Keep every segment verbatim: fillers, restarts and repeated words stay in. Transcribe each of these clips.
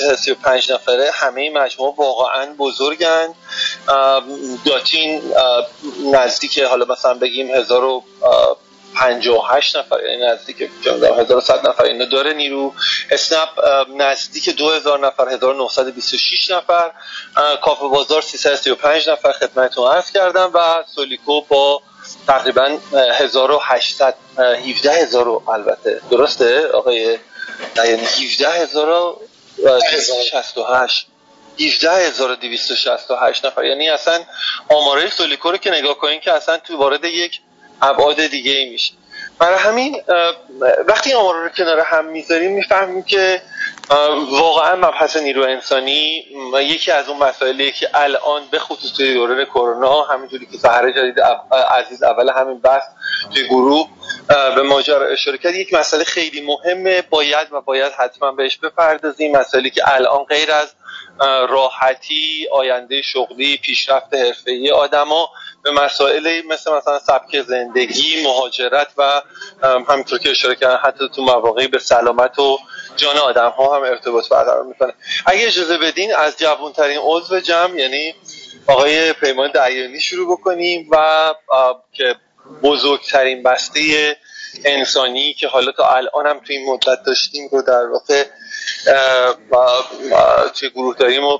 مؤسسه سی و پنج نفره، همه این مجموعه واقعا بزرگن. داتین نزدیک حالا مثلا بگیم هزار و پنجاه و هشت نفر، یعنی نزدیک هزار و صد نفر اینو داره نیرو. اسنپ نزدیک دو هزار نفر، هزار و نهصد و بیست و شش نفر. کافه بازار سیصد و سی و پنج نفر خدمتتون عرض کردم و سولیکو با تقریبا هزار و هشتصد هفده هزار البته درسته آقای، یعنی هفده هزار و شصت و هشت هفده هزار و دویست و شصت و هشت نفر. یعنی اصلا آماره سولیکو رو که نگاه کنین که اصلا تو وارد یک ابعاد دیگه ای میشه. برای همین وقتی این آمارا رو کنار هم میذاریم میفهمیم که واقعا مبحث نیرو انسانی یکی از اون مسائلیه که الان به خصوص توی دوره کرونا، همینجوری که سحر جدید عزیز اول همین بحث توی گروه به ماجرا اشاره کرد، یک مسئله خیلی مهمه، باید و باید حتما بهش بپردازیم. مسئله که الان غیر از راحتی، آینده شغلی، پیشرفت حرفه‌ای آدما، به مسائلی مثل مثلا سبک زندگی، مهاجرت و همینطور که اشاره کردن حتی تو مواقعی به سلامت و جان آدم ها هم ارتباط برقرار میکنه. اگه اجازه بدین از جوانترین عضو جمع یعنی آقای پیمان دعیانی شروع بکنیم و که بزرگترین بسته انسانی که حالا تا الان هم توی این مدت داشتیم رو در واقع توی گروه داریم و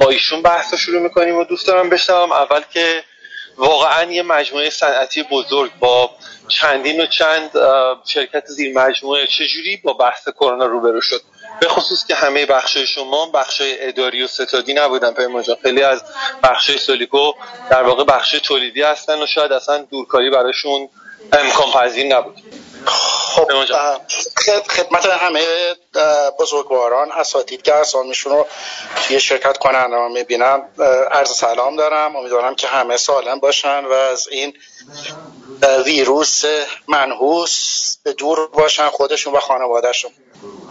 با ایشون بحث رو شروع میکنیم و دوست دارم بشنوم اول که واقعا یه مجموعه صنعتی بزرگ با چندین و چند شرکت زیر مجموعه چجوری با بحث کرونا روبرو شد، به خصوص که همه بخشای شما بخشای اداری و ستادی نبودن. پیمان جان خیلی از بخشای سولیکو در واقع بخشای تولیدی هستن و شاید اصلا دورکاری براشون امکان پذیر نبود. خب خدمت همه بزرگواران، اساتید که اسامیشون رو توی شرکت کننده ها میبینم عرض سلام دارم. امیدوارم که همه سالم باشن و از این ویروس منحوس به دور باشن، خودشون و خانوادهشون.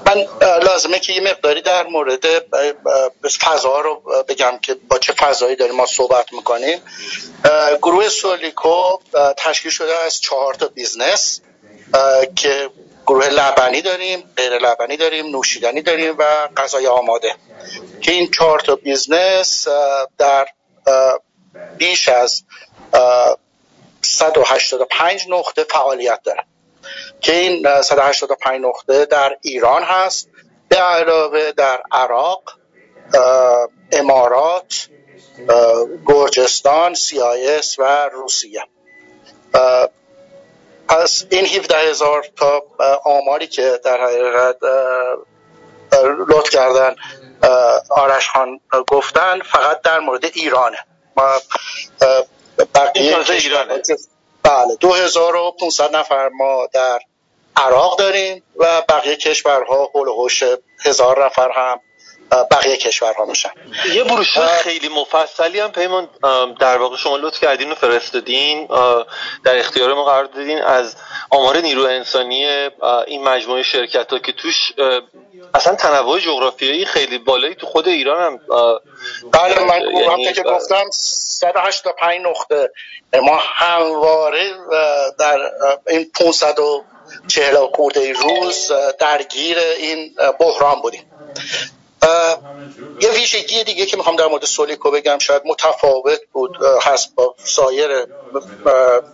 من لازمه که یه مقداری در مورد فضا رو بگم که با چه فضایی داریم ما صحبت میکنیم. گروه سولیکو تشکیل شده از چهار تا بیزنس که گروه لبنی داریم، غیر لبنی داریم، نوشیدنی داریم و غذای آماده، که این چهار تا بیزنس در بیش از صد و هشتاد و پنج نقطه فعالیت داره که این صد و هشتاد و پنج نقطه در ایران هست، به علاوه در عراق، امارات، گرجستان، سی آی اس و روسیه. پس این هفده هزار تا آماری که در حقیقت لطف کردن آرش خان گفتن فقط در مورد ایرانه. ما بقیه ایرانه. بله، دو هزار و پانصد نفر ما در عراق داریم و بقیه کشورها حول و حوش هزار نفر هم بقیه کشورها میشن. یه بروشور خیلی مفصلی هم پیمان در واقع شما لطف کردین و فرستادین، در اختیار ما قرار دادین، از آمار نیرو انسانی این مجموعه شرکت‌ها که توش اصلا تنوع جغرافیایی خیلی بالایی تو خود ایران هم. بله، من یعنی که گفتم صد و هشتاد و پنج نقطه ما همواره در این پانصد و چهل و خورده روز درگیر این بحران بودیم. یه ویژگی دیگه که میخوام در مورد سولیکو بگم شاید متفاوت بود هست با سایر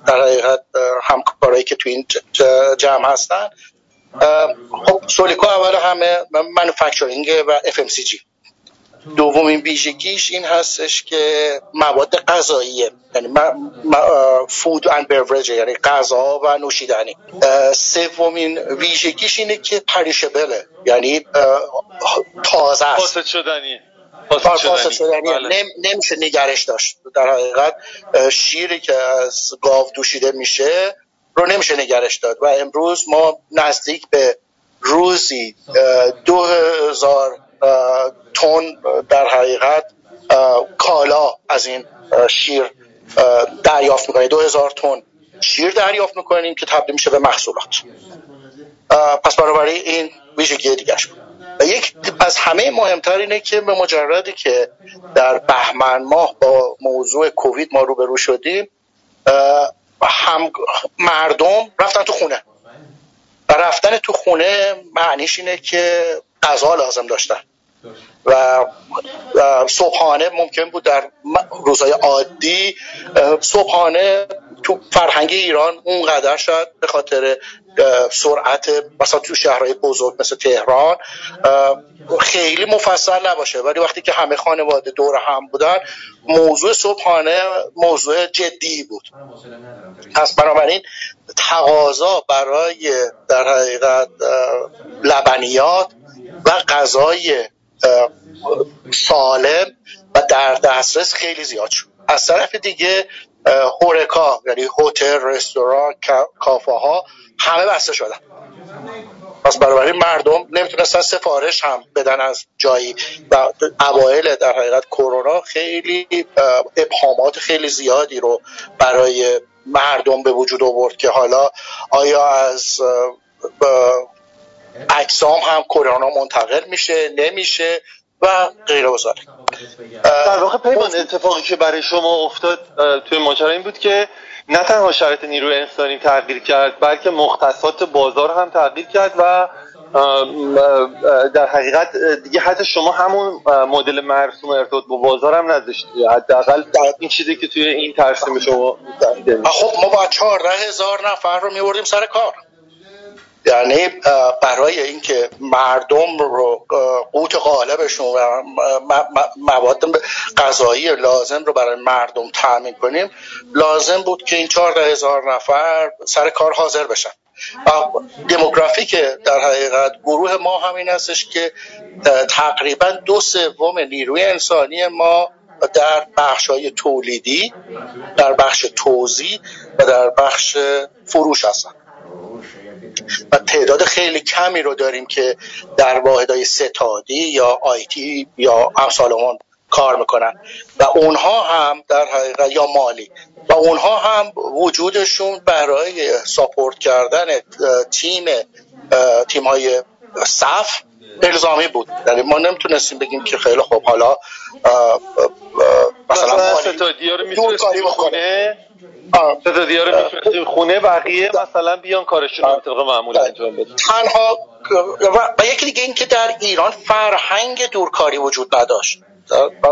در حقیقت همکارایی که تو این جمع هستن. خب سولیکو اول همه منوفکچرینگ و اف ام سی جی. دومین ویژگیش این هستش که مواد غذاییه، یعنی فود اند بیوریج، یعنی غذا و نوشیدنی. سومین ویژگیش اینه که پریشبله، یعنی تازه است، فاسد شدنی فاسد شدنی بله. نمیشه نگرش داشت در حقیقت. شیری که از گاو دوشیده میشه رو نمیشه نگرش داد و امروز ما نزدیک به روزی دو هزار تون در حقیقت کالا از این شیر دریافت میکنیم. دو هزار تون شیر دریافت میکنیم که تبدیل میشه به محصولات. پس برای این ویژگی دیگرش بود. یک از همه مهمتر اینه که به مجردی که در بهمن ماه با موضوع کووید ما روبرو شدیم، هم مردم رفتن تو خونه و رفتن تو خونه معنیش اینه که غذا لازم داشتن. و صبحانه ممکن بود در روزهای عادی صبحانه تو فرهنگ ایران اونقدر شاید به خاطر سرعت مثلا تو شهرهای بزرگ مثل تهران خیلی مفصل نباشه، ولی وقتی که همه خانواده دور هم بودن موضوع صبحانه موضوع جدی بود. پس بنابراین تقاضا برای در حقیقت لبنیات و غذای سالم و در دسترس خیلی زیاد شد. از طرف دیگه هورکا یعنی هتل، رستوران، کافه ها همه بسته شدن. پس برای مردم نمیتونستن سفارش هم بدن از جایی و اوایل در حقیقت کرونا خیلی ابهامات خیلی زیادی رو برای مردم به وجود آورد که حالا آیا از اجسام هم کرونا منتقل میشه نمیشه و غیره و ذالک. در واقع پیمان اتفاقی که برای شما افتاد توی ماجرا این بود که نه تنها شرایط نیروی انسانی تغییر کرد بلکه مختصات بازار هم تغییر کرد و در حقیقت دیگه حتی شما همون مدل مرسوم ارتباط با بازار هم نذاشتید، حداقل این چیزی که توی این ترسیم شما دیدید. خب ما با چهارده هزار نفر رو می‌بردیم سر کار، یعنی برای اینکه مردم رو قوت قالبشون و مواد غذایی لازم رو برای مردم تامین کنیم لازم بود که این چهارده هزار نفر سر کار حاضر بشن. دموگرافیک در حقیقت گروه ما همین هستش که تقریبا دو سوم نیروی انسانی ما در بخش‌های تولیدی، در بخش توزیع و در بخش فروش هستن و تعداد خیلی کمی رو داریم که در واحدهای ستادی یا آیتی یا امثال اون کار میکنن و اونها هم در حقیقت یا مالی و اونها هم وجودشون برای ساپورت کردن تیم تیم‌های صف الزامی بود. یعنی ما نمیتونستیم بگیم که خیلی خب حالا مثلا ستادی‌ها رو می‌فرستیم خونه، ستادی‌ها رو می‌فرستیم خونه، بقیه مثلا بیان کارشون رو طبق معمول انجام بدن. تنها و یکی دیگه این که در ایران فرهنگ دورکاری وجود نداشت.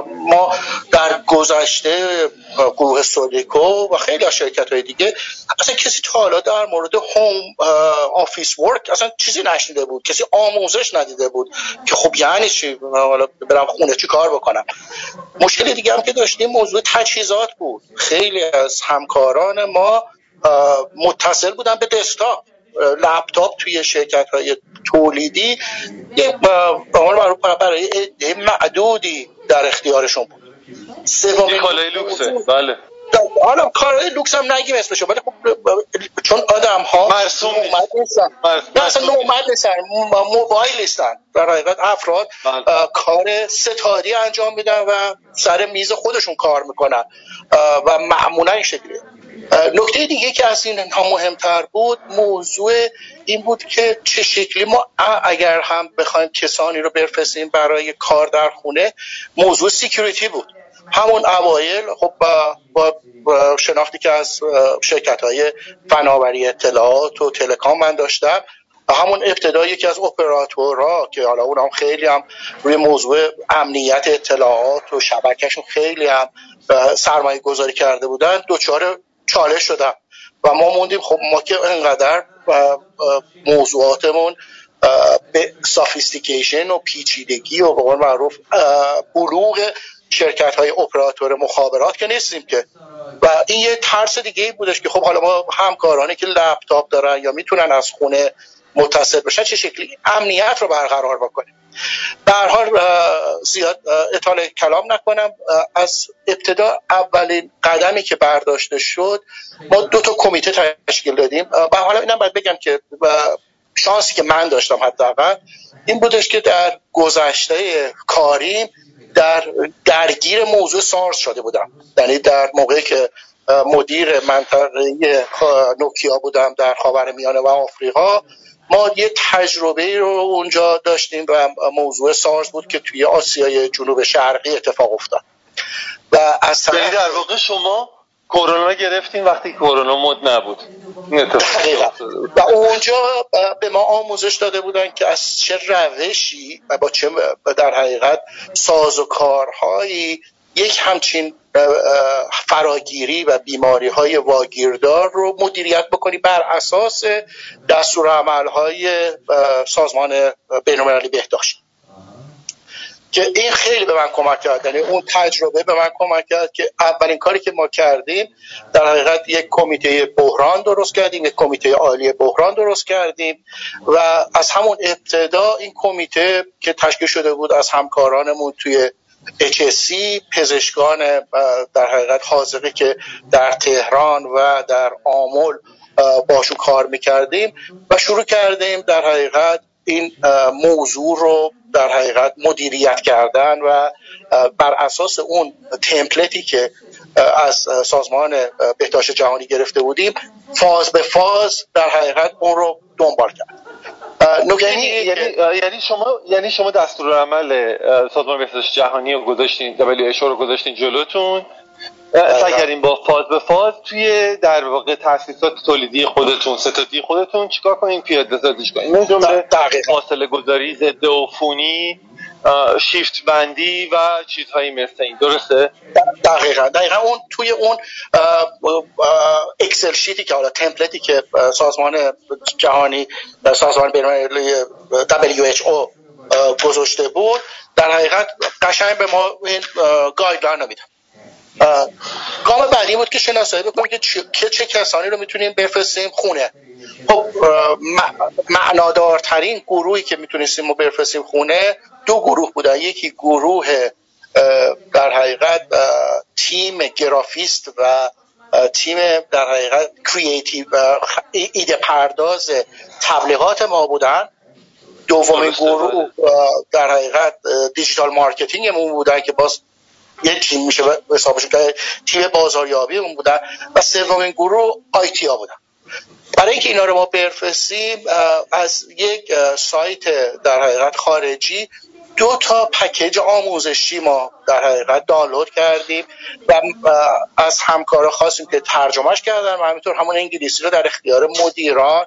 ما در گذشته گروه سودیکو و خیلی از شرکت‌های دیگه اصلا کسی تا حالا در مورد هوم آفیس ورک اصلا چیزی نشنیده بود، کسی آموزش ندیده بود که خب یعنی چی حالا برم خونه چی کار بکنم. مشکل دیگه هم که داشتیم موضوع تجهیزات بود. خیلی از همکاران ما متصل بودن به دسکتاپ، لپتاپ توی شرکت‌های تولیدی یک برای برای معدودی در اختیارشون بود. سوم کالای لوکسه، بله. حالا کالای لوکس هم نگیم اسمشو، ولی خب چون آدم‌ها مرسوم نیستن، نه اصلا نومد نیستن، موبایل نیستن، در حقیقت افراد کار ستاری انجام میدن و سر میز خودشون کار میکنن و معمولا این شکلیه. نکته دیگه که از این ها مهمتر بود موضوع این بود که چه شکلی ما اگر هم بخوایم کسانی رو بفرستیم برای کار در خونه موضوع سیکیوریتی بود. همون اوایل خب با, با شناختی که از شرکت‌های فناوری اطلاعات و تلکام من داشتم، همون ابتدای یکی از اپراتورها که حالا اون هم خیلی هم روی موضوع امنیت اطلاعات و شبکه‌شون خیلی هم سرمایه گذاری کرده بودن دوچار چالش شدم و ما موندیم خب ما که انقدر موضوعاتمون به سافیستیکیشن و پیچیدگی و به قول معروف بلوغ شرکت های اپراتور مخابرات که نیستیم که، و این یه ترس دیگه بودش که خب حالا ما همکارانی که لپتاپ دارن یا میتونن از خونه متصل بشن چه شکلی امنیت رو برقرار بکنیم. به هر حال زیاد اطاله کلام نکنم، از ابتدا اولین قدمی که برداشته شد ما دو تا کمیته تشکیل دادیم. و حالا اینم باید بگم که شانسی که من داشتم حداقل این بودش که در گذشته کاریم در درگیر موضوع سارس شده بودم، یعنی در موقعی که مدیر منطقه نوکیا بودم در خاورمیانه و آفریقا ما یه تجربه رو اونجا داشتیم و موضوع سارس بود که توی آسیای جنوب شرقی اتفاق افتاد. و از در واقع شما کرونا گرفتیم وقتی کرونا مد نبود. و اونجا به ما آموزش داده بودن که از چه روشی و با چه در حقیقت سازوکارهایی یک همچین فراگیری و بیماری‌های واگیردار رو مدیریت بکنی بر اساس دستورالعمل‌های سازمان بین‌المللی بهداشت، که این خیلی به من کمک کرد. یعنی اون تجربه به من کمک کرد که اولین کاری که ما کردیم در حقیقت یک کمیته بحران درست کردیم، یک کمیته عالی بحران درست کردیم و از همون ابتدا این کمیته که تشکیل شده بود از همکارانمون توی اچ اس سی، پزشکان در حقیقت حاذقی که در تهران و در آمل باشون کار میکردیم و شروع کردیم در حقیقت این موضوع رو در حقیقت مدیریت کردن و بر اساس اون تمپلیتی که از سازمان بهداشت جهانی گرفته بودیم فاز به فاز در حقیقت اون رو دنبال کرد. یعنی یعنی شما یعنی شما دستورالعمل سازمان بهداشت جهانی رو گذاشتین، دبلیو اچ او رو گذاشتین جلوتون، سعی کردین با فاز به فاز توی در واقع تأسیسات تولیدی خودتون، ستادی خودتون چیکار کنین، پیاده سازیش کنین، این جمله فاصله گذاری، ضد عفونی، شیفت بندی و چیزهایی مثل این. درسته؟ دقیقاً دقیقاً اون توی اون اکسل شیتی که حالا تمپلیتی که سازمان جهانی، سازمان بین‌المللی دبلیو اچ او گذاشته بود در حقیقت قشنگ به ما این گایدلاین رو میدن. گام بعدی بود که شناسایی بکنیم که چه, چه کسانی رو میتونیم بفرستیم خونه. خب معنادارترین گروهی که میتونستیم ما بفرستیم خونه دو گروه بودن. یکی گروه در حقیقت تیم گرافیست و تیم در حقیقت کریتیو ایده پرداز تبلیغات ما بودن. دومین گروه در حقیقت دیجیتال مارکتینگمون بودن که باز یه تیم میشه و حسابشون که تیم بازاریابی اون بودن و سومین گروه آی تی ها بودن. برای اینکه اینا رو ما بفرستیم از یک سایت در حقیقت خارجی دو تا پکیج آموزشی ما در حقیقت دانلود کردیم و از همکارا خواستیم که ترجمهش کردن و همینطور همون انگلیسی رو در اختیار مدیران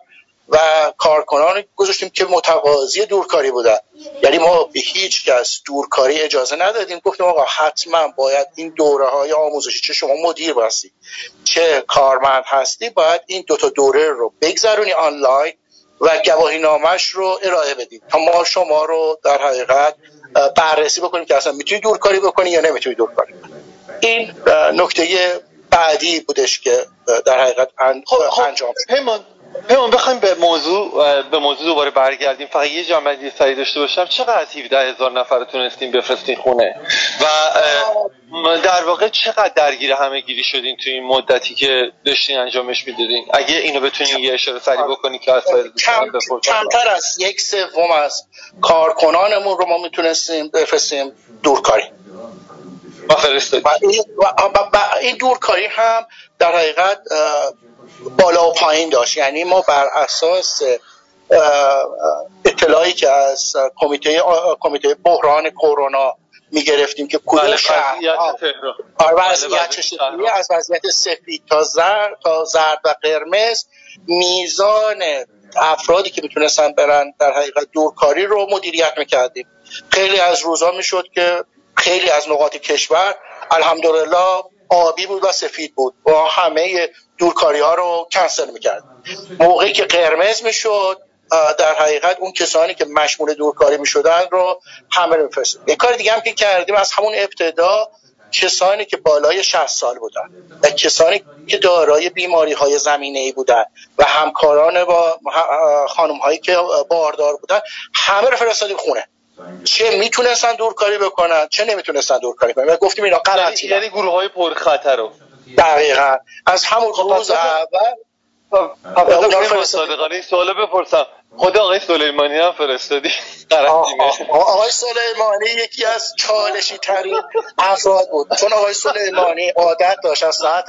و کارکنان گذاشتیم که متقاضی دورکاری بودن. یعنی ما به هیچ کس دورکاری اجازه ندادیم، گفتیم آقا حتما باید این دوره های آموزشی، چه شما مدیر هستی چه کارمند هستی، باید این دوتا دوره رو بگذرونی آنلاین و گواهی نامش رو ارائه بدید تا ما شما رو در حقیقت بررسی بکنیم که اصلا میتونی دورکاری بکنی یا نمیتونی دورکاری. این نکته بعدی بودش که در حقیقت انجام شد. پیمان بخواییم به موضوع به موضوع دوباره برگردیم، فقط یه جنبندی سریع داشته باشم. چقدر از هفده هزار نفر تونستیم بفرستین خونه و در واقع چقدر درگیر همه گیری شدین تو این مدتی که داشتین انجامش میدادین؟ اگه اینو بتونین یه اشاره سریع بکنین که از کم کمتر از یک سوم از کارکنانمون رو ما میتونستیم بفرستیم دورکاری و فرستادیم. این دورکاری هم در حقیقت بالا و پایین داشت. یعنی ما بر اساس اطلاعی که از کمیته کمیته بحران کرونا میگرفتیم که کدوم شهرها وضعیت چطوری، از وضعیت سفید تا زرد تا زرد و قرمز، میزان افرادی که میتونستن برن در حقیقت دورکاری رو مدیریت میکردیم. خیلی از روزا میشد که خیلی از نقاط کشور الحمدلله آبی بود و سفید بود و همه دورکاری ها رو کنسل میکرد. موقعی که قرمز میشد در حقیقت اون کسانی که مشمول دورکاری میشدن رو همه رو میفرستیم. یک کار دیگه هم که کردیم از همون ابتدا کسانی که بالای شصت سال بودن و کسانی که دارای بیماری های زمینه ای بودن و همکاران با خانم هایی که باردار بودن همه رو فرستادیم خونه. چه میتونستن دورکاری بکنن چه نمیتونستن دورکاری کنن. ما گفتیم اینا غلطی، یعنی گروهای پرخطر رو دقیقاً از همون روز اول خب صادقانه سوال بپرسم، خود آقای سلیمانی هم فرستادی؟ آقای سلیمانی یکی از چالشی ترین افراد بود، چون آقای سلیمانی عادت داشت از ساعت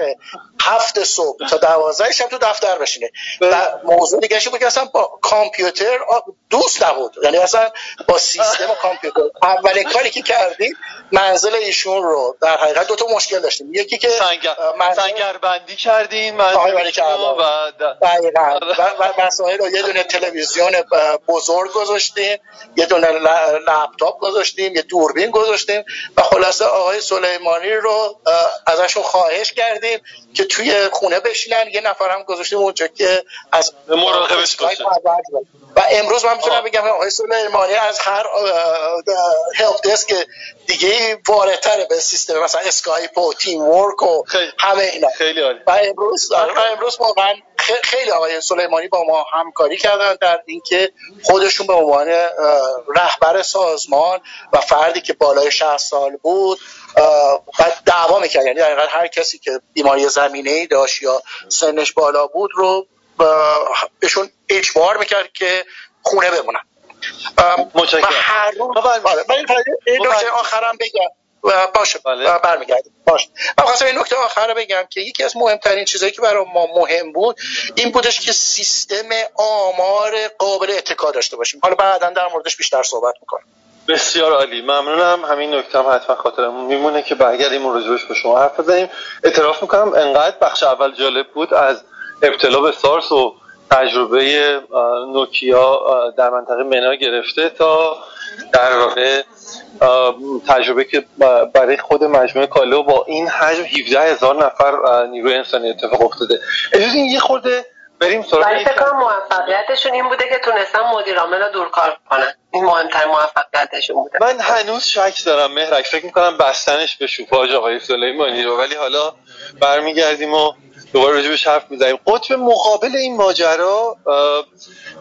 هفت صبح تا دوازده شب تو دفتر بشینه. و موضوع دیگه شی بود که اصلا با کامپیوتر دوست نبود، یعنی اصلا با سیستم کامپیوتر. اول کاری که کردیم منزل ایشون رو در حقیقت دو تا مشکل داشتیم، یکی که سنگر منزل... سنگربندی کردین منزل ایشون و دقیقاً و مسائل رو، یه دونه تلویزیون بزرگ گذاشتیم، یه دونه لپتاپ گذاشتیم، یه دوربین گذاشتیم و خلاصه آقای سلیمانی رو ازشون خواهش کردیم که توی خونه بشینن، یه نفرم گذاشتیم اونجا که از مراقبش باشه. و امروز من میتونم بگم آقای سلیمانی از هر هلپ دسک دیگه واردتره به سیستم، مثلا اسکایپ و تیم ورک و همه اینا. خیلی عالی. و امروز امروز واقعا خیلی آقای سلیمانی با ما همکاری کردن در اینکه خودشون به عنوان رهبر سازمان و فردی که بالای شصت سال بود بعد دعوا میکرد، یعنی در هر کسی که بیماری زمینه‌ای داشت یا سنش بالا بود رو بهشون اجبار میکرد که خونه بمونن. متشکرم. این نکته آخرم بگم باشه بله. برمیگردم باشه. من خواستم این نکته آخر بگم که یکی از مهمترین چیزایی که برای ما مهم بود این بودش که سیستم آمار قابل اتکا داشته باشیم. حالا بعدا در موردش بیشتر صحبت میکنم. بسیار عالی، ممنونم. همین نکته هم حتما خاطرمون میمونه که برگردیم و راجعش با شما حرف بزنیم. اعتراف میکنم انقدر بخش اول جالب بود از ابتلا به سارس و تجربه نوکیا در منطقه منا گرفته تا در واقع تجربه که برای خود مجموعه کالو با این حجم هفده هزار نفر نیروی انسانی اتفاق افتاده. اجازه این یه خورده بریم سراغ این فکر کنم موفقیتشون این بوده که تونستن مدیر عامل رو دورکار کنن. این مهمترین موفقیتشون بوده. من هنوز شک دارم مهرک، فکر می‌کنم بستنش به شوفاژ آقای سلیمانی رو، ولی حالا برمیگردیم و دوباره راجبش حرف می‌زنیم. قطب مقابل این ماجرا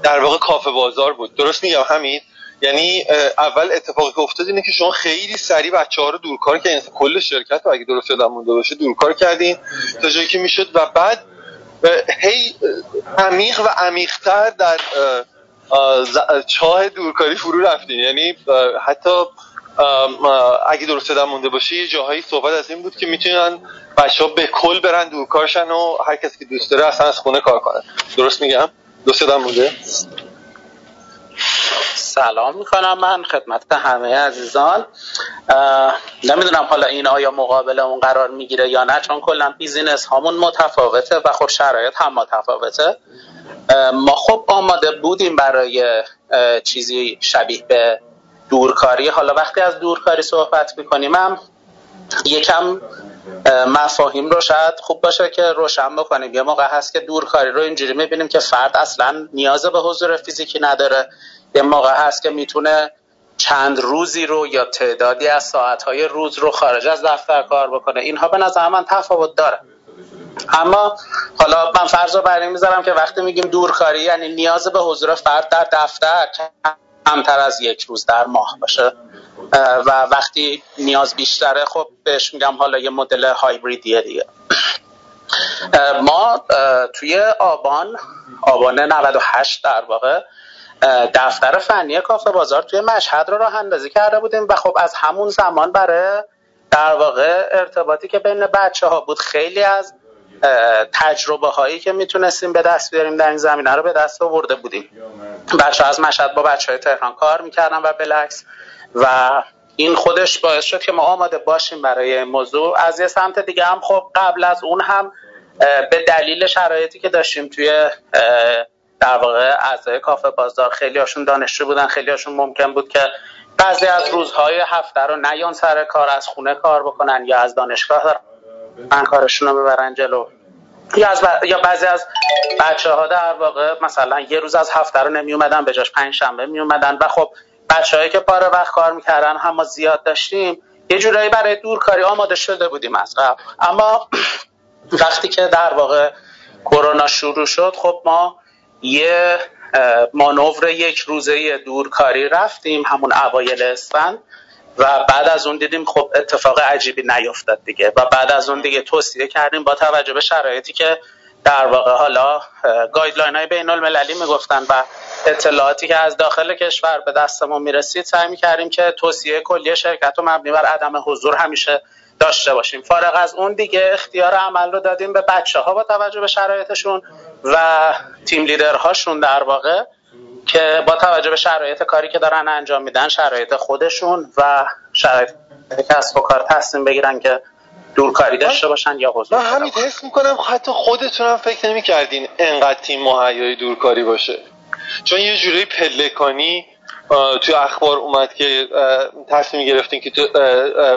در واقع کافه بازار بود. درست میگم حمید؟ یعنی اول اتفاقی که افتاد اینه که شما خیلی سریع بچه‌ها رو دورکار کردین، کل شرکت رو اگه درست یادم مونده باشه دورکار کردین تا جایی که میشد و بعد هی عمیق و عمیق‌تر در چاه دورکاری فرو رفتین. یعنی حتی اگه درست یادم مونده باشه یه جاهایی صحبت از این بود که میتونن بچه‌ها به کل برن دورکارشن و هر کسی که دوست داره اصلا از خونه کار کنه. درست میگم؟ درست یادم مونده؟ سلام میکنم من خدمت همه عزیزان. نمیدونم حالا این آیا مقابل اون قرار میگیره یا نه، چون کلا بیزینس هامون متفاوته و خب شرایط هم متفاوته. ما خب آماده بودیم برای چیزی شبیه به دورکاری. حالا وقتی از دورکاری صحبت میکنیم هم یکم مفاهیم رو شاید خوب باشه که روشن بکنیم. یه موقع هست که دورکاری رو اینجوری میبینیم که فرد اصلا نیاز به حضور فیزیکی نداره، یه موقع هست که میتونه چند روزی رو یا تعدادی از ساعتهای روز رو خارج از دفتر کار بکنه. اینها به نظر من تفاوت داره. اما حالا من فرض رو برمی میذارم که وقتی میگیم دورکاری یعنی نیاز به حضور فرد در دفتر کمتر از یک روز در ماه باشه و وقتی نیاز بیشتره خب بهش میگم حالا یه مدل هایبریدیه دیگه. ما توی آبان آبان نود و هشت در واقع دفتر فنی کافه بازار توی مشهد رو راه اندازی کرده بودیم و خب از همون زمان برای در واقع ارتباطی که بین بچه ها بود خیلی از تجربه هایی که میتونستیم به دست بیاریم در این زمینه رو به دست آورده بودیم. بچه ها از مشهد با بچه های تهران کار میکردن و بالعکس و این خودش باعث شد که ما آماده باشیم برای موضوع. از یه سمت دیگه هم خب قبل از اون هم به دلیل شرایطی که داشتیم توی در واقع اعضای کافه بازار خیلی هاشون دانشجو بودن، خیلی هاشون ممکن بود که بعضی از روزهای هفته رو نیان سر کار، از خونه کار بکنن یا از دانشگاه من کارشون رو ببرن جلو یا, از ب... یا بعضی از بچه ها در واقع مثلا یه روز از هفته رو نمی اومدن، به جاش پنج شنبه می اومدن و خب بچه هایی که پاره وقت کار میکردن هم ما زیاد داشتیم. یه جورایی برای دورکاری آماده شده بودیم از قبل. اما وقتی که در واقع کرونا شروع شد خب ما یه مانور یک روزه دورکاری رفتیم همون اوایل اسفند و بعد از اون دیدیم خب اتفاق عجیبی نیفتاد دیگه و بعد از اون دیگه توصیه کردیم با توجه به شرایطی که در واقع حالا گایدلاین های بین المللی میگفتن و اطلاعاتی که از داخل کشور به دستمون میرسید سعی میکردیم که توصیه کلی شرکت رو مبنی بر عدم حضور همیشه داشته باشیم. فارغ از اون دیگه اختیار عمل رو دادیم به بچه‌ها با توجه به شرایطشون و تیم لیدرهاشون در واقع که با توجه به شرایط کاری که دارن انجام میدن، شرایط خودشون و شرایط کسب و کار تصمیم بگیرن که دورکاری داشته باشن یا حضور. من همین حس میکنم حتی خودتونم فکر نمی‌کردین انقدر تیم مهیای دورکاری باشه، چون یه جوری پلکانی تو اخبار اومد که تصمیم گرفتین که تو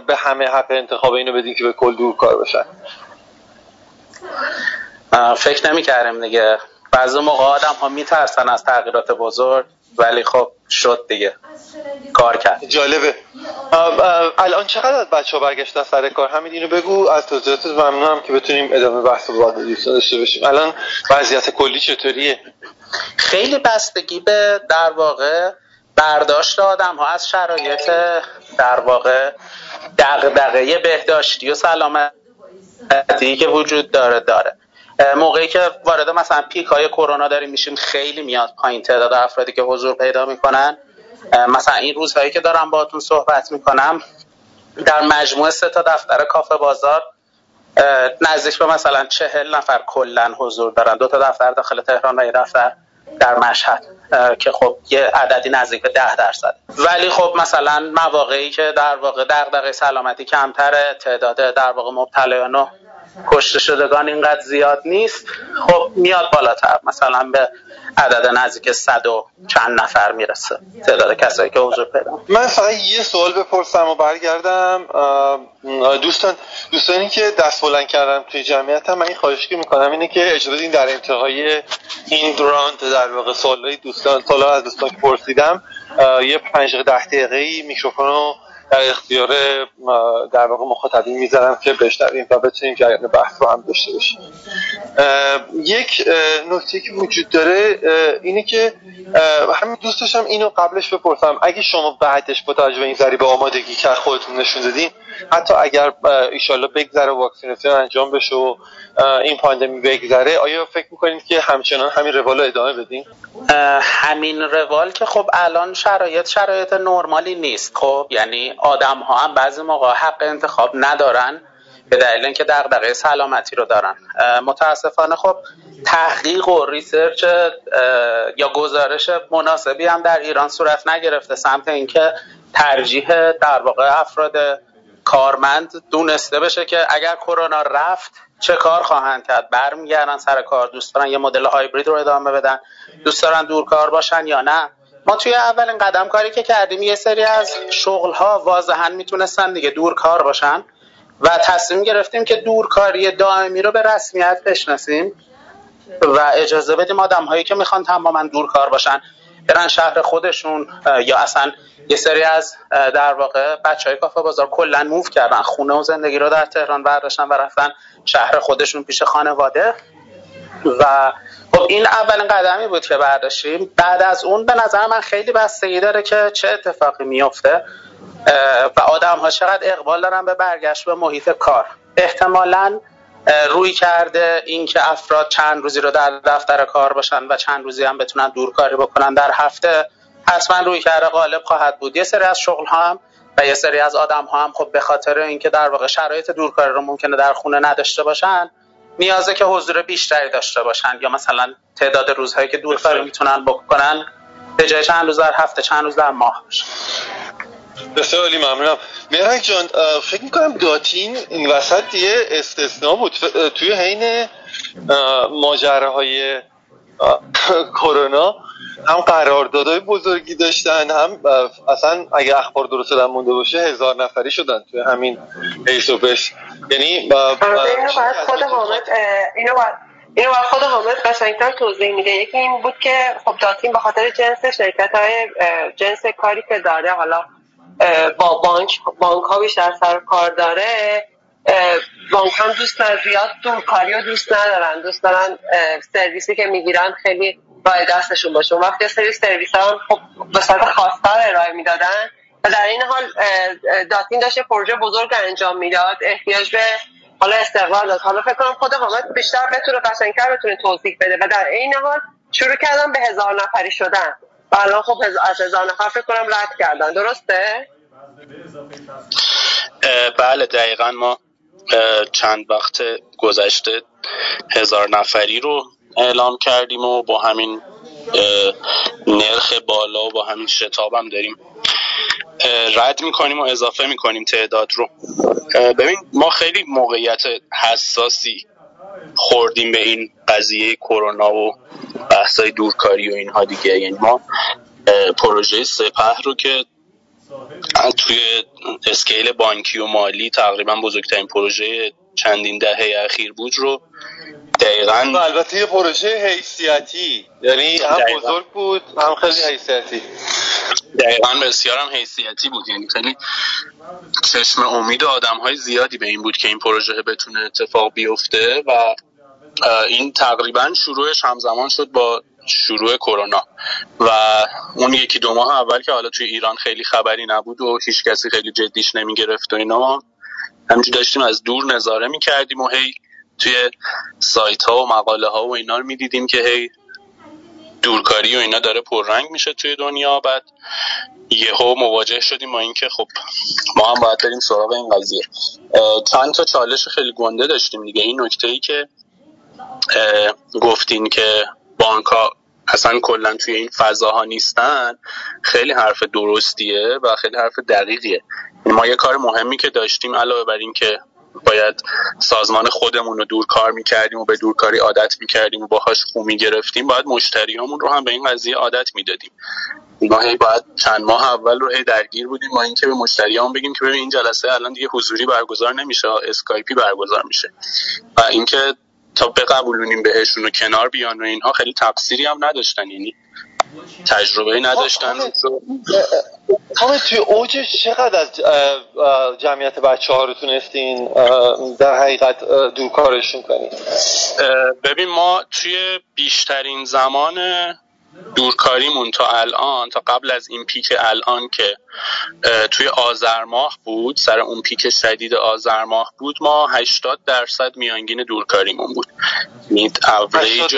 به همه حق انتخاب اینو بدین که به کل دورکار باشن. فکر نمی‌کردم دیگه. بعضی موقع آدم ها میترسن از تغییرات بزرگ، ولی خب شد دیگه، کار کرد. جالبه. الان چقدر از بچه ها برگشتن سر کار؟ همین اینو بگو، از توضیحاتت ممنونم که بتونیم ادامه بحث رو داشته باشیم. الان وضعیت کلی چطوریه؟ خیلی بستگی به در واقع برداشت آدم ها از شرایط در واقع دغدغه بهداشتی و سلامتی که وجود داره داره. موقعی که وارد مثلا پیک های کرونا داریم میشیم خیلی میاد پایین تعداد افرادی که حضور پیدا میکنن. مثلا این روزهایی که دارم باهاتون صحبت میکنم در مجموع سه تا دفتر کافه بازار نزدیک به مثلا چهل نفر کلا حضور دارن، دو تا دفتر داخل تهران و یه دفتر در مشهد که خب یه عددی نزدیک به ده درصد. ولی خب مثلا مواقعی که در واقع دغدغه سلامتی کمتره، تعداد در واقع مبتلایان و کشته شدگان اینقدر زیاد نیست، خب میاد بالاتر، مثلا به عدد نزدیک صد و چند نفر میرسه تعداد کسایی که حضور پیدا. من فقط یه سوال بپرسم و برگردم. دوستان دوستانی که دست بلند کردم توی جمعیت هم من این خواهش میکنم اینه که اجازه بدین در انتهای این راند در واقع سوالای دوستان سوالا از دوستان که پرسیدم یه پنج تا ده دقیقه‌ای میکروفونو در اختیار در واقع مخاطبین میذارم که بشنویم و بتونیم جریان بحث رو هم داشته باشیم. یک نکته که وجود داره اینه که همین دوست داشتم اینو قبلش بپرسم، اگه شما بعدش با توجه به این ذریب آمادگی که خودتون نشون دادین، حتی اگر ایشالله بگذره و واکسیناسیون انجام بشه و این پاندمی بگذره، آیا فکر میکنید که همچنان همین روال رو ادامه بدین؟ همین روال که خب الان شرایط شرایط نرمالی نیست. خب یعنی آدم ها هم بعضی موقع حق انتخاب ندارن به دلیل اینکه دغدغه سلامتی رو دارن. متاسفانه خب تحقیق و ریسرچ یا گزارش مناسبی هم در ایران صورت نگرفته سمت اینکه ترجیح در واقع افراد کارمند دونسته بشه که اگر کرونا رفت چه کار خواهند کرد، برمیگردن سر کار، دوست دارن یه مدل هایبرید رو ادامه بدن، دوست دارن دورکار باشن یا نه. ما توی اولین قدم کاری که کردیم یه سری از شغل‌ها واضحاً میتونستن دیگه دورکار باشن و تصمیم گرفتیم که دورکاری دائمی رو به رسمیت بشناسیم و اجازه بدیم آدم‌هایی که میخوان تماماً دورکار باشن برن شهر خودشون، یا اصلا یه سری از در واقع بچهای کافه بازار کلا موو کردن، خونه و زندگی رو در تهران برداشتن و رفتن شهر خودشون پیش خانواده. و خب این اولین قدمی بود که برداشتیم. بعد از اون به نظر من خیلی بستگی داره که چه اتفاقی میفته و آدم ها چقدر اقبال دارن به برگشت به محیط کار. احتمالاً روی کرده این که افراد چند روزی رو در دفتر کار باشن و چند روزی هم بتونن دورکاری بکنن در هفته، حتما روی کرده غالب خواهد بود. یه سری از شغل ها هم و یه سری از آدم ها هم خب به خاطر اینکه در واقع شرایط دورکاری رو ممکنه در خونه نداشته باشن، نیازه که حضور بیشتری داشته باشن، یا مثلا تعداد روزهایی که دورکاری میتونن بکنن به جای چند روز در هفته چند روز در ماه باشن. بسیار عالی، ممنونم. مهرک جان، فکر میکنم داتین این وسط یه استثناء بود توی حین ماجراهای کرونا. هم قراردادهای بزرگی داشتن، هم اصلا اگه اخبار درست دادن مونده باشه هزار نفری شدن توی همین حیث و بش. یعنی با خود حامد اینو باید اینو باید خود حامد قشنگتر توضیح میده. یکی این بود که خب داتین به خاطر جنس شرکت‌های جنس کاری که داره، حالا با بانک بانک ها بیشتر سر کار داره، بانک هم دوست ندارن زیاد دورکاری رو دوست ندارن، دوست دارن سرویسی که میگیرن خیلی رای دستشون باشه. وقتی یه سری سرویس ها خب به صورت خواستار ارائه میدادن و در این حال داتین داشت پروژه بزرگ انجام میداد، احتیاج به حالا استقلال داشت. حالا فکر کنم خود حامد بیشتر بتونه قشنگ‌تر بتونه توضیح بده. و در این حال شروع کردن به هزار نفری شدن، الان خب از هزار نفر فکر کنم رد کردن، درسته؟ بله دقیقاً ما چند وقت گذشته هزار نفری رو اعلام کردیم و با همین نرخ بالا و با همین شتاب هم داریم رد میکنیم و اضافه میکنیم تعداد رو. ببین ما خیلی موقعیت حساسی خوردیم به این قضیه کرونا و بحثای دورکاری و اینها دیگه. یعنی ما پروژه سپه رو که توی اسکیل بانکی و مالی تقریبا بزرگترین پروژه چندین دهه اخیر بود رو دقیقاً، و البته یه پروژه حیثیتی، یعنی هم دقیقاً بزرگ بود هم خیلی حیثیتی، دقیقاً بسیار هم حیثیتی بود. یعنی خیلی چشم امید آدم‌های زیادی به این بود که این پروژه بتونه اتفاق بیفته و این تقریباً شروعش همزمان شد با شروع کرونا و اون یکی دو ماه اول که حالا توی ایران خیلی خبری نبود و هیچ کسی خیلی جدیش نمیگرفت و اینا، همینجوری داشتیم از دور نظاره میکردیم و هی توی سایت ها و مقاله ها و اینا رو میدیدیم که هی دورکاری و اینا داره پررنگ میشه توی دنیا. بعد یهو مواجه شدیم با اینکه خب ما هم باید بریم سراغ این قضیه. چند تا چالش خیلی گنده داشتیم دیگه. این نکته‌ای که گفتین که بانک‌ها اصلا کلا توی این فضاها نیستن خیلی حرف درستیه و خیلی حرف دقیقیه. ما یه کار مهمی که داشتیم علاوه بر این که باید سازمان خودمون رو دورکار میکردیم و به دورکاری عادت میکردیم و باهاش خو میگرفتیم، باید مشتریامون رو هم به این قضیه عادت میدادیم. ما هی باید چند ماه اول رو هی درگیر بودیم ما اینکه به مشتریامون بگیم که ببین این جلسه الان دیگه حضوری برگزار نمیشه، اسکایپی برگزار میشه و اینکه تا بقبولونیم بهشون و کنار بیان و اینها. خیلی تفسیری هم نداشتن، یعنی تجربه نداشتن. همه توی اوج چقدر از جمعیت بچه ها رو تونستین در حقیقت دورکارشون کنین؟ ببین ما توی بیشترین زمان دورکاریمون تا الان، تا قبل از این پیک الان که توی آذر ماه بود، سر اون پیک شدید آذر ماه بود، ما هشتاد درصد میانگین دورکاریمون بود. اوریج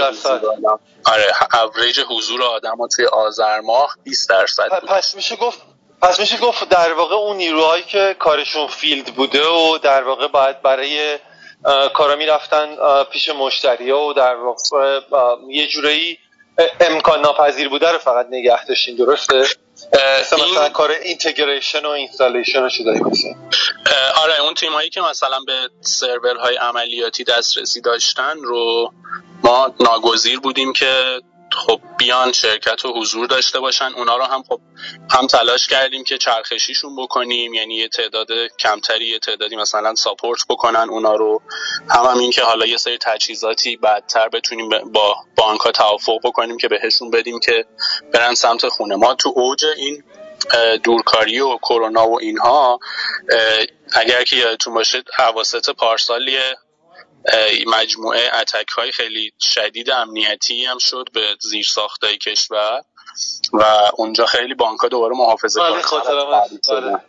آره اوریج حضور آدم‌ها توی آذر ماه بیست درصد بود. پس میشه گفت پس میشه گفت در واقع اون نیروهایی که کارشون فیلد بوده و در واقع باید برای کارا میرفتن پیش مشتری‌ها و در واقع یه جورایی امکان ناپذیر بوده رو فقط نگه داشتین، درسته؟ مثلا این... کار اینتگریشن و اینستالیشن رو شده میشه. آره اون تیمایی که مثلا به سرورهای عملیاتی دسترسی داشتن رو ما ناگزیر بودیم که خب بیان شرکت و حضور داشته باشن. اونا رو هم خب هم تلاش کردیم که چرخشیشون بکنیم، یعنی یه تعداد کمتری یه تعدادی مثلا ساپورت بکنن اونا رو، هم هم این که حالا یه سری تجهیزاتی بعدتر بتونیم با بانک‌ها توافق بکنیم که بهشون بدیم که برن سمت خونه. ما تو اوج این دورکاری و کرونا و اینها، اگر که یادتون باشه اواسط پارسالیه مجموعه اتک های خیلی شدید امنیتی هم شد به زیر ساختای کشور و اونجا خیلی بانک ها دوباره محافظه کردن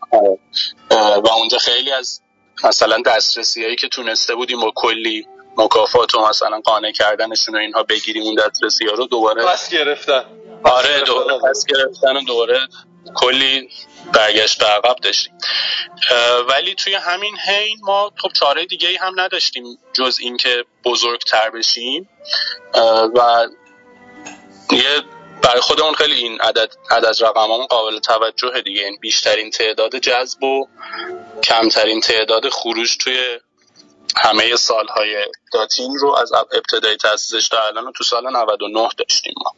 و اونجا خیلی از مثلا دسترسی هایی که تونسته بودیم با کلی مکافات و مثلا قانع کردنشون و اینها بگیریم، اون دسترسی ها رو دوباره پس گرفتن. آره دوباره پس گرفتن و دوباره کلی برگشت به عقب داشتیم. ولی توی همین حین ما خب چاره دیگه‌ای هم نداشتیم جز اینکه بزرگتر بشیم و یه برای خودمون خیلی این عدد عدد رقممون قابل توجه دیگه، این بیشترین تعداد جذب و کمترین تعداد خروج توی همه سالهای داتین رو از ابتدای تاسیسش تا الان تو سال نود و نه داشتیم ما.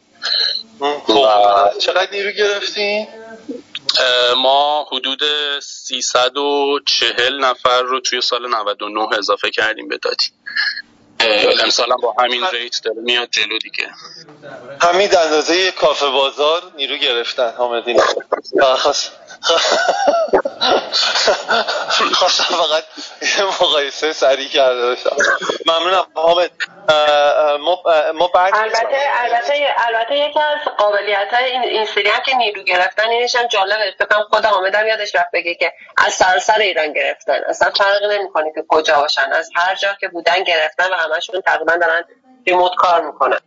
خب چقدر نیرو گرفتیم؟ ما حدود سیصد و چهل نفر رو توی سال نود و نه اضافه کردیم به داتین. امسال هم با همین ریت داره میاد جلو دیگه. همین اندازه کافه بازار نیرو گرفتن حامدین. خاص خاص فقط یه مقایسه سریع کرده باشم. ممنونم حامد. ما ما البته البته البته یکی از قابلیت‌های این این سری هم که نیرو گرفتن اینش هم جالبه، فکرم خود حامدم یادش رفت بگه که از سراسر ایران گرفتن، اصلا فرقی نمی‌کنه که کجا باشن، از هر جا که بودن گرفتن و همشون تقریبا دارن ریموت کار می‌کنن.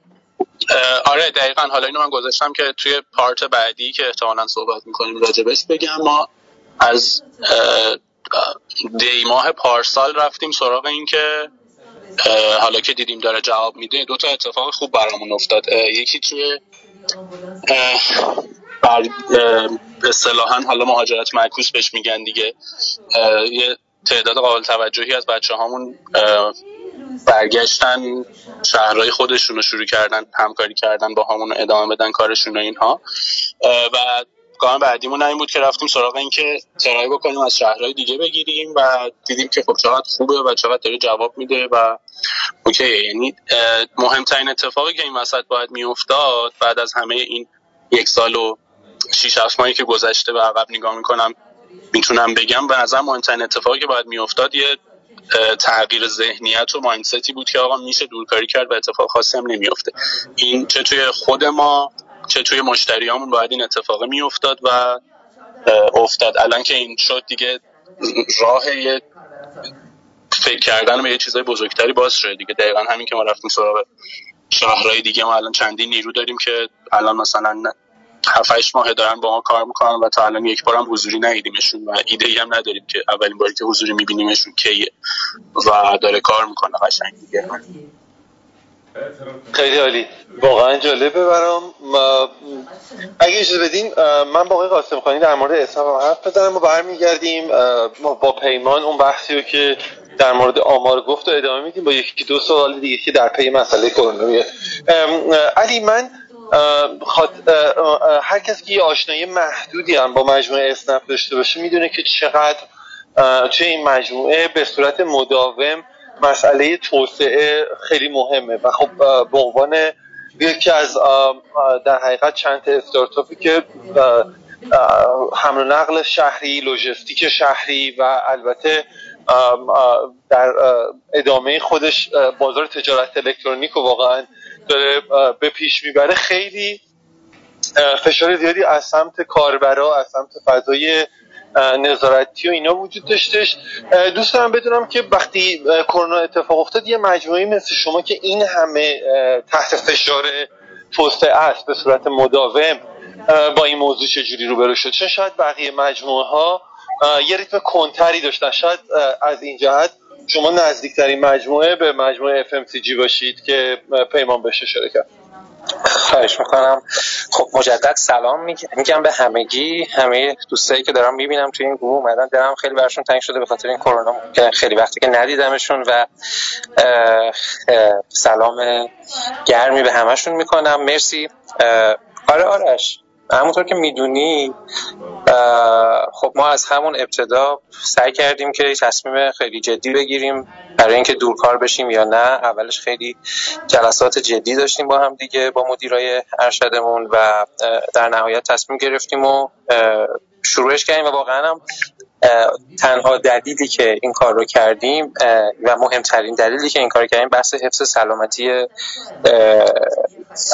آره دقیقاً. حالا اینو من گذاشتم که توی پارت بعدی که احتمالاً صحبت می‌کنیم راجبش بگم. ما از دی ماه پارسال رفتیم سراغ این که حالا که دیدیم داره جواب میده، دو تا اتفاق خوب برامون افتاد. یکی توی بر اصطلاحاً حالا مهاجرت معکوس بهش میگن دیگه، یه تعداد قابل توجهی از بچه هامون برگشتن شهرهای خودشون رو شروع کردن همکاری کردن با همون، ادامه بدن کارشون رو اینها. و گام بعدیمون این بود که رفتیم سراغ این که ترایی بکنیم از شهرهای دیگه بگیریم و دیدیم که خب چقدر خوبه و چقدر داره جواب میده و اوکی. یعنی مهمترین اتفاقی که این وسط باید میافتاد بعد از همه این یک سال و شیش هفت ماهی که گذشته و عقب نگاه میکنم میتونم بگم به نظر مهمترین اتفاقی که باید میافتاد یه تغییر ذهنیت و مایندستی بود که آقا میشه دورکاری کرد و اتفاق خاصی هم نمیافته. این چه توی خود ما چه توی مشتریامون باید این اتفاق میافتاد و افتاد. الان که این شد دیگه راه یه فکر کردن به یه چیزای بزرگتری باز شده دیگه. دقیقا همین که ما رفتیم سراغ شهرهای دیگه، ما الان چندین نیرو داریم که الان مثلا هفت هشت ماه دارن با ما کار میکنن و تا الان یک بارم حضوری ندیدیمشون و ایده ای هم نداریم که اولین باری که حضوری میبینیمشون کیه و داره کار میکنه قشنگ دیگه. خیلی عالی، واقعا جالبه برام. اگه اجازه بدین من با آقای قاسم خانی در مورد اسحاق حرف بزنم و برمیگردیم با پیمان اون بحثی رو که در مورد آمار گفت و ادامه میدیم با یکی دو سوال دیگه که در پی مسئله کرونا میاد. علی من خاط... هر کسی که یه آشنایی محدودی هم با مجموعه اسنپ داشته باشه میدونه که چقدر چه این مجموعه به صورت مداوم مسئله توسعه خیلی مهمه و خب به عنوان یکی از در حقیقت چند تا استارتاپی که حمل و نقل شهری، لوجستیک شهری و البته در ادامه خودش بازار تجارت الکترونیک و واقعاً داره به پیش میبره، خیلی فشار زیادی از سمت کاربرا، از سمت فضای نظارتی و اینا وجود داشتش. دوست دارم بدونم که وقتی کرونا اتفاق افتاد یه مجموعه مثل شما که این همه تحت فشار توسعه است به صورت مداوم با این موضوع چجوری روبرو شد؟ چون شاید بقیه مجموعه ها یه ریتم کنتری داشتن، شاید از این جهت شما نزدیکترین مجموعه به مجموعه اف ام سی جی باشید که پیمان بشه شرکت. خواهش میکنم. خب مجدد سلام میگم به همگی، همه دوستایی که دارم میبینم توی این گروه اومدن، دلم خیلی برشون تنگ شده به خاطر این کرونا، خیلی وقتی که ندیدمشون و سلام گرمی به همشون میکنم. مرسی. آره آرش، همونطور که میدونی خب ما از همون ابتدا سعی کردیم که تصمیم خیلی جدی بگیریم برای اینکه دورکار بشیم یا نه. اولش خیلی جلسات جدی داشتیم با هم دیگه، با مدیرای ارشدمون و در نهایت تصمیم گرفتیم و شروعش کردیم و واقعا هم تنها دلیلی که این کار رو کردیم و مهمترین دلیلی که این کار رو کردیم بحث حفظ سلامتی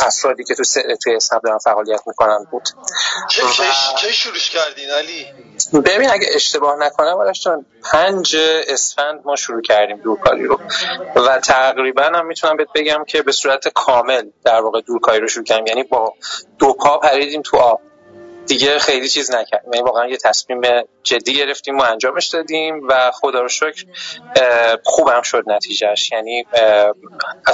افرادی که تو توی اسنپ دارن فعالیت میکنن بود. چه چه شروعش کردین علی؟ ببین اگه اشتباه نکنم ولاشون پنج اسفند ما شروع کردیم دورکاری رو و تقریبا هم میتونم بهت بگم که به صورت کامل در واقع دورکاری رو شروع کردیم، یعنی با دو پا پریدیم تو آب دیگه، خیلی چیز نکردیم، یعنی واقعا یه تصمیم جدی گرفتیم و انجامش دادیم و خدا رو شکر خوبم شد نتیجهش. یعنی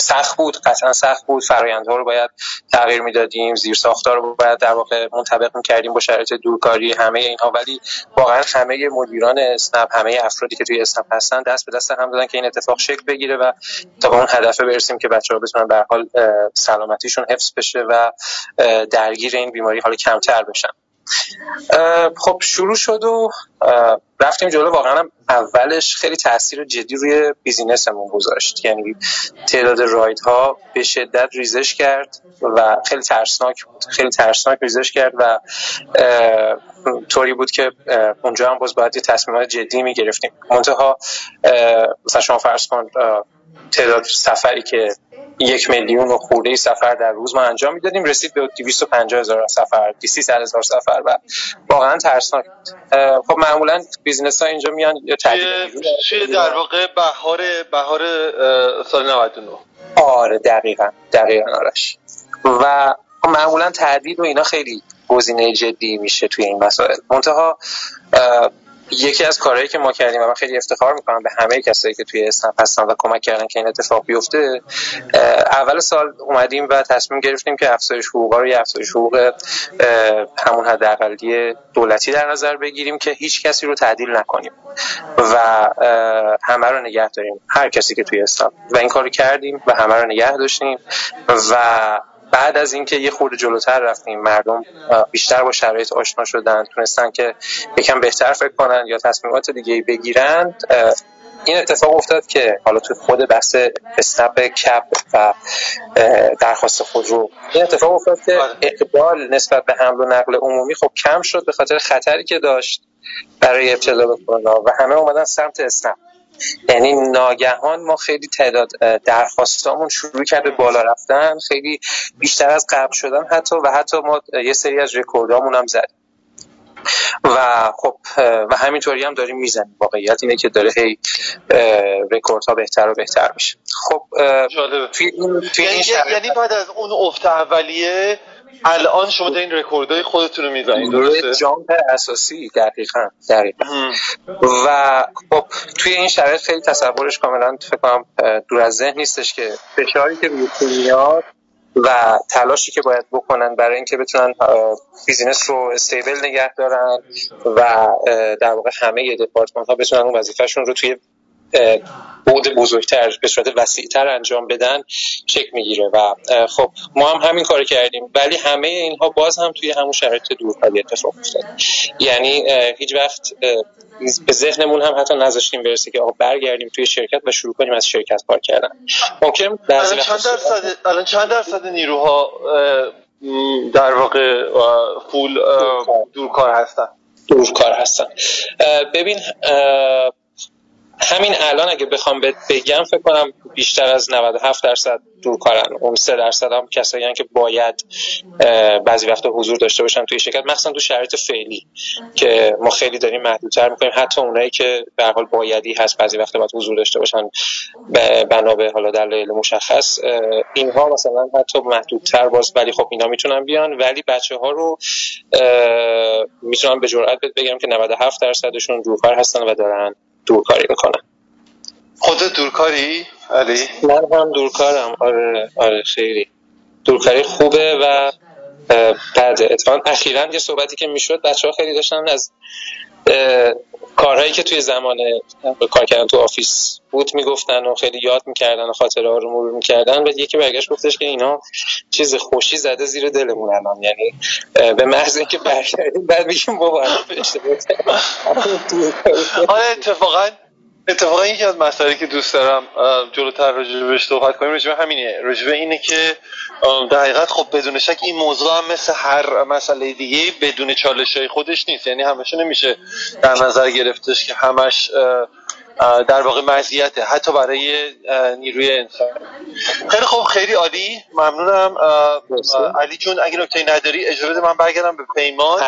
سخت بود، قطعا سخت بود، فرآیندها رو باید تغییر میدادیم، زیر ساخت‌ها رو باید در واقع منطبق میکردیم با شرایط دورکاری، همه اینها، ولی واقعا همه مدیران اسنپ، همه افرادی که توی اسنپ هستن دست به دست هم دادن که این اتفاق شکل بگیره و تا به اون هدف برسیم که بچه‌ها بتونن به هر حال سلامتیشون حفظ بشه و درگیر این بیماری حالا کمتر بشن. خب شروع شد و رفتیم جلو. واقعا هم اولش خیلی تاثیر جدی روی بیزینسمون گذاشت، یعنی تعداد رایدها به شدت ریزش کرد و خیلی ترسناک بود، خیلی ترسناک ریزش کرد و طوری بود که اونجا هم باز باید یه تصمیمات جدی می گرفتیم. منتها مثلا شما فرض کن تعداد سفری که یک میلیون و خورده سفر در روز ما انجام میدادیم رسید به دویست و پنجاه هزار سفر، سیصد هزار سفر و واقعا ترسناک بود. خب معمولا بیزینس ها اینجا میان یا چه در واقع بهار بهار سال نود و نه. آره دقیقاً دقیقاً آرش. و معمولا تعدیل و اینا خیلی گزینه جدی میشه توی این مسائل. منتها یکی از کارهایی که ما کردیم و من خیلی افتخار میکنم به همه کسایی که توی اسنپ هستن و کمک کردن که این اتفاق بیفته، اول سال اومدیم و تصمیم گرفتیم که افزایش حقوقا رو یه افزایش حقوق همون حداقلی دولتی در نظر بگیریم که هیچ کسی رو تعدیل نکنیم و همه رو نگه داریم، هر کسی که توی اسنپ، و این کارو کردیم و همه رو نگه داشتیم. و بعد از اینکه یه خورده جلوتر رفتیم، مردم بیشتر با شرایط آشنا شدن، تونستن که یکم بهتر فکر کنن یا تصمیمات دیگه بگیرن، این اتفاق افتاد که حالا تو خود بحث اسنپ کپ و درخواست خودرو این اتفاق افتاد که اقبال نسبت به حمل و نقل عمومی خب کم شد به خاطر خطری که داشت برای ابتلا به کرونا و همه اومدن سمت اسنپ. یعنی ناگهان ما خیلی تعداد درخواستامون شروع کرد به بالا رفتن، خیلی بیشتر از قبل شدن حتی، و حتی ما یه سری از رکوردامون هم زدیم و خب و همینطوری هم داریم میزنیم. واقعیت اینه که داره هی رکوردها بهتر و بهتر میشه. خب توی این توی یعنی, این یعنی بعد از اون افت اولیه الان شما دارین رکوردای خودتون رو میزنید، درسته؟ جامپ اساسی دقیقاً دقیقاً هم. و خب توی این شرایط خیلی تصورش کاملاً فکر کنم دور از ذهن نیستش که فشاری که روی میاد و تلاشی که باید بکنن برای اینکه بتونن بیزینس رو استیبل نگه دارن و در واقع همه دپارتمان‌ها بتونن اون وظیفه‌شون رو توی بود بزرگتر به صورت وسیع‌تر انجام بدن چک میگیره. و خب ما هم همین کار کردیم، ولی همه اینها باز هم توی همون شرایط دورپایی اتفاق افتاد. یعنی هیچ وقت به ذهنمون هم حتی نذاشتیم برسه که آقا برگردیم توی شرکت و شروع کنیم از شرکت کار کردن. ممکن الان چند درصد الان چند درصد نیروها در واقع فول دورکار هستن دورکار هستن ببین همین الان اگه بخوام بهت بگم فکر کنم بیشتر از نود و هفت درصد دورکارن. اون سه درصد هم کسایی که باید بعضی وقتا حضور داشته باشن توی شرکت، مخصوصا تو شرایط فعلی که ما خیلی داریم محدودتر می‌کنیم. حتی اونایی که به هر حال بایدی هست بعضی وقتا باید حضور داشته باشن بنا به حالا دلایل مشخص، اینها مثلا حتی محدودتر باز، ولی خب اینا میتونن بیان. ولی بچه‌ها رو میتونم به جرئت بگم که نود و هفت درصدشون دورکار هستن و دارن دورکاری میکنن. خودت دورکاری؟ علی؟ من هم دورکارم. آره آره خیلی دورکاری خوبه و بعد اتفاقا اخیراً یه صحبتی که میشد بچه‌ها خیلی داشتن از کارهایی که توی زمان کار کردن تو آفیس بود میگفتن و خیلی یاد میکردن و خاطره ها رو مرور میکردن. بعد یکی برگشت گفتش که اینا چیز خوشی زده زیر دلمون الان، یعنی به محض اینکه برگردیم بعد میگیم بابا اشتباه کردیم. آره اتفاقا اتفاقا یکی از مسائلی که دوست دارم جلوتر راجع بهش صحبت کنیم راجع به همینه، راجع به اینه که در حقیقت خب بدون شک این موضوع هم مثل هر مسئله دیگه بدون چالش‌های خودش نیست. یعنی همش نمیشه در نظر گرفتش که همش در واقع مزیته، حتی برای نیروی انسان. خیلی خوب، خیلی عالی، ممنونم علی جون. اگه نکته‌ای نداری اجازه بده من برگردم به پیمان.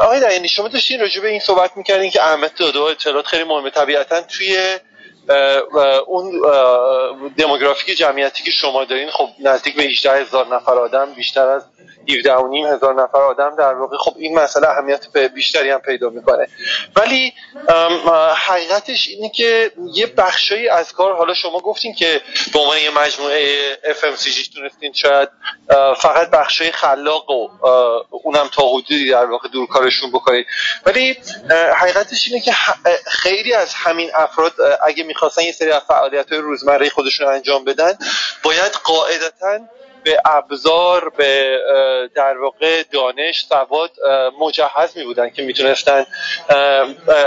آقای دایانی شما داشتین راجع به این صحبت می‌کردین که اهمیت داده اطلاعات خیلی مهمه، طبیعتاً توی و اون دموگرافیک جمعیتی که شما دارین، خب نزدیک به هجده هزار نفر آدم، بیشتر از هفده و نیم هزار نفر آدم در واقع، خب این مسئله اهمیت بیشتری هم پیدا میکنه. ولی حقیقتش اینه که یه بخشی از کار، حالا شما گفتین که به عنوان یه مجموعه اف ام سی جی تونستین شاید فقط بخشی خلاق و اونم تا حدودی در واقع دور کارشون بکنید، ولی حقیقتش اینه که خیلی از همین افراد اگه میخواستن یه سری از فعالیت‌های روزمره خودشون انجام بدن، باید قاعدتاً به ابزار، به در واقع دانش، سواد مجهز می بودن که میتونستن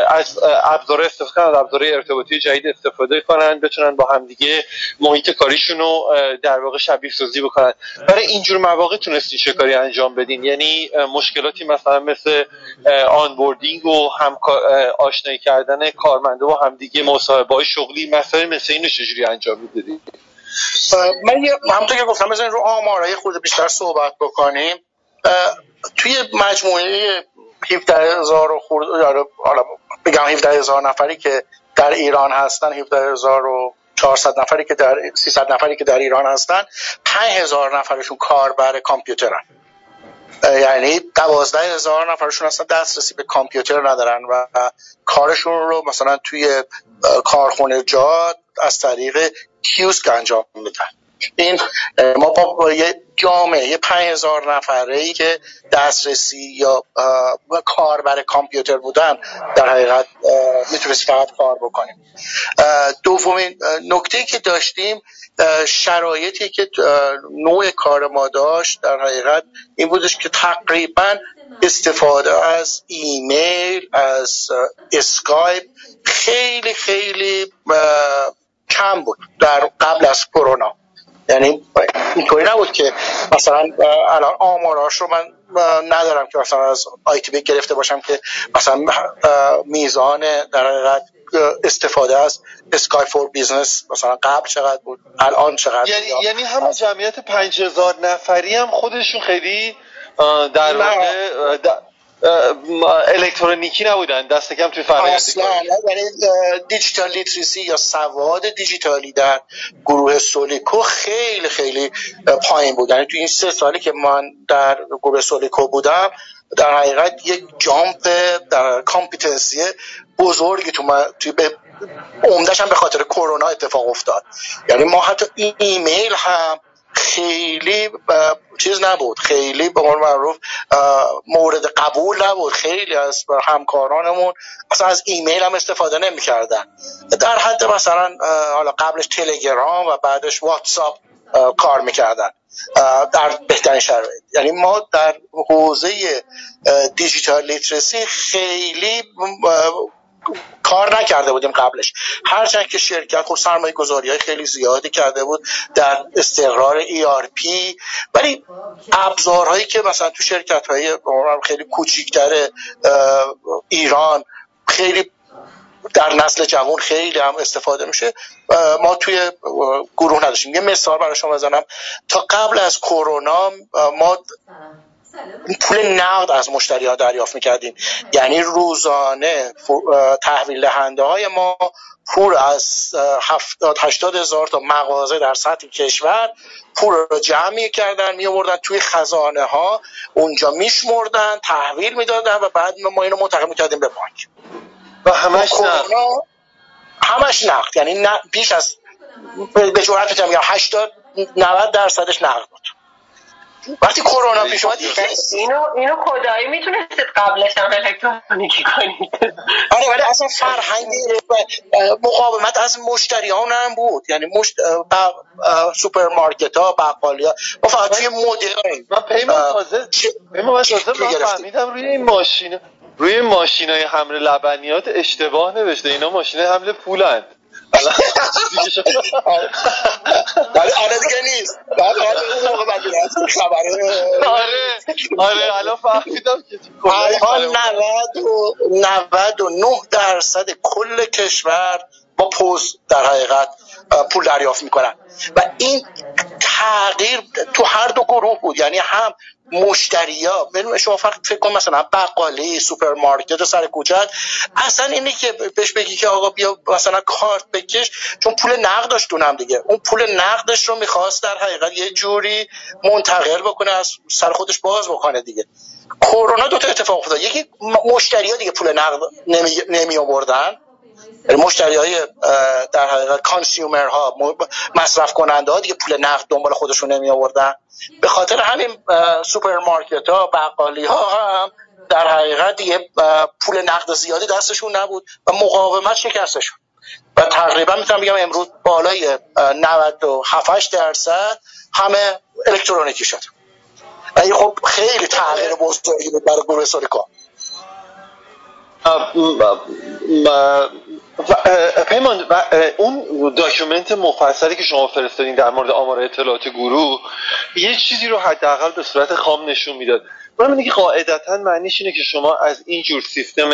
از ابزار استفاده کنن، ابزار ارتباطی جدید استفاده کنن، بتونن با همدیگه محیط کاریشون رو در واقع شبیه سازی بکنن. برای اینجور مواقع تونستین چه کاری انجام بدین؟ یعنی مشکلاتی مثلا مثل آنبوردینگ و همکار آشنایی کردن کارمنده با همدیگه، مصاحبه‌های شغلی، مسائل مثل اینو چجوری انجام میدادین؟ من یه همونطور که گفتم بزنید رو آمارهای خود بیشتر صحبت بکنیم. توی مجموعه هفده هزار نفری که در ایران هستن، هفده هزار و چهارصد نفری که در سیصد نفری که در ایران هستن، پنج هزار نفرشون کاربر کامپیوترن. یعنی دوازده هزار نفرشون اصلا دسترسی به کامپیوتر ندارن و کارشون رو مثلا توی کارخونه جا از طریق کیوسک انجام میدن. این ما با یه جامعه یه پنج هزار نفره‌ای که دسترسی یا کاربر کامپیوتر بودن در حقیقت میتونستیم فقط کار بکنیم. دومین نکته‌ای که داشتیم، شرایطی که نوع کار ما داشت در حقیقت این بودش که تقریبا استفاده از ایمیل، از اسکایپ خیلی خیلی کم بود در قبل از کرونا. یعنی اینطوری نبود که مثلا الان آماراش رو من ندارم که مثلا از آی تی بی گرفته باشم که مثلا میزان در حقیقت استفاده از اسکای فور بیزنس مثلا قبل چقدر بود الان چقدر. یعنی یعنی همون جمعیت پنج هزار نفری هم خودشون خیلی در واقع الکترونیکی نبودن، دست کم توی فرآیند دیجیتال لیتریسی یا سواد دیجیتالی در گروه سولیکو خیلی خیلی پایین بود. یعنی توی این سه سالی که من در گروه سولیکو بودم در حقیقت یک جامپ در کامپیتنسی بزرگی تو ما توی به عمدش هم به خاطر کرونا اتفاق افتاد. یعنی ما حتی ایمیل هم خیلی چیز نبود، خیلی به قول معروف مورد قبول نبود. خیلی از همکارانمون اصلا از ایمیل هم استفاده نمی‌کردن، در حد مثلا حالا قبلش تلگرام و بعدش واتساپ کار می‌کردن در بهترین شرایط. یعنی ما در حوزه دیجیتال لیترسی خیلی کار نکرده بودیم قبلش، هرچند که شرکت خب سرمایه گذاری های خیلی زیادی کرده بود در استقرار ای آر پی، ولی ابزارهایی که مثلا تو شرکت های خیلی کوچیکتر ایران خیلی در نسل جوان خیلی هم استفاده میشه ما توی گروه نداشتیم. یه مثال برای شما بزنم، تا قبل از کرونا ما پول نقد از مشتری ها دریافت میکردیم، یعنی روزانه تحویل دهنده های ما پول از هفتاد هشتاد هزار تا مغازه در سطح کشور پول رو جمع میکردن، میآوردن توی خزانه ها، اونجا میشمردن، تحویل میدادن و بعد ما اینو منتقل میکردیم به بانک و همش نقد همش نقد یعنی نه بیش از به جرأت میگم هشتاد نود درصدش نقد بود. وقتی کرونا پیش اومد اینو اینو خدایی میتونستید قبلش هم الکترونیکی کنید. آره، ولی اصلا فرهنگ مقاومت از مشتریان هم بود. یعنی مشت... با... سوپرمارکت ها، بقالی ها، ما فقط توی مدل من پیمان تازه پیمان تازه من فهمیدم روی این ماشین روی ماشینای حمل لبنیات اشتباه نوشته، اینا ماشینای حمل پولند. آره دیگه نیست. آره آره الان فهمیدم که نود و نه درصد کل کشور با پوز در حقیقت پول دریافت میکنن و این تغییر تو هر دو گروه بود. یعنی هم مشتری ها، ببین شما فکر کن مثلا بقالی سوپرمارکت سر کوچه‌ت، اصلا اینه که بهش بگی که آقا بیا مثلا کارت بکش، چون پول نقد داشت اونم دیگه، اون پول نقدش رو میخواست در حقیقت یه جوری منتقل بکنه، از سر خودش باز بکنه دیگه. کرونا دو تا اتفاق افتاد، یکی مشتری ها دیگه پول نقد نمی, نمی آوردن، مشتری های در حقیقت کانسیومر ها، مصرف کننده ها دیگه پول نقد دنبال خودشون نمی آوردن، به خاطر همین سوپرمارکت ها، بقالی ها هم در حقیقت دیگه پول نقد زیادی دستشون نبود و مقاومت شکستشون و تقریبا میتونم بگم امروز بالای نود و هفت درصد همه الکترونیکی شد. این خب خیلی تغییر بزرگی بود برای گروه سولیکو. پیمان، اون داکیومنت مفصلی که شما فرستادین در مورد آمار اطلاعات گروه یه چیزی رو حداقل به صورت خام نشون میداد. من میگم که قاعدتاً معنیش اینه که شما از این جور سیستم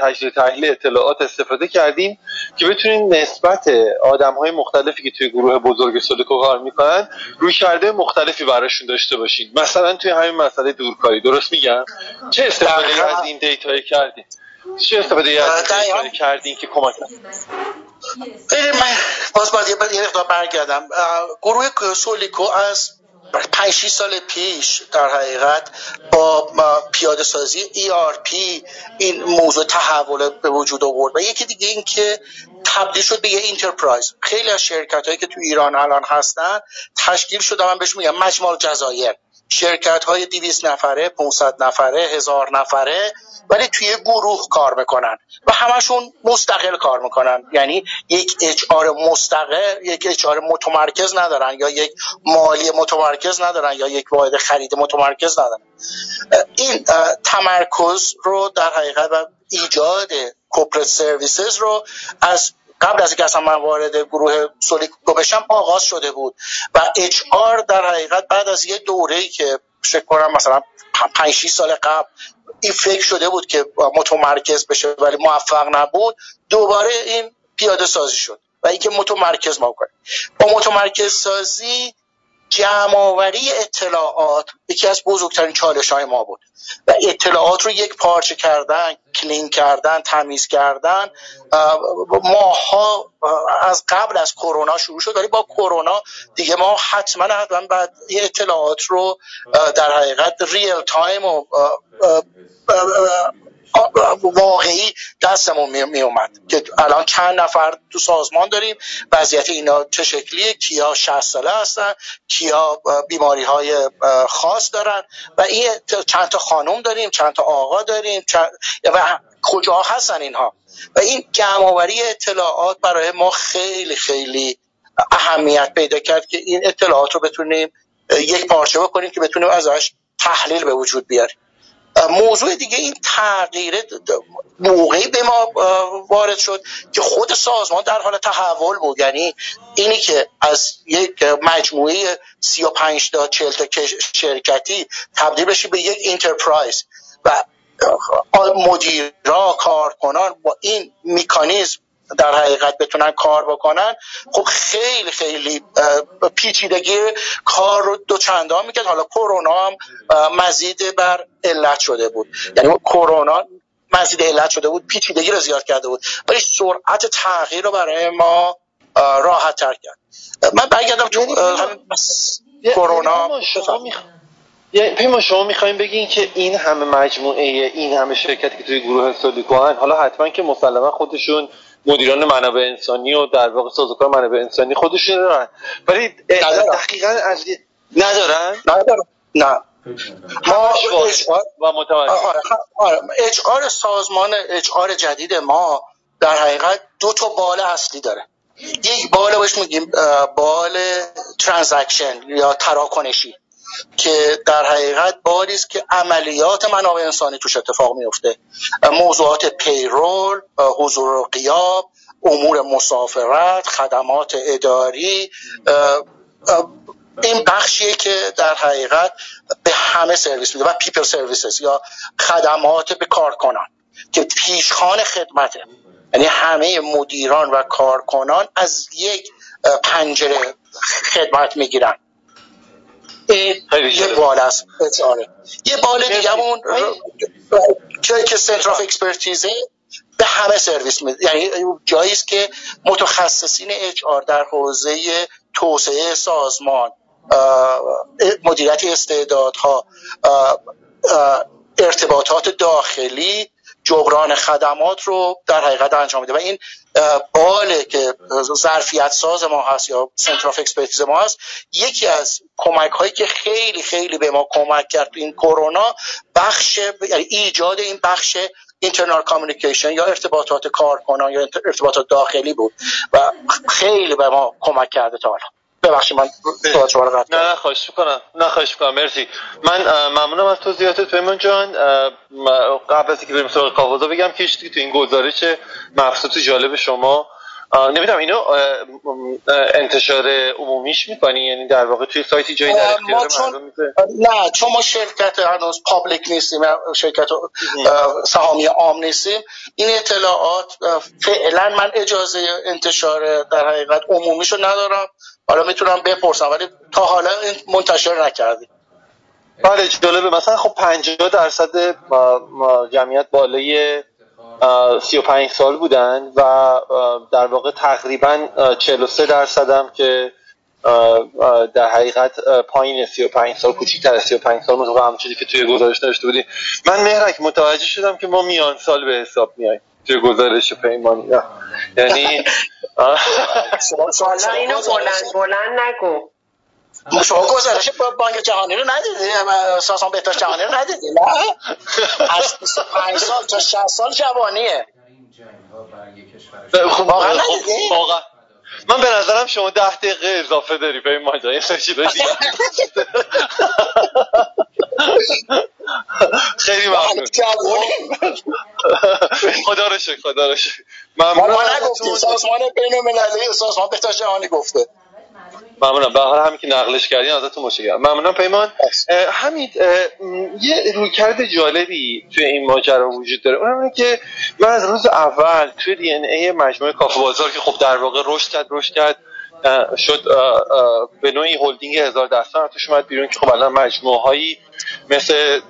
تجزیه تحلیل اطلاعات استفاده کردین که بتونین نسبت آدم‌های مختلفی که توی گروه بزرگ سولیکو کار می‌کنن رویکرده مختلفی براشون داشته باشین. مثلا توی همین مسئله دورکاری، درست میگم، چه استفاده از این دیتاها کردین؟ چه استفاده یاد کردین که کمک کنه؟ من باز باز یه مقدار برگردم. گروه سولیکو از پنج شش سال پیش در حقیقت با پیاده سازی ای آر پی این موضوع تحول به وجود آورد. و یکی دیگه این که تبدیل شد به یه انترپرایز. خیلی از شرکت‌هایی که تو ایران الان هستن تشکیل شده، من بهش میگم مجمع الجزایر، شرکت‌های دویست نفره، پانصد نفره، هزار نفره، ولی توی گروه کار میکنن و همشون مستقل کار میکنن. یعنی یک اچ آر مستقل، یک اچ آر متمرکز ندارن، یا یک مالی متمرکز ندارن، یا یک واحد خرید متمرکز ندارن. این تمرکز رو در حقیقت ایجاد کورپرات سرویسز رو از قبل از اینکه اصلا من وارد گروه سولیکو بشم آغاز شده بود. و اچ آر در حقیقت بعد از یه دوره‌ای که فکر کنم مثلا پنج شش سال قبل این فکر شده بود که متمرکز بشه ولی موفق نبود، دوباره این پیاده سازی شد و اینکه متمرکز ما کنیم. با متمرکز سازی جمع‌آوری اطلاعات یکی از بزرگترین چالش‌های ما بود و اطلاعات رو یک پارچه کردن، کلین کردن، تمیز کردن ماها از قبل از کرونا شروع شد، ولی با کرونا دیگه ما حتما حتما بعد این اطلاعات رو در حقیقت ریل تایم و واقعی دستمون می اومد که الان چند نفر تو سازمان داریم، وضعیت اینا چه شکلیه، کیا شصت ساله هستن، کیا بیماری های خاص دارن و این چند تا خانم داریم، چند تا آقا داریم چند... و کجا هستن اینها. و این جمع‌آوری اطلاعات برای ما خیلی خیلی اهمیت پیدا کرد که این اطلاعات رو بتونیم یک پارچه بکنیم که بتونیم ازش تحلیل به وجود بیاریم. موضوع دیگه این تغییر موقعی به ما وارد شد که خود سازمان در حال تحول بود. یعنی اینی که از یک مجموعه سی و پنج تا چهل تا شرکتی تبدیل بشه به یک انترپرایز و مدیرا کارکنان با این مکانیزم در حقیقت بتونن کار بکنن، خب خیلی خیلی پیچیدگی کار رو دو چندان میکرد. حالا کرونا هم مزید بر علت شده بود، یعنی کرونا مزید علت شده بود، پیچیدگی رو زیاد کرده بود، ولی سرعت تغییر رو برای ما راحت تر کرد. من برگردم چون کرونا یه پیما شما میخواییم بگین که این همه مجموعه این همه شرکتی که توی گروه سولیکو هن، حالا حتما که مسلما خودشون مدیران منابع انسانی و در واقع سازوکار منابع انسانی خودشون دارن، ولی دقیقاً از ندارن ندارن نه ما و متوجه اچ آر سازمان اچ آر جدید ما در حقیقت دو تا بال اصلی داره. یک بال بهش میگیم بال ترانزکشن یا تراکنشی که در حقیقت بالی است که عملیات منابع انسانی توش اتفاق میفته، موضوعات پیرول، حضور و غیاب، امور مسافرت، خدمات اداری. این بخشیه که در حقیقت به همه سرویس میده و پیپل سرویسز یا خدمات به کارکنان که پیشخوان خدمته، یعنی همه مدیران و کارکنان از یک پنجره خدمت میگیرن. یه بال است اچاره. یه بال دیگه‌مون جایی که سنتر آف اکسپرتیز به همه سرویس میده، یعنی جایی است که متخصصین اچ آر در حوزه توسعه سازمان، مدیریت استعدادها، ارتباطات داخلی، جبران خدمات رو در حقیقت انجام میده و این باله که ظرفیت ساز ما هست یا سنتر آف اکسپرتیز ما هست. یکی از کمک هایی که خیلی خیلی به ما کمک کرد این کرونا بخش، یعنی ایجاد این بخش اینترنال کامیونیکیشن یا ارتباطات کارکنان یا ارتباطات داخلی بود و خیلی به ما کمک کرده تا حالا. ببخشید من صحبت شما رو قطع کردم. نه خواهش می‌کنم. نه خواهش می‌کنم. مرسی. من ممنونم از توضیحاتت پیمان جان. قبل از اینکه بریم سراغ کاوازا بگم که تو این گزارش مبسوط جالب شما نمیدونم اینو انتشار عمومیش می‌کنی، یعنی در واقع توی سایتی جایی در اختیار مردم می‌ذاری؟ نه، چون ما شرکت هنوز پابلیک نیستیم، شرکت سهامی عام نیستیم. این اطلاعات فعلا من اجازه انتشار در حقیقت عمومیشو ندارم. حالا میتونم بپرسم ولی تا حالا منتشر نکردیم. بله جالبه. مثلا خب پنجاه درصد جمعیت بالای سی و پنج سال بودن و در واقع تقریبا چهل و سه درصد هم که در حقیقت پایین سی و پنج سال، کوچیک‌تر از سی و پنج سال، مطابق همون چیزی که توی گزارش نوشته بودی. من مهرک متوجه شدم که ما میان سال به حساب میایم توی گزارش پیمانی، یعنی سوالا اینو بلند بلند نگو. شما گزارش بانک جهانی رو ندیدی؟ سازمان بهداشت جهانی رو ندیدی؟ نه، از بیست و پنج سال تا شصت سال جوانیه. واقعا ندیدی؟ واقعا من به نظرم شما ده دقیقه اضافه داری به این ماجرا. یه چیزی دیگه خیلی ممنون، خدا رو شکر، خدا رو شکر. ممنون. نگفتیم سازمان بین‌المللی و سازمان بهداشت جهانی گفته. ممنونم. به هر همین که نقلش کردین ازتون متشکرم. ممنونم پیمان. همین یه رویکرد جالبی توی این ماجرا وجود داره، اونم اینه که من از روز اول توی دی ان ای مجموعه کافه بازار که خب در واقع رشد کرد رشد کرد شد به نوعی هلدینگ هزار دستان توش اومد بیرون، که خب الان مجموعه‌هایی مثل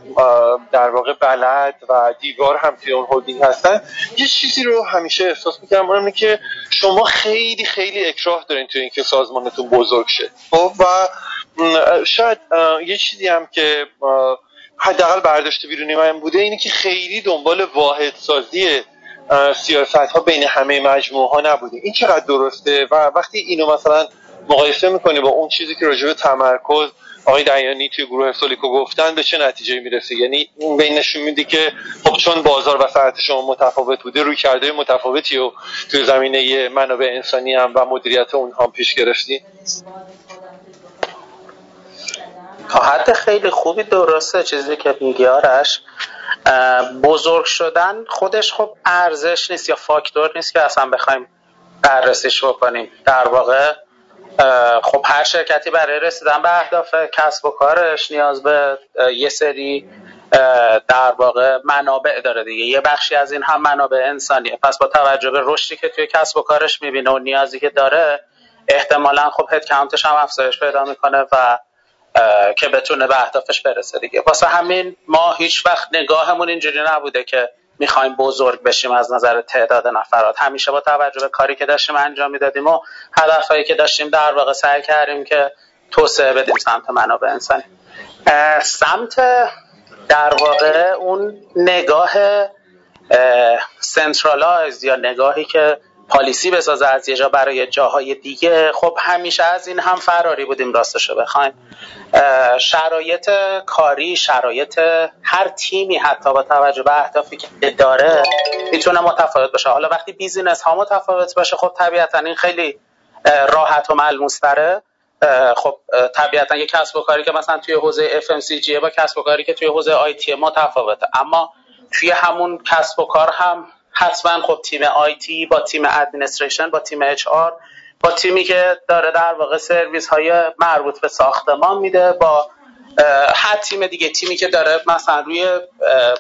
در واقع بلد و دیوار هم توی اون هلدینگ هستن. یه چیزی رو همیشه احساس می‌کنم، اونم اینه که شما خیلی خیلی اکراه دارین توی اینکه سازمانتون بزرگ شه. خب و شاید یه چیزی هم که حداقل برداشت بیرونی من بوده اینه که خیلی دنبال واحد سازی سیاست‌ها بین همه مجموعه‌ها نبودیم. این چقدر درسته؟ و وقتی اینو مثلا مقایسه می‌کنی با اون چیزی که راجع به تمرکز آقای دیانی توی گروه افتولیکو گفتن، به چه نتیجه‌ای میرسی؟ یعنی اون بینشون میده که خب چون بازار و ساعت شما متفاوت بوده، روی کرده متفاوتی و توی زمینه منابع انسانی هم و مدیریت اونها پیش گرفتی. حتی خیلی خوبی درسته چیزی که میگی آرش. بزرگ شدن خودش خب ارزش نیست یا فاکتور نیست که اصلا بخوایم بررسیش بکنیم. در واقع خب هر شرکتی برای رسیدن به اهداف کسب و کارش نیاز به یه سری در واقع منابع داره دیگه. یه بخشی از این هم منابع انسانیه. پس با توجه به رشدی که توی کسب و کارش میبینه و نیازی که داره، احتمالاً خب هد کانتش هم افزایش پیدا میکنه و که بتونه به اهدافش برسه دیگه. واسه همین ما هیچ وقت نگاهمون اینجوری نبوده که میخوایم بزرگ بشیم از نظر تعداد نفرات. همیشه با توجه به کاری که داشتیم انجام میدادیم و هدفهایی که داشتیم در واقع سعی کردیم که توسعه بدیم سمت منابع انسانی، سمت در واقع اون نگاه سنترالایزد یا نگاهی که پالیسی بسازه از یه جا برای جاهای دیگه. خب همیشه از این هم فراری بودیم راستشو بخوایم. شرایط کاری، شرایط هر تیمی حتی با توجه به اهدافی که داره میتونه متفاوت باشه. حالا وقتی بیزینس ها متفاوت باشه خب طبیعتا این خیلی راحت و ملموس تره. خب طبیعتا یک کسب و کاری که مثلا توی حوزه اف ام سی جی با کسب و کاری که توی حوزه آی تی متفاوته، اما توی همون کسب و کار هم حتما خب تیم آی تی با تیم ادمنستریشن با تیم اچ آر با تیمی که داره در واقع سرویس های مربوط به ساختمان میده با هر تیم دیگه، تیمی که داره مثلا روی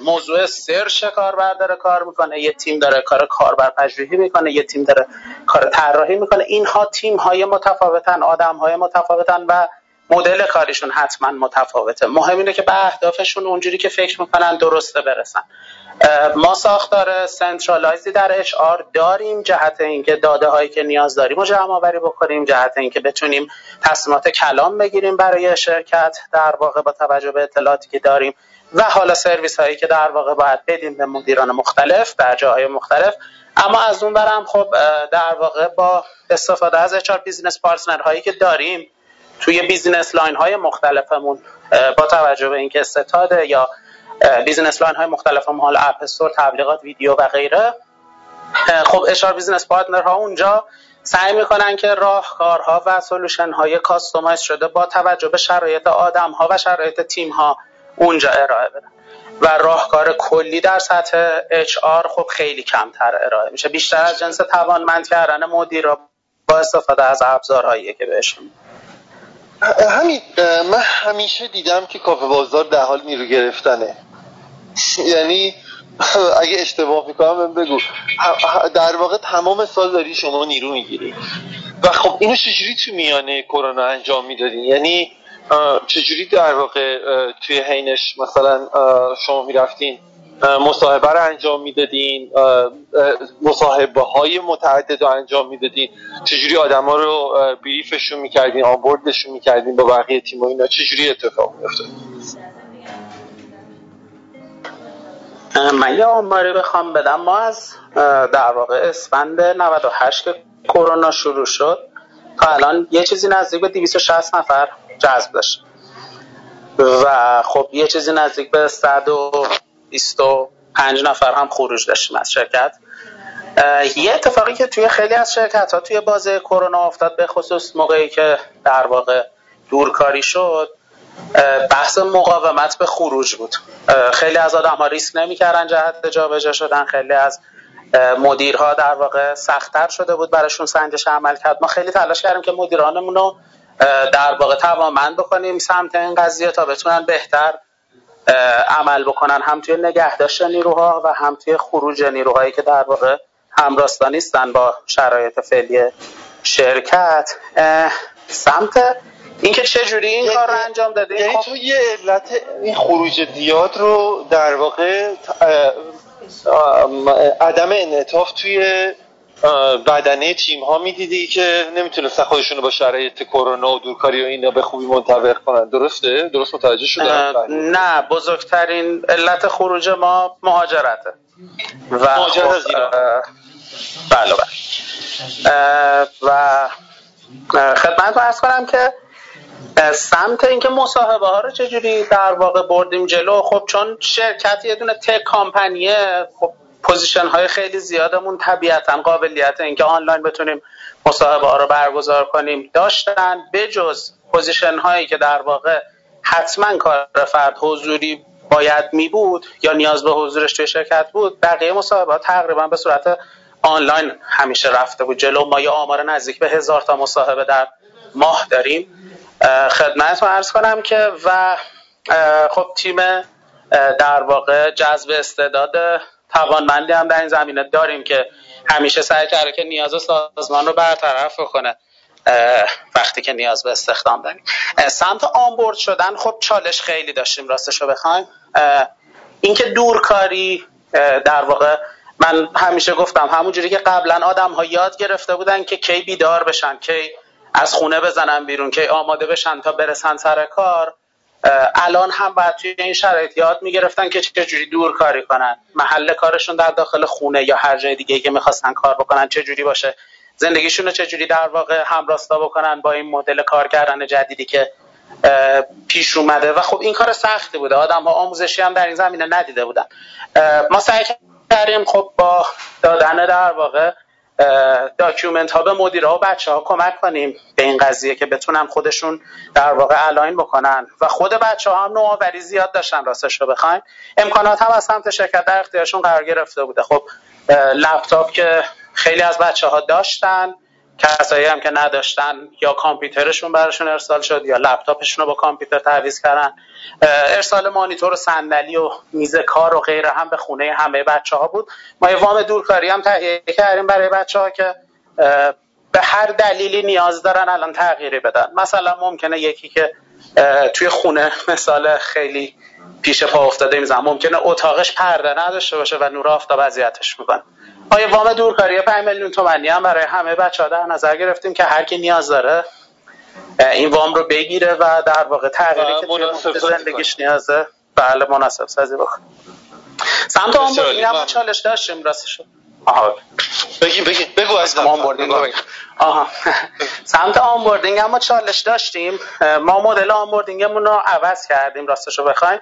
موضوع سرچ کاربر داره کار میکنه، یه تیم داره کار کاربر پژوهی میکنه، یه تیم داره کار طراحی میکنه. اینها تیم های متفاوتن، آدم های متفاوتن و مدل کارشون حتما متفاوته. مهم اینه که به اهدافشون اونجوری که فکر میکنن درسته برسن. ما ساختار سنترالایزی در اچ آر داریم، جهت اینکه داده هایی که نیاز داریم رو جمع آوری بکنیم، جهت اینکه بتونیم تصمیمات کلان بگیریم برای شرکت در واقع با توجه به اطلاعاتی که داریم، و حالا سرویس هایی که در واقع باید بدیم به مدیران مختلف در جاهای مختلف. اما از اون برم خب در واقع با استفاده از اچ آر بیزینس پارتنر هایی که داریم توی بیزینس لاین های مختلفمون، با توجه به اینکه ستاده یا بیزینس لاین های مختلفمون، حالا اپ استور، تبلیغات، ویدیو و غیره، خب اچ آر بیزینس پارتنر ها اونجا سعی میکنن که راهکارها و سولوشن های کاستومایز شده با توجه به شرایط آدم ها و شرایط تیم ها اونجا ارائه بدن و راهکار کلی در سطح اچ آر خب خیلی کمتر ارائه میشه. بیشتر از جنس توانمند کردن مدیرا با استفاده از ابزارهایی که بهشون. همین من همیشه دیدم که کافه بازار در حال نیرو گرفتنه. یعنی اگه اشتباه میکنم من بگو، در واقع تمام سال داری شما نیرو میگیری و خب اینو چجوری تو میانه کرونا انجام میدادین؟ یعنی چجوری در واقع توی حینش مثلا شما میرفتین مصاحبه رو انجام میدادین، مصاحبه های متعدد رو انجام میدادین، چجوری آدم ها رو بریفشون میکردین، آنبوردشون میکردین با بقیه تیم و اینا، چجوری اتفاق میافتاد؟ من یه آماری بخوام بدم، ما از در واقع اسفند نود و هشت که کرونا شروع شد تا الان یه چیزی نزدیک به دویست و شصت نفر جذب داشت و خب یه چیزی نزدیک به صد و بیست و پنج نفر هم خروج داشتیم از شرکت. یه اتفاقی که توی خیلی از شرکت ها توی بازه کرونا افتاد، به خصوص موقعی که در واقع دورکاری شد، بحث مقاومت به خروج بود. خیلی از آدم ها ریسک نمی کردن جهت جابجا شدن، خیلی از مدیرها در واقع سخت‌تر شده بود براشون سنجش عمل کرد. ما خیلی تلاش کردیم که مدیرانمون رو در واقع توانمند بکنیم سمت این قضیه تا بتونن بهتر عمل بکنن، هم توی نگهداشت نیروها و هم توی خروج نیروهایی که در واقع همراستا نیستن با شرایط فعلی شرکت. سمت اینکه چه جوری این کار رو انجام داده، یعنی خب... تو یه علت این خروج دیاد رو در واقع عدم انعطاف توی بدنه تیم ها میدیدی که نمیتونستن خودشونو با شرایط کرونا و دورکاری و اینا به خوبی منطبق کنن، درسته؟ درست متوجه شدن؟ نه، بزرگترین علت خروج ما مهاجرته و مهاجرت از ایران. بله بله. و خدمت رو عرض کنم که سمت اینکه مصاحبه ها رو چجوری در واقع بردیم جلو، خب چون شرکت یه دونه تک کامپانیه، خب پوزیشن های خیلی زیادمون طبیعتاً قابلیت اینکه آنلاین بتونیم مصاحبه ها رو برگزار کنیم داشتن، بجز پوزیشن هایی که در واقع حتما کار فرد حضوری باید می بود یا نیاز به حضورش توی شرکت بود، بقیه مصاحبه ها تقریباً به صورت آنلاین همیشه رفته بود جلو. ما یه آمار نزدیک به هزار تا مصاحبه در ماه داریم. خدمت رو عرض کنم که و خب تیم در واقع جذب استعداد توانمندی هم در این زمینه داریم که همیشه سعی کرده که نیاز سازمان رو برطرف کنه وقتی که نیاز به استخدام داریم. سمت آنبورد شدن خب چالش خیلی داشتیم راستش رو بخوایم. اینکه دورکاری در واقع من همیشه گفتم همون جوری که قبلا آدم ها یاد گرفته بودن که کی بیدار بشن، کی از خونه بزنن بیرون، که آماده بشن تا برسن سر کار، الان هم باید توی این شرایط یاد میگرفتن که چجوری دور کاری کنن، محل کارشون در داخل خونه یا هر جای دیگه که میخواستن کار بکنن چجوری باشه، زندگیشون رو چجوری در واقع همراستا بکنن با این مدل کار کردن جدیدی که پیش اومده. و خب این کار سختی بوده، آدم ها آموزشی هم در این زمینه ندیده بودن. ما سعی کردیم خب با دادن در واقع داکیومنت ها به مدیرها و بچه ها کمک کنیم به این قضیه که بتونن خودشون در واقع الاین بکنن و خود بچه ها هم نوآوری زیاد داشتن راستش رو بخوایم. امکانات هم از سمت شرکت در اختیارشون قرار گرفته بوده. خب لپتاپ که خیلی از بچه ها داشتن، کسایی هم که نداشتن یا کامپیوترشون براشون ارسال شد یا لپتاپشون رو با کامپیوتر تعویض کردن، ارسال مانیتور و صندلی و میز کار و غیره هم به خونه همه بچه‌ها بود. ما یه وام دورکاری هم تهیه کردیم برای بچه‌ها که به هر دلیلی نیاز دارن الان تغییری بدن. مثلا ممکنه یکی که توی خونه مثال خیلی پیش پا افتاده میزن، ممکنه اتاقش پرده نداشته باشه و نور آفتاب اذیتش میکنه. ما یه وام دورکاری پنج میلیون تومانی هم برای همه بچه‌ها در نظر گرفتیم که هر کی نیاز داره این وام رو بگیره و در واقع تغییری که توی زندگیش نیازه بله مناسب سازی بکنه. سمت اون بود، این هم چالش داشتیم راستش. آها بگی بگی بگو از آنبوردینگ. آها سمت آنبوردینگ اما چالش داشتیم. ما مدل آنبوردینگمون رو عوض کردیم راستشو بخوایم.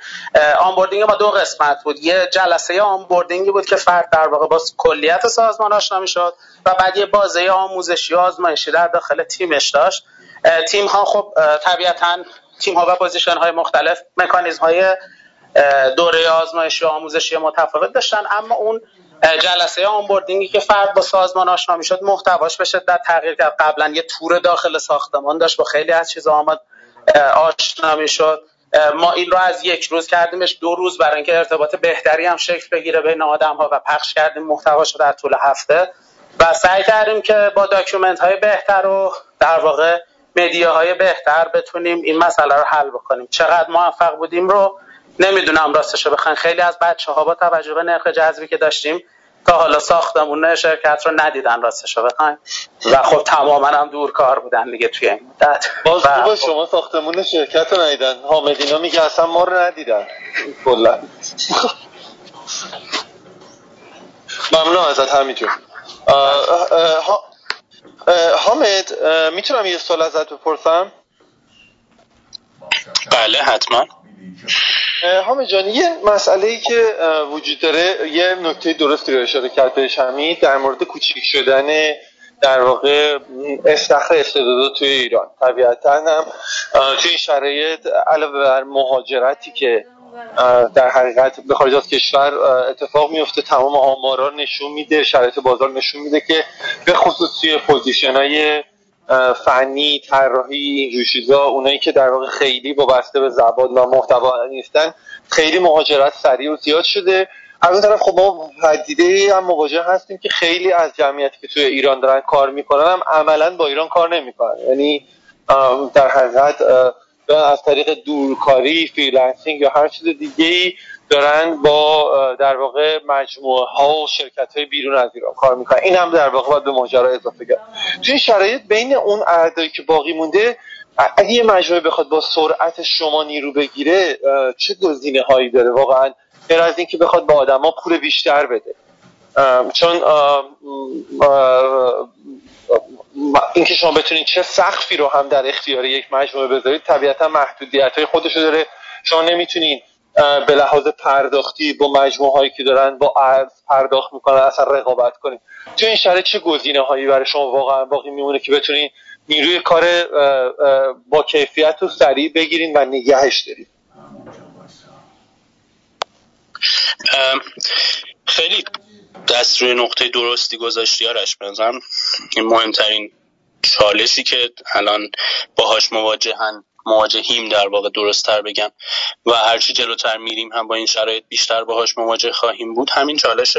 آنبوردینگ ما دو قسمت بود، یه جلسه آنبوردینگی بود که فرد در واقع با کلیت سازمان آشنا میشد و بعد یه بازه آموزشی و آزمایشی در داخل تیمش داشت. تیم ها خب طبیعتاً تیم ها و پوزیشن های مختلف مکانیزم های دوره آزمایشی و آموزشی متفاوت داشتن، اما اون جلسه آنبوردینگی که فرد با سازمان آشنا میشد محتواش به شدت تغییر کرد. قبلا یه تور داخل ساختمان داشت، با خیلی از چیزا آمد آشنا میشد. ما این رو از یک روز کردیمش دو روز برای اینکه ارتباط بهتری هم شکل بگیره بین آدم ها و پخش کردیم محتواش رو در طول هفته و سعی کردیم که با داکیومنت های بهتر و در واقع مدیاهای بهتر بتونیم این مسئله رو حل بکنیم. چقدر موفق بودیم رو نمیدونم راستشو بخن خیلی از بچه‌ها با توجه به نرخ جذبی که داشتیم تا حالا ساختمون شرکت رو ندیدن راستشو بخن و خب تماماً هم دورکار بودن دیگه توی این مدت. باز خوبه شما ساختمون شرکت رو ندیدن، حامدینا میگه اصلا ما رو ندیدن کلا. ممنون ازت همینجور. حامد میتونم یه سوال ازت بپرسم؟ بله حتما. حامد جان یه مسئله‌ای که وجود داره، یه نکته درستی رو اشاره کرد بهش حمید در مورد کوچیک شدن در واقع استخر استعدادات توی ایران. طبیعتاً هم توی این شرایط علاوه بر مهاجرتی که در حقیقت به خارج از کشور اتفاق میفته، تمام آمارا نشون میده، شرایط بازار نشون میده که به خصوص توی پوزیشن‌های فنی، طراحی، اینجور چیزا، اونایی که در واقع خیلی وابسته به زبان و محتوا نیستن، خیلی مهاجرت سریع و زیاد شده. از اون طرف خب ما پدیده هم مواجه هستیم که خیلی از جمعیتی که توی ایران دارن کار میکنن هم عملاً با ایران کار نمیکنن، یعنی در حقیقت از طریق دورکاری، فریلنسینگ یا هر چیز دیگه‌ای دارن با در واقع مجموعه ها و شرکت های بیرون از ایران کار میکنن. این هم در واقع باید به ماجرا اضافه کرد. توی این شرایط بین اون اعدادی که باقی مونده، اگه یه مجموعه بخواد با سرعت شما نیرو بگیره چه گزینه هایی داره واقعا غیر از اینکه بخواد به آدما پول بیشتر بده؟ چون اینکه شما بتونید چه سقفی رو هم در اختیار یک مجموعه بذارید طبیعتا محدودیت‌های خودش رو داره. شما نمیتونید به لحاظ پرداختی با مجموعه‌هایی که دارن با ارز پرداخت میکنن اصلا رقابت کنید. تو این شرایط چه گزینه‌هایی برای شما واقعا باقی میمونه که بتونید نیروی کار با کیفیت رو سریع بگیرید و نگهش دارید؟ خیلی دست روی نقطه درستی گذاشتی آرش. بنظرم این مهمترین چالشی که الان باهاش مواجهن مواجهیم در واقع، درست‌تر بگم، و هرچی جلوتر میریم هم با این شرایط بیشتر باهاش مواجه خواهیم بود، همین چالش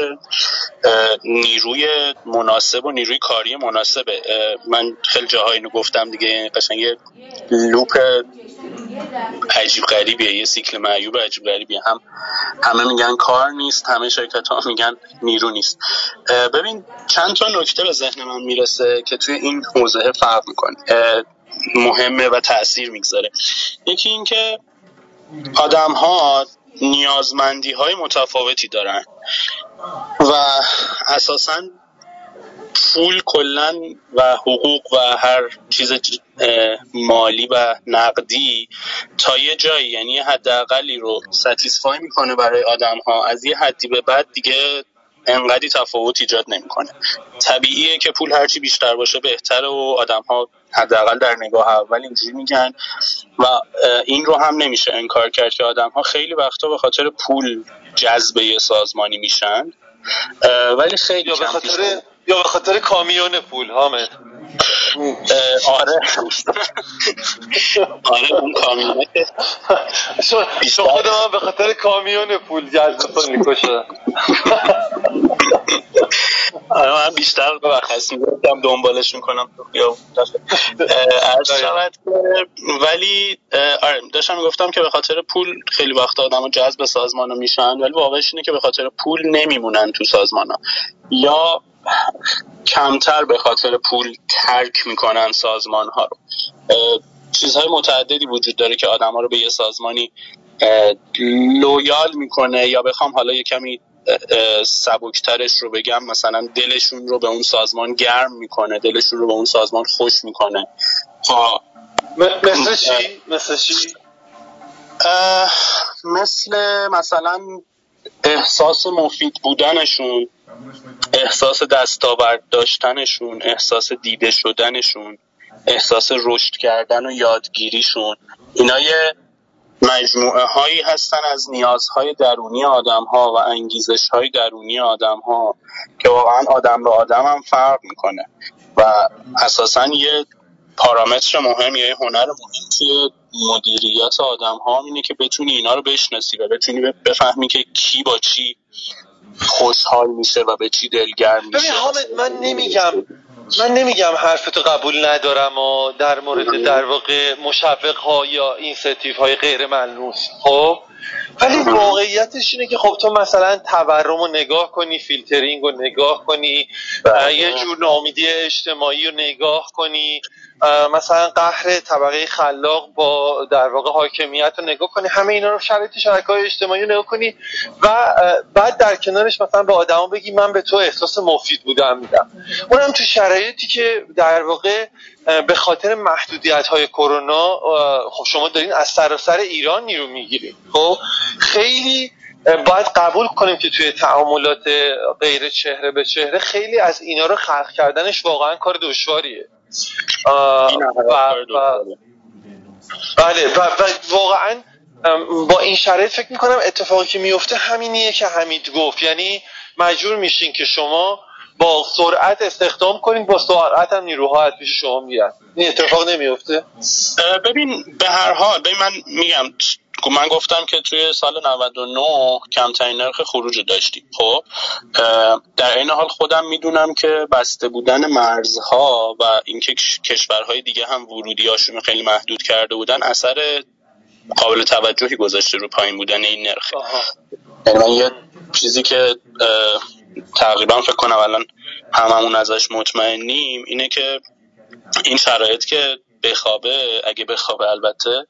نیروی مناسب و نیروی کاری مناسبه. من خیلی جاهایی اینو گفتم دیگه، قشنگ یه لوپ عجیب غریبیه، یه سیکل معیوب عجیب غریبیه. هم همه میگن کار نیست، همه شرکت‌ها میگن نیرو نیست. ببین چند تا نکته به ذهن من میرسه که توی این حوزه فرق می‌کنه، مهمه و تأثیر میگذاره. یکی این که آدم ها نیازمندی های متفاوتی دارن و اساساً پول کلاً و حقوق و هر چیز مالی و نقدی تا یه جایی، یعنی حداقلی رو ساتیسفای میکنه برای آدم ها، از یه حدی به بعد دیگه انقدی تفاوت ایجاد نمیکنه. طبیعیه که پول هرچی بیشتر باشه بهتره و آدم ها حداقل در نگاه اول اینجوری میگن و این رو هم نمیشه انکار کرد که آدم ها خیلی وقتا به خاطر پول جذبه سازمانی میشن، ولی خیلی یا به خاطر یا به خاطر کامیون پول. حامد آره آره اون کامیونه شو خودم هم به خاطر کامیون پول جذبه میکشه. آره من بیشتر بخصی بودم دنبالشون کنم یا عرض شود. ولی آره داشتم میگفتم که به خاطر پول خیلی وقت آدم ها جذب سازمان ها میشن، ولی واقعش اینه که به خاطر پول نمیمونن تو سازمان ها یا کمتر به خاطر پول ترک میکنن سازمان ها رو. چیزهای متعددی وجود داره که آدم ها رو به یه سازمانی لویال میکنه، یا بخوام حالا یه کمی سبکترش رو بگم مثلا دلشون رو به اون سازمان گرم میکنه، دلشون رو به اون سازمان خوش میکنه. مثل چی؟ مثل چی؟ مثل مثلا احساس مفید بودنشون، احساس دستاورد داشتنشون، احساس دیده شدنشون، احساس رشد کردن و یادگیریشون. اینا یه مجموعه هایی هستن از نیازهای درونی آدم ها و انگیزش های درونی آدم ها که واقعا آدم به آدم هم فرق میکنه و اساسا یه پارامتر مهم یا یه هنر مهم توی مدیریت آدم ها اینه که بتونی اینا رو بشناسی و بتونی بفهمی که کی با چی خوشحال میشه و به چی دلگرم میشه. ببین حامد من نمیگم من نمیگم حرفتو قبول ندارم و در مورد در واقع مشوق ها یا اینسنتیو های غیر ملموس، خب ولی واقعیتش اینه که خب تو مثلا تورم رو نگاه کنی، فیلترینگ رو نگاه کنی، یه جور ناامیدی اجتماعی رو نگاه کنی، مثلا قهر طبقه خلاق با در واقع حاکمیت رو نگاه کنی، همه اینا رو شرایط شبکه‌های اجتماعی رو نگاه کنی و بعد در کنارش مثلا به آدما بگی من به تو احساس مفید بودن میدم، اونم تو شرایطی که در واقع به خاطر محدودیت‌های کرونا خب شما دارین از سراسر ایران نیرو میگیرید. خب خیلی باید قبول کنیم که توی تعاملات غیر چهره به چهره خیلی از اینا رو خلق کردنش واقعا کار دشواریه. بله و واقعا با این شرایط فکر میکنم اتفاقی که میفته همینیه که حمید گفت، یعنی مجبور میشین که شما با سرعت استخدام کنید، با سرعت هم نیروها از پیش شما میرن. این اتفاق نمیفته. ببین به هر حال ببین من میگم من گفتم که توی سال نود و نه کمترین نرخ خروج داشتیم. خب در این حال خودم میدونم که بسته بودن مرزها و اینکه کشورهای دیگه هم ورودیاشون خیلی محدود کرده بودن اثر قابل توجهی گذاشته رو پایین بودن این نرخ. یعنی من یه چیزی که تقریبا فکر کنم الان هممون ازش مطمئنیم اینه که این شرایط که بخوابه، اگه بخوابه البته،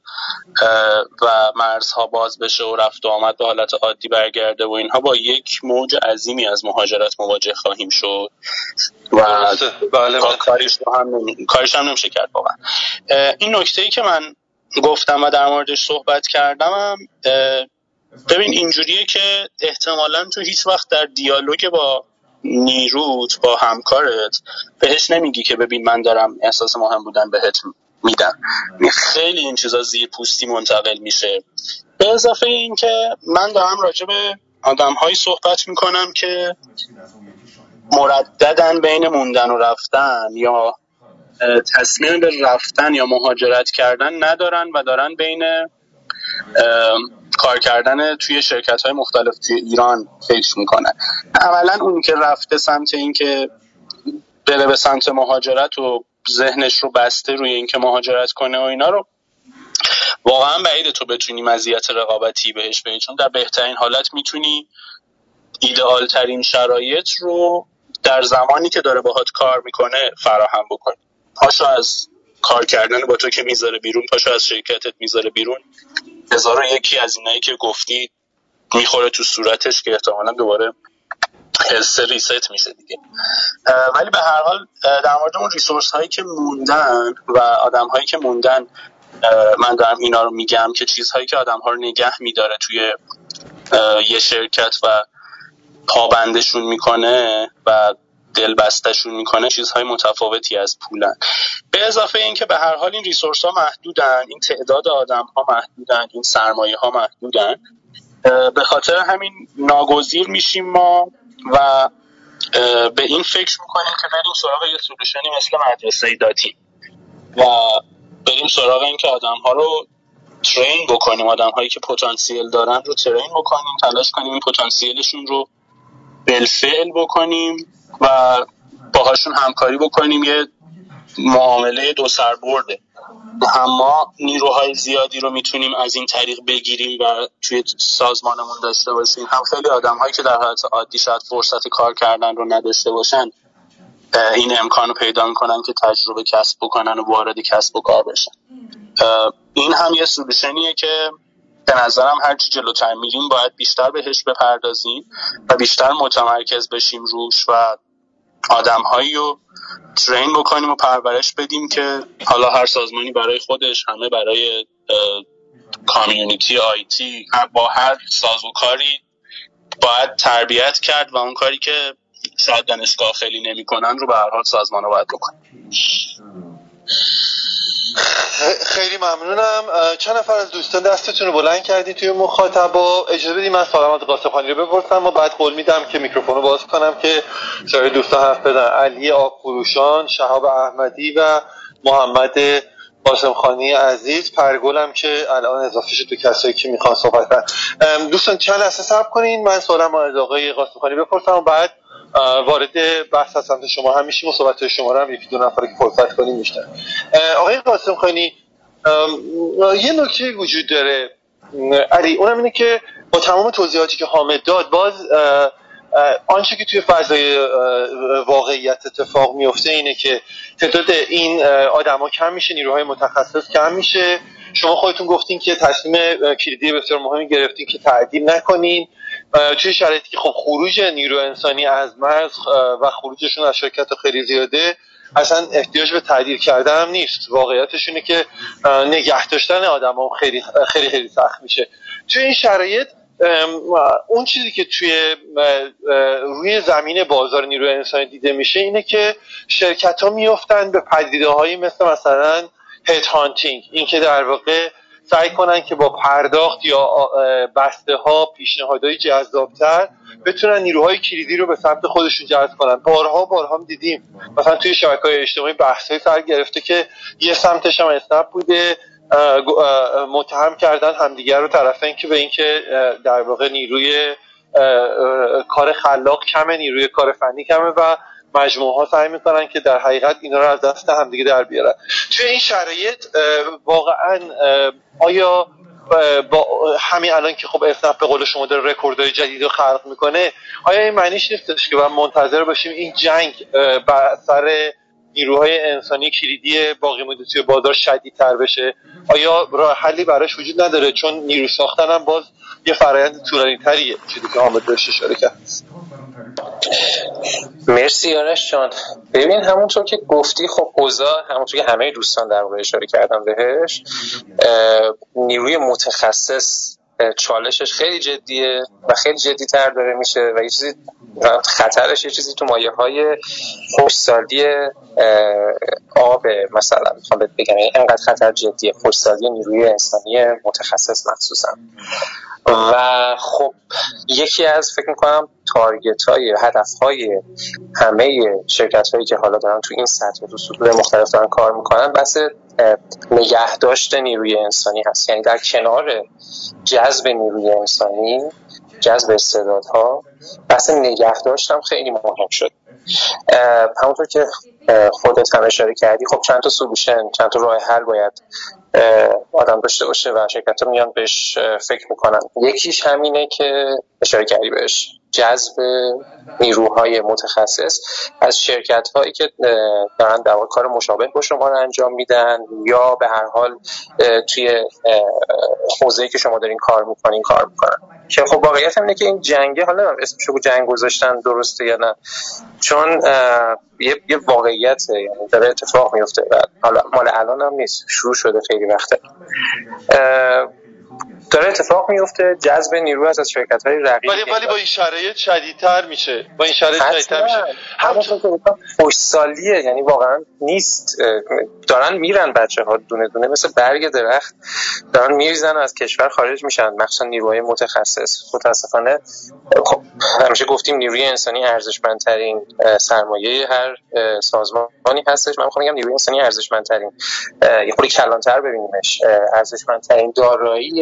و مرزها باز بشه و رفت و آمد به حالت عادی برگرده و اینها، با یک موج عظیمی از مهاجرت مواجه خواهیم شد و بله کارش هم کارش هم نمیشه کرد واقعا. این نکته‌ای که من گفتم و در موردش صحبت کردم ببین اینجوریه که احتمالاً تو هیچ وقت در دیالوگ با نیروت با همکارت بهش نمیگی که ببین من دارم احساس مهم بودن بهت میدم. خیلی این چیزا زیر پوستی منتقل میشه. به اضافه این که من دارم راجع به آدم‌هایی صحبت میکنم که مرددن بین موندن و رفتن یا تصمیم به رفتن یا مهاجرت کردن ندارن و دارن بین کار کردن توی شرکت‌های مختلف توی ایران فکر میکنن. اولا اون که رفته سمت این که بره به سمت مهاجرت و ذهنش رو بسته روی این که مهاجرت کنه و اینا رو واقعا بعیده تو بتونی مزیت رقابتی بهش بدی، چون در بهترین حالت میتونی ایدئال ترین شرایط رو در زمانی که داره باهات کار میکنه فراهم بکنی. پاشو از کار کردن با تو که میذاره بیرون، پاشو از شرکتت میذاره بیرون، هزار یکی از اینایی که گفتی میخوره تو صورتش که احتمالا دوباره حس ریست میشه دیگه. ولی به هر حال در مورد اون ریسورس هایی که موندن و آدم هایی که موندن من دارم اینا رو میگم که چیزهایی که آدم ها رو نگه میداره توی یه شرکت و پابندشون میکنه و دلبستشون میکنه چیزهای متفاوتی از پولن. به اضافه این که به هر حال این ریسورس ها محدودن، این تعداد آدم ها محدودن، این سرمایه ها محدودن، به خاطر همین ناگزیر میشیم ما و به این فکر میکنیم که بریم سراغ یه سولوشنی مثل مدرسه داتی و بریم سراغ این که آدم ها رو ترین بکنیم، آدم هایی که پتانسیل دارن رو ترین بکنیم، تلاش کنیم این پتانسیلشون رو بالفعل بکنیم و باهاشون همکاری بکنیم. یه معامله دو سر برده، هم ما نیروهای زیادی رو میتونیم از این طریق بگیریم و توی سازمانمون داشته باشیم، هم خیلی آدم هایی که در حالت عادی شاید فرصت کار کردن رو نداشته باشن این امکان رو پیدا میکنن که تجربه کسب بکنن و وارد کسب و کار بشن. این هم یه سولوشنیه که به نظرم هرچی جلوتر میریم باید بیشتر بهش بپردازیم و بیشتر متمرکز بشیم روش و آدم‌هایی رو ترین بکنیم و پرورش بدیم که حالا هر سازمانی برای خودش، همه برای کامیونیتی آیتی، با هر سازوکاری باید تربیت کرد و اون کاری که شاید دانشگاه خیلی نمی‌کنن رو به هر حال سازمان‌ها باید بکنن. خیلی ممنونم. چند نفر از دوستان دستتون رو بلند کردی توی مخاطبا. اجازه بدید من سلامت قاسمخانی رو بپرسم و بعد قول میدم که میکروفونو باز کنم که شاید دوستان حرف بدن. علی آبفروشان، شهاب احمدی و محمد قاسمخانی عزیز، پرگلم که الان اضافه شد به کسایی که میخوان صحبت کنن. دوستان چند لحظه صبر کنین من سوالمو از آقای قاسمخانی بپرسم و بعد وارد بحث از سمت شما هم میشیم و صحبت شما رو هم یکی دو نفر که فرصت کنیم میشتن. آقای قاسمخانی یه نکته وجود داره علی، اونم اینه که با تمام توضیحاتی که حامد داد، باز آنچه که توی فضای واقعیت اتفاق میفته اینه که تعداد این آدما کم میشه، نیروهای متخصص کم میشه. شما خودتون گفتین که تصمیم کلیدی بسیار مهمی گرفتین که تعدیل نکنین، چه شرایطی که خب خروج نیرو انسانی از مرز و خروجشون از شرکت خیلی زیاده، اصلا احتیاج به تعدیل کردن هم نیست. واقعیتش اینه که نگه داشتن آدما خیلی خیلی خیلی سخت میشه. توی این شرایط اون چیزی که توی روی زمین بازار نیروی انسانی دیده میشه اینه که شرکت ها میافتن به پدیده‌هایی مثل مثلا هد هانتینگ، این که در واقع سعی کنن که با پرداخت یا بسته ها، پیشنهادهای جذابتر بتونن نیروهای کلیدی رو به سمت خودشون جذب کنن. بارها بارها هم دیدیم مثلا توی شبکه‌های اجتماعی بحث‌های سر گرفته که یه سمتش هم اسنپ بوده، متهم کردن همدیگر رو طرفین که به این که در واقع نیروی کار خلاق کمه، نیروی کار فنی کمه و مجموعه ها سعی میکنن که در حقیقت اینا رو از دست همدیگه در بیارن. توی این شرایط واقعا آیا با همین الان که خب اسنپ به قول شما داره رکوردهای جدید رو خلق میکنه، آیا این معنیش نیستش که باید منتظر باشیم این جنگ بر سر نیروهای انسانی کلیدی باقی مدتی بازار شدیدتر بشه؟ آیا راه حلی براش وجود نداره؟ چون نیرو ساختن هم باز یه فرآیند طولانی‌تریه، چیزی که حامد بهش اشاره کرد. مرسی آرش جان. ببین همونطور که گفتی، خب اوضاع همونطور که همه دوستان در واقع اشاره کردن بهش، نیروی متخصص چالشش خیلی جدیه و خیلی جدی‌تر داره میشه و یه چیزی خطرش یه چیزی تو مایه‌های خشکسالی آب مثلا میخوام بهت بگم، اینقدر خطر جدیه خشکسالی نیروی انسانی متخصص مخصوصا. و خب یکی از فکر می‌کنم تارگت‌های هدف‌های همه شرکت‌هایی که حالا دارن تو این سطح تو سطوح مختلف دارن کار می‌کنن بس نگهداشت نیروی انسانی هست. یعنی در کنار جذب نیروی انسانی، جذب استعدادها، بس نگهداشت هم خیلی مهم شد. همونطور که خودت هم اشاره کردی، خب چند تا سولوشن، چند تا راه حل باید آدم داشته باشه و شرکت‌ها میان بهش فکر میکنن. یکیش همینه که اشاره کردی بهش، جذب نیروهای متخصص از شرکت‌هایی که دارن در واقع کار مشابه با شما رو انجام میدن یا به هر حال توی حوزه‌ای که شما دارین کار میکنین کار میکنن. که خب واقعیت هم اینه که این جنگه، حالا اسمشو جنگ گذاشتن درسته یا نه، چون یه یه واقعیت یعنی داره اتفاق میفته و حالا مال الان هم نیست، شروع شده خیلی وقته داره اتفاق میفته جذب نیرو از شرکت‌های رقیب. ولی ولی با این شرایط شدیدتر میشه، با این شرایط شدیدتر میشه. همونطور که گفتم خوش‌سالیه، یعنی واقعا نیست، دارن میرن بچه‌ها دونه دونه مثل برگ درخت دارن میریزن و از کشور خارج میشن، مخصوصا نیروهای متخصص. متأسفانه خب همیشه گفتیم نیروی انسانی ارزشمندترین سرمایه هر سازمانی هستش. من می‌خوام بگم نیروی انسانی ارزشمندترین، یه خورده کلانتر ببینیمش، ارزشمندترین دارایی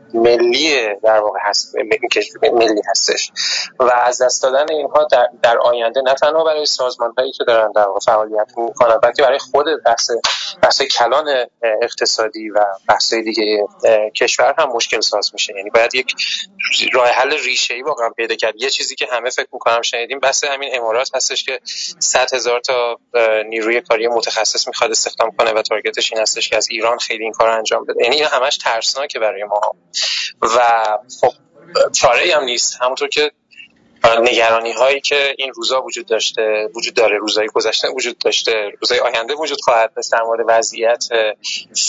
ملی در واقع هست، ملی هستش و از دست دادن اینها در, در آینده نه تنها برای سازمان هایی که دارن در واقع فعالیت میکنن بلکه برای خود بحث بحث کلان اقتصادی و بحث دیگه کشور هم مشکل ساز میشه. یعنی باید یک راه حل ریشه‌ای واقعا پیدا کرد. یه چیزی که همه فکر میکنم شنیدیم بحث همین امارات هستش که صد هزار تا نیروی کاری متخصص میخواد استخدام کنه و تارگتش این هستش که از ایران خیلی این کارو انجام بده. یعنی همش ترسناکه برای ما و خب چاره‌ای هم نیست. همونطور که نگرانی هایی که این روزا وجود داشته وجود داره، روزای گذشته وجود داشته، روزای آینده وجود خواهد داشت در مورد وضعیت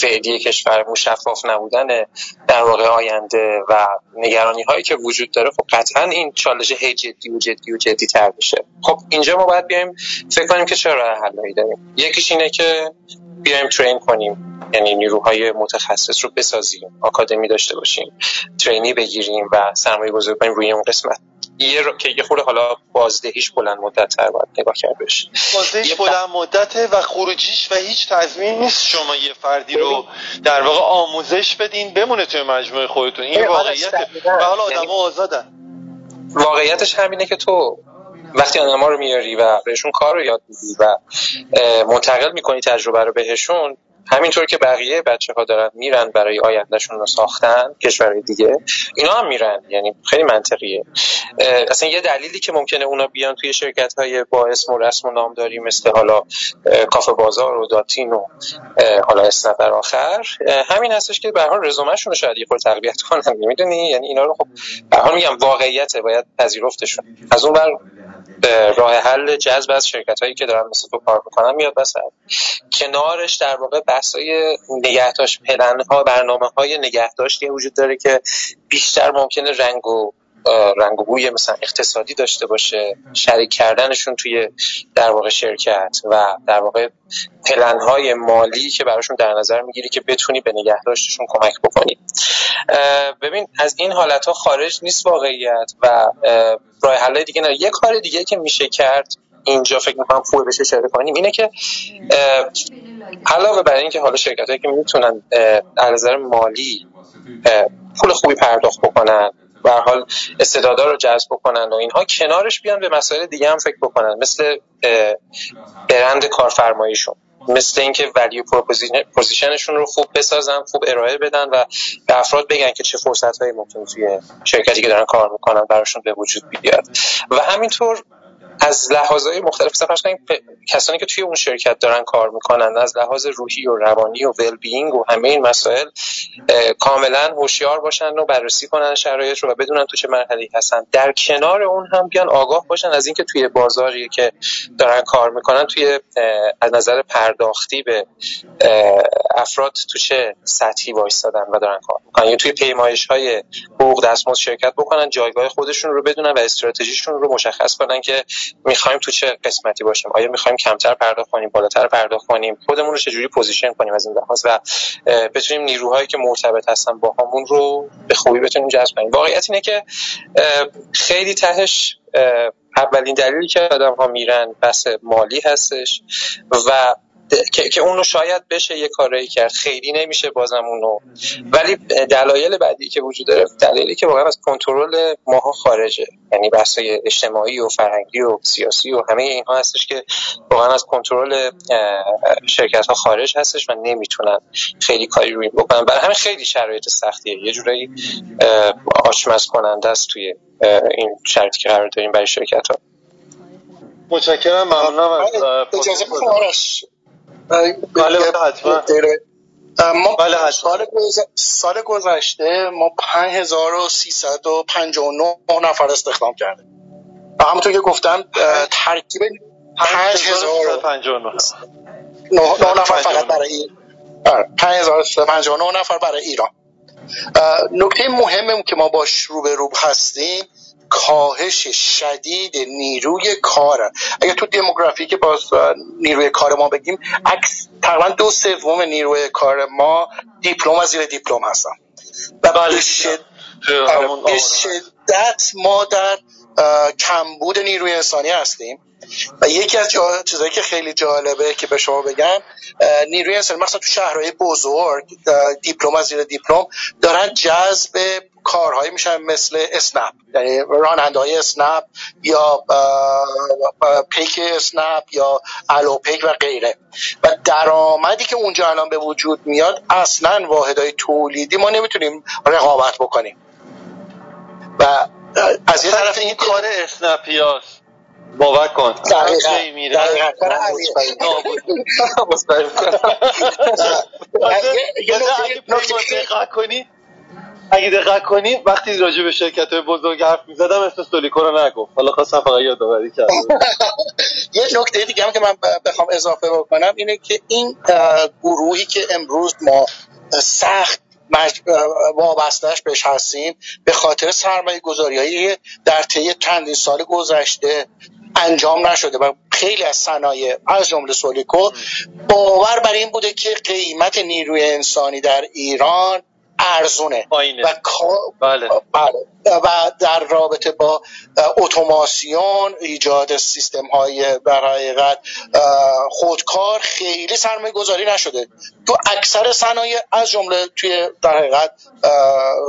فعلی کشورمون، شفاف نبودن در واقع آینده و نگرانی هایی که وجود داره، خب قطعا این چالش هی جدی و جدی و جدی تر بشه. خب اینجا ما باید بیایم فکر کنیم که چه راه حلایی داریم. یکیش اینه که بیایم ترین کنیم، یعنی نیروهای متخصص رو بسازیم، آکادمی داشته باشیم، ترینی بگیریم و سرمایه گذاری کنیم روی اون قسمت. یه رو... که یه خورده حالا بازدهیش بلند مدت‌تر باید نگاه کرد بشه. بازدهیش بلند مدته و خروجیش و هیچ تضمینی نیست. شما یه فردی رو در واقع آموزش بدین بمونه توی مجموعه خودتون، این واقعیته و حالا آدم‌ها آزادن. واقعیتش همینه که تو وقتی آدم‌ها رو میاری و بهشون کار رو یاد میدی و منتقل می‌کنی تجربه رو بهشون، همینطور که بقیه بچه‌ها دارن میرن برای آیندهشون رو ساختن کشورهای دیگه، اینا هم میرن. یعنی خیلی منطقیه. اصلا یه دلیلی که ممکنه اونا بیان توی شرکت‌های با اسم و رسم و نامداری مثل حالا کافه بازار و داتین و حالا اسنپر آخر همین هستش که به هر حال رزومه‌شون رو شاید یه خورده تقویت کنن، میدونی؟ یعنی اینا رو خب به هر حال میگم واقعیت باید پذیرفتشون. از اون ور راه حل جذب از شرکت‌هایی که دارن مثل تو کار می‌کنن میاد واسه کنارش در واقع بحث‌های نگهداشت، پلن‌ها، برنامه‌های نگهداشتی وجود داره که بیشتر ممکنه رنگ و رنگ و بوی مثلا اقتصادی داشته باشه، شریک کردنشون توی در واقع شرکت و در واقع پلن‌های مالی که براشون در نظر میگیری که بتونی به نگهداشتشون کمک بکنی. ببین از این حالت‌ها خارج نیست واقعیت و راه حل دیگه نه. یه کار دیگه که میشه کرد اینجا فکر می‌کنم خوب بشه شده کنیم اینه که علاوه بر اینکه حالا شرکت‌هایی که میتونن از نظر مالی پول خوبی پرداخت بکنن به هر حال استعدادا رو جذب بکنن و اینها، کنارش بیان به مسائل دیگه هم فکر بکنن، مثل برند کارفرماییشون، مثل اینکه ولیو پروپوزیشنشون رو خوب بسازن، خوب ارائه بدن و به افراد بگن که چه فرصت‌هایی ممکن توی شرکتی که دارن کار می‌کنن براشون به وجود بیاد. و همینطور از لحاظهای مختلف سفرش کنیم کسانی که توی اون شرکت دارن کار میکنن از لحاظ روحی و روانی و ویل بینگ و همه این مسائل کاملا هوشیار باشن و بررسی کنن شرایط رو و بدونن تو چه مرحله‌ای هستن. در کنار اون هم بیان آگاه باشن از اینکه توی بازاری که دارن کار میکنن توی از نظر پرداختی به افراد تو چه سطحی وایسادن و دارن کار میکنن، یا توی پیمایش‌های حقوق دستمزد شرکت بکنن، جایگاه خودشون رو بدونن و استراتژیشون رو مشخص کنن که میخوایم تو چه قسمتی باشیم، آیا میخوایم کمتر پرداخت کنیم، بالاتر پرداخت کنیم، خودمون رو چجوری پوزیشن کنیم از این لحاظ و بتونیم نیروهایی که مرتبط هستن با همون رو به خوبی بتونیم جذب کنیم. واقعیت اینه که خیلی تهش اولین دلیلی که آدم‌ها میرن بس مالی هستش و که که اون رو شاید بشه یه کاری کرد، خیلی نمیشه بازم اونو، ولی دلایل بعدی که وجود داره دلایلی که واقعا از کنترل ماها خارجه، یعنی بحث‌های اجتماعی و فرهنگی و سیاسی و همه اینها هستش که واقعا از کنترل شرکت‌ها خارج هستش و نمیتونن خیلی کاری روی بکنن. برای همین خیلی شرایط سختیه، یه جورایی آشمز کننده است توی این شرایطی که قرار داریم برای شرکت‌ها. متشکرم، ممنونم از اجازه فرش. بله حتما. ما بله سال, گز... سال گذشته ما پنج هزار و سیصد و پنجاه و نه نفر استخدام کردیم. همونطور که گفتم ترکیب پنج هزار و سیصد و پنجاه و نه نفر فقط برای پنج هزار و سیصد و پنجاه و نه نفر برای ایران. نکته مهمی که ما باش رو به رو هستیم کاهش شدید نیروی کار. اگه تو دموگرافی که باز نیروی کار ما بگیم تقریبا دو سوم نیروی کار ما دیپلم و زیر دیپلم هستن و به شدت ما در کمبود نیروی انسانی هستیم و یکی از جا... چیزایی که خیلی جالبه که به شما بگم نیروی انسانی مثلا تو شهرهای بزرگ دیپلم و زیر دیپلم دارن جذب کارهایی میشن مثل اسنپ، یعنی راننده‌های اسنپ یا پیک اسنپ یا الو پیک و غیره و درآمدی که اونجا الان به وجود میاد اصلا واحدهای تولیدی ما نمیتونیم رقابت بکنیم و از یه طرف این کار اسنپیاست باور کن چه میره در علی بایی مصطفی یه نکته دقت کنی اگه دقت کنی وقتی راجع به شرکت‌های بزرگ حرف می‌زدم اسم سولیکو رو نگفت، حالا خواستم فقط یادآوری کنم. یه نکته دیگه هم که من بخوام اضافه بکنم اینه که این گروهی که امروز ما سخت وابسته‌اش بهش هستیم به خاطر سرمایه‌گذاری‌هایی در طی چند سال گذشته انجام نشده و خیلی از صنایع از جمله سولیکو باور بر این بوده که قیمت نیروی انسانی در ایران ارزونه آینه. و بله. و در رابطه با اتوماسیون ایجاد سیستم های برای قد خودکار خیلی سرمایه گذاری نشده تو اکثر صنایع از جمله توی در حقیقت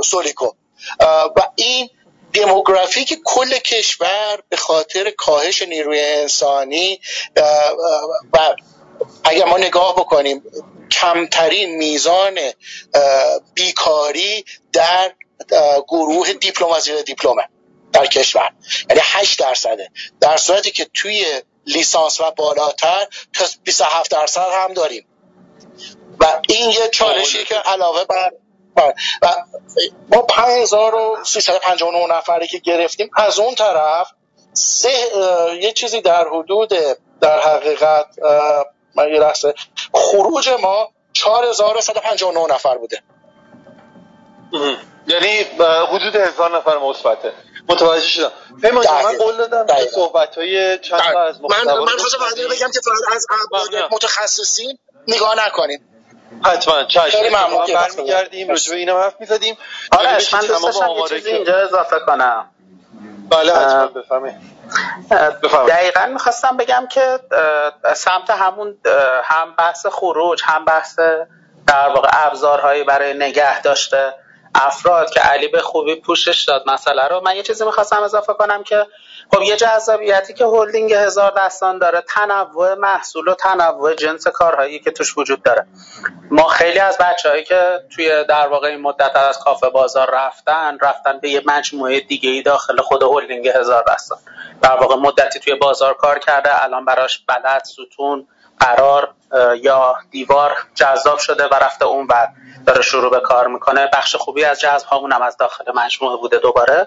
سولیکو و این دموگرافی که کل کشور به خاطر کاهش نیروی انسانی و اگر ما نگاه بکنیم کمترین میزان بیکاری در گروه دیپلم و زیر دیپلمه در کشور، یعنی هشت درصده، در صورتی که توی لیسانس و بالاتر تا بیست و هفت درصد هم داریم و این یه چالشی که علاوه بر و ما پنج هزار و سیصد و پنجاه و نه نفری که گرفتیم، از اون طرف سه یه چیزی در حدود در حقیقت من یه لحظه خروج ما چهار هزار و صد و پنجاه و نه نفر بوده، یعنی حدود هزار نفر مثبته. متوجه شدم. پیمان جان من قول دادم که صحبت‌های چند تا از مخاطبان من من خواستم فقط بگم که فقط از متخصصین نگاه نکنید. حتما چشم. ما برمیگردیم راجع به اینا حرف می‌زدیم. آره من دوستاشم یه چیزی اینجا اضافه کنم. بله حتما بفهمید. دقیقاً می‌خواستم بگم که سمت همون هم بحث خروج، هم بحث در واقع ابزارهایی برای نگه داشته افراد که علی به خوبی پوشش داد مسئله رو. من یه چیزی میخواستم اضافه کنم که خب یه جذابیتی که هلدینگ هزار دستان داره تنوع محصول و تنوع جنس کارهایی که توش وجود داره. ما خیلی از بچه‌هایی که توی در واقع این مدت از کافه بازار رفتن رفتن به یه مجموعه دیگه‌ای داخل خود هلدینگ هزار دستان، در واقع مدتی توی بازار کار کرده، الان براش بلد ستون قرار یا دیوار جذاب شده و رفته اون بر داره شروع به کار میکنه. بخش خوبی از جذب هامون هم از داخل مجموعه بوده دوباره.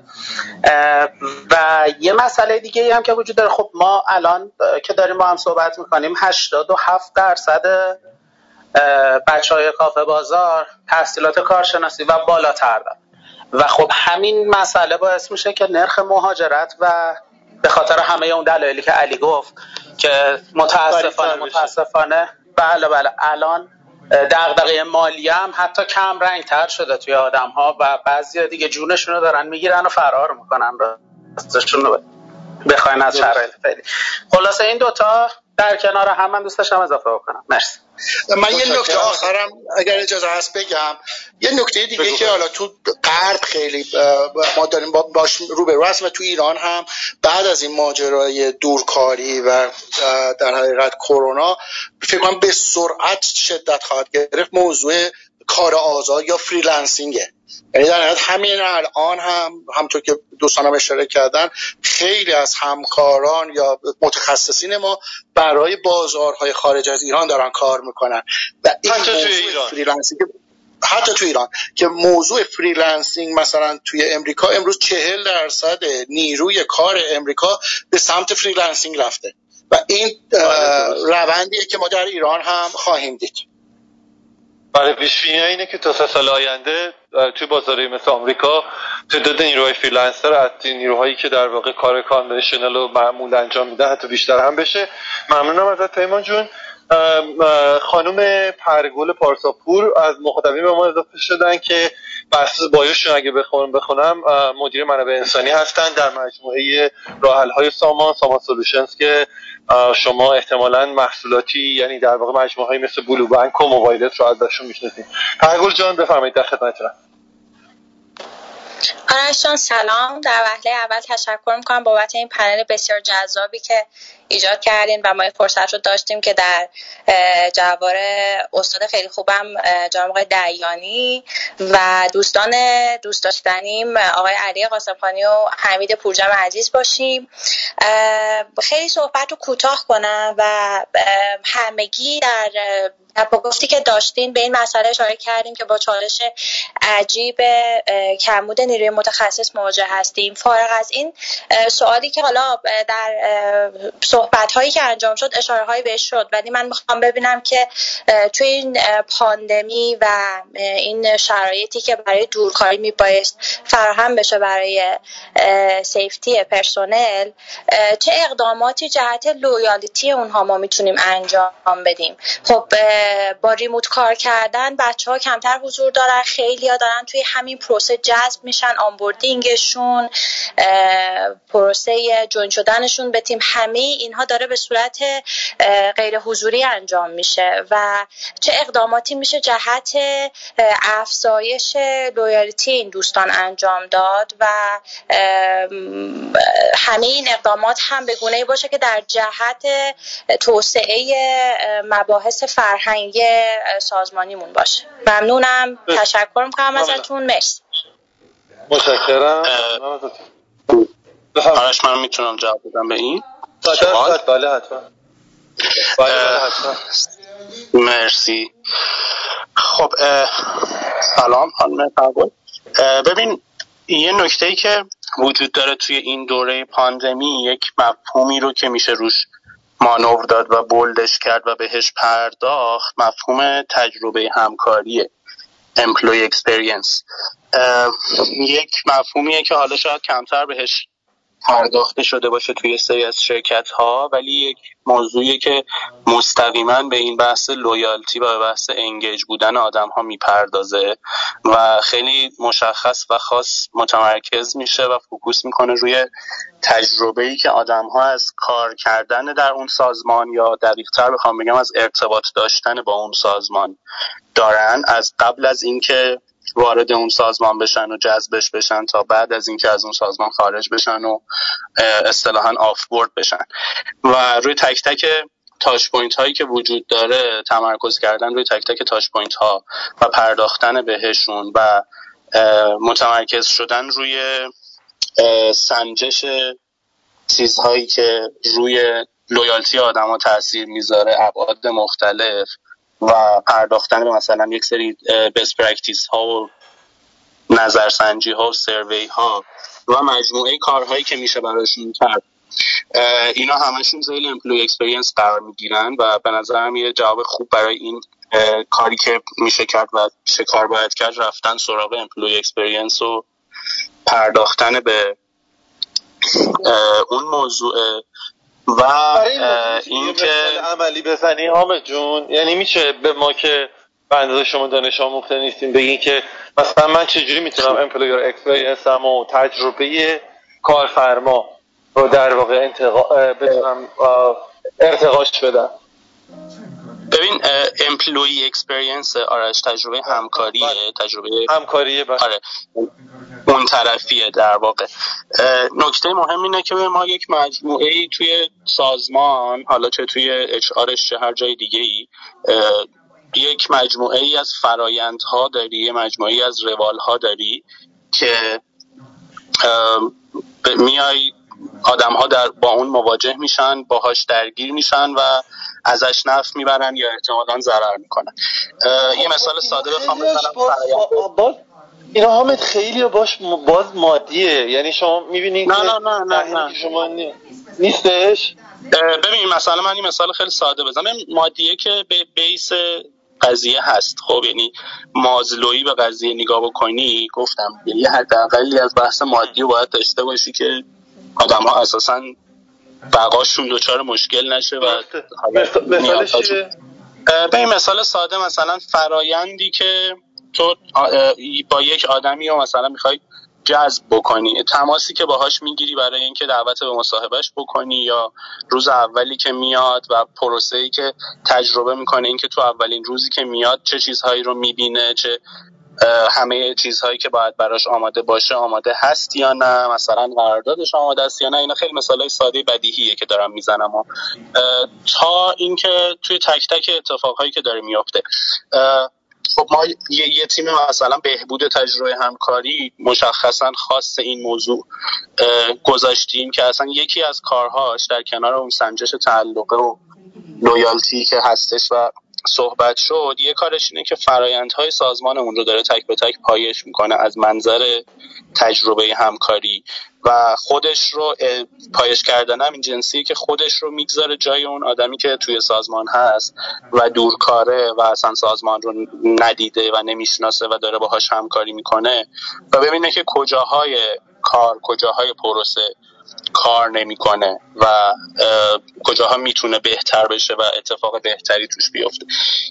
و یه مسئله دیگه هم که وجود داره، خب ما الان که داریم با هم صحبت میکنیم هشتاد و هفت درصد بچهای کافه بازار تحصیلات کارشناسی و بالاتر دارن و خب همین مسئله باعث میشه که نرخ مهاجرت و به خاطر همه اون دلایلی که علی گفت که متاسفانه متاسفانه بله بله الان دغدغه مالی هم حتی کم رنگ تر شده توی آدم ها و بعضی دیگه جونشون رو دارن میگیرن و فرار میکنن راستشون رو بخواین از شرایط فعلی. خلاصه این دوتا در کنار هم من دوست داشتم اضافه بکنم. مرسی. من یه نکته آخرم اگر اجازه هست بگم، یه نکته دیگه بگو. که حالا تو غرب خیلی ما داریم باش روبرو هست و تو ایران هم بعد از این ماجرای دورکاری و در حقیقت کرونا فکر کنم به سرعت شدت خواهد گرفت، موضوع کار آزاد یا فریلنسینگه. یعنی در حقیقت همین الان هم همونطور که دوستانم اشاره کردن خیلی از همکاران یا متخصصین ما برای بازارهای خارج از ایران دارن کار میکنن و حتی توی ایران فریلنسینگ، حتی تو ایران که موضوع فریلنسینگ مثلا توی امریکا امروز چهل درصد نیروی کار امریکا به سمت فریلنسینگ رفته و این روندیه که ما در ایران هم خواهیم دید. برای پیش‌بینی اینه که تا سه سال آینده توی بازارهای مثل آمریکا تعداد نیروهای فریلنسر از نیروهایی که در واقع کار کانونشنال و معمول انجام میدن حتی بیشتر هم بشه. ممنونم ازت پیمان جون. خانم پرگل پارساپور از مخاطبین به ما اضافه شدن که بحث بایوشون اگه بخونم بخونم مدیر منابع انسانی هستن در مجموعه راه‌حل‌های سامان سامان سولوشنز که شما احتمالاً محصولاتی یعنی در واقع مجموعه‌هایی مثل بلو بانک و موبایلت رو ازشون می‌شناسید. پرگل جان بفرمایید در خدمتتونم. آرشان سلام. در وهله اول تشکر میکنم بابت این پنل بسیار جذابی که ایجاد کردین و ما این فرصت رو داشتیم که در جوار استاد خیلی خوبم جناب آقای دیانی و دوستان دوست داشتنیم آقای علی قاسمخانی و حمید پورجم عزیز باشیم. خیلی صحبت رو کوتاه کنم و همگی در با گفتی که داشتین به این مسئله اشاره کردیم که با چالش عجیب کمبود نیروی متخصص مواجه هستیم. فارغ از این سوالی که حالا در صحبت‌هایی که انجام شد اشاره‌هایی بهش شد، ولی من می‌خوام ببینم که توی این پاندمی و این شرایطی که برای دورکاری میبایست فراهم بشه برای سیفتی پرسنل چه اقداماتی جهت لویالیتی اونها ما میتونیم انجام بدیم؟ خب با ریموت کار کردن بچه‌ها کمتر حضور دارن، خیلی‌ها دارن توی همین پروسه جذب میشن، آنبوردینگشون، پروسه جوین شدنشون به تیم، همه اینها داره به صورت غیر حضوری انجام میشه و چه اقداماتی میشه جهت افزایش لویالتی این دوستان انجام داد و همه این اقدامات هم به گونه‌ای باشه که در جهت توسعه مباحث فرهنگی سازمانیمون باشه. ممنونم، تشکر می‌کنم ازتون. مرسی. متشکرم. آرش، من میتونم جواب بدم به این؟ بله حتما. مرسی. خب سلام خانم فرگل. ببین یه نکته‌ای که وجود داره توی این دوره پاندمی، یک مفهومی رو که میشه روش مانور داد و بولدش کرد و بهش پرداخت، مفهوم تجربه همکاریه، employee experience. یک مفهومیه که حالا شاید کمتر بهش پرداخته شده باشه توی سری از شرکت ها، ولی یک موضوعیه که مستقیما به این بحث لویالتی و به بحث انگیج بودن آدم ها میپردازه و خیلی مشخص و خاص متمرکز میشه و فوکوس میکنه روی تجربه‌ای که آدم ها از کار کردن در اون سازمان، یا دقیق‌تر بخوام بگم از ارتباط داشتن با اون سازمان دارن، از قبل از اینکه وارد اون سازمان بشن و جذبش بشن تا بعد از اینکه از اون سازمان خارج بشن و اصطلاحاً آفبورد بشن. و روی تک تک تاچ پوینت هایی که وجود داره تمرکز کردن روی تک تک تاچ پوینت ها و پرداختن بهشون و متمرکز شدن روی سنجش چیزهایی که روی لویالتی آدم ها تأثیر میذاره، ابعاد مختلف، و پرداختن به مثلا یک سری best practice ها و نظرسنجی ها و سروی ها و مجموعه کارهایی که میشه براشون کرد، اینا همشون زیر امپلوی اکسپریانس قرار میگیرن و به نظرم یه جواب خوب برای این کاری که میشه کرد و چه کار باید کرد، رفتن سراغ امپلوی اکسپریانس و پرداختن به اون موضوع. و این که عملی بزنی حامد جون، یعنی میشه به ما که به اندازه شما دانش آموخته نیستیم بگین که مثلا من چجوری میتونم امپلویر اکسپریانسم و تجربه کارفرما رو در واقع انتقا... بتونم ارتقاش بدم؟ ببین امپلوی اکسپریانس آرش تجربه همکاری، تجربه همکاری آره اون طرفیه در واقع. نکته مهم اینه که ما یک مجموعه‌ای توی سازمان، حالا چه توی اچ آرش چه هر جای دیگه‌ای، یک مجموعه‌ای از فرایندها داری، یک مجموعه‌ای از روال‌ها داری که میای آدم ها در با اون مواجه میشن، باهاش درگیر میشن و ازش نفع میبرن یا احتمالاً ضرر میکنن. یه مثال ساده بخوام بزنم، اینا حامد خیلی باش باز مادیه، یعنی شما میبینید نه نه نه نه, نه. شما نی... نیستش. ببین مثلا من این مثال خیلی ساده بزنم، مادیه که به بیس قضیه هست. خب یعنی مازلویی به قضیه نگاه بکنی، گفتم یعنی حداقل از بحث مادی باید داشته باشی که آدم ها اساساً بقاشون دوچار مشکل نشه. و مثالش چیه؟ به این مثال ساده، مثلا فرایندی که تو با یک آدمی رو مثلا میخوای جذب بکنی، تماسی که باهاش میگیری برای اینکه دعوت به مصاحبهش بکنی، یا روز اولی که میاد و پروسه‌ای که تجربه میکنه، اینکه تو اولین روزی که میاد چه چیزهایی رو میبینه، چه همه چیزهایی که باید براش آماده باشه آماده هست یا نه، مثلا قراردادش آماده است یا نه. اینا خیلی مثالای ساده بدیهیه که دارم میزنم، تا اینکه توی تک تک اتفاقهایی که داره میفته. خب ما یه, یه تیم مثلا بهبود تجربه همکاری مشخصا خاص این موضوع گذاشتیم که اصلا یکی از کارهاش در کنار اون سنجش تعلقه و لویالتی که هستش و صحبت شد، یه کارش اینه که فرایندهای سازمانمون رو داره تک به تک پایش میکنه از منظر تجربه همکاری و خودش رو پایش کردنم این جنسیه که خودش رو میگذاره جای اون آدمی که توی سازمان هست و دورکاره و اصلا سازمان رو ندیده و نمیشناسه و داره باهاش همکاری میکنه و ببینه که کجاهای کار، کجاهای پروسه کار نمیکنه و کجاها میتونه بهتر بشه و اتفاق بهتری توش بیفته.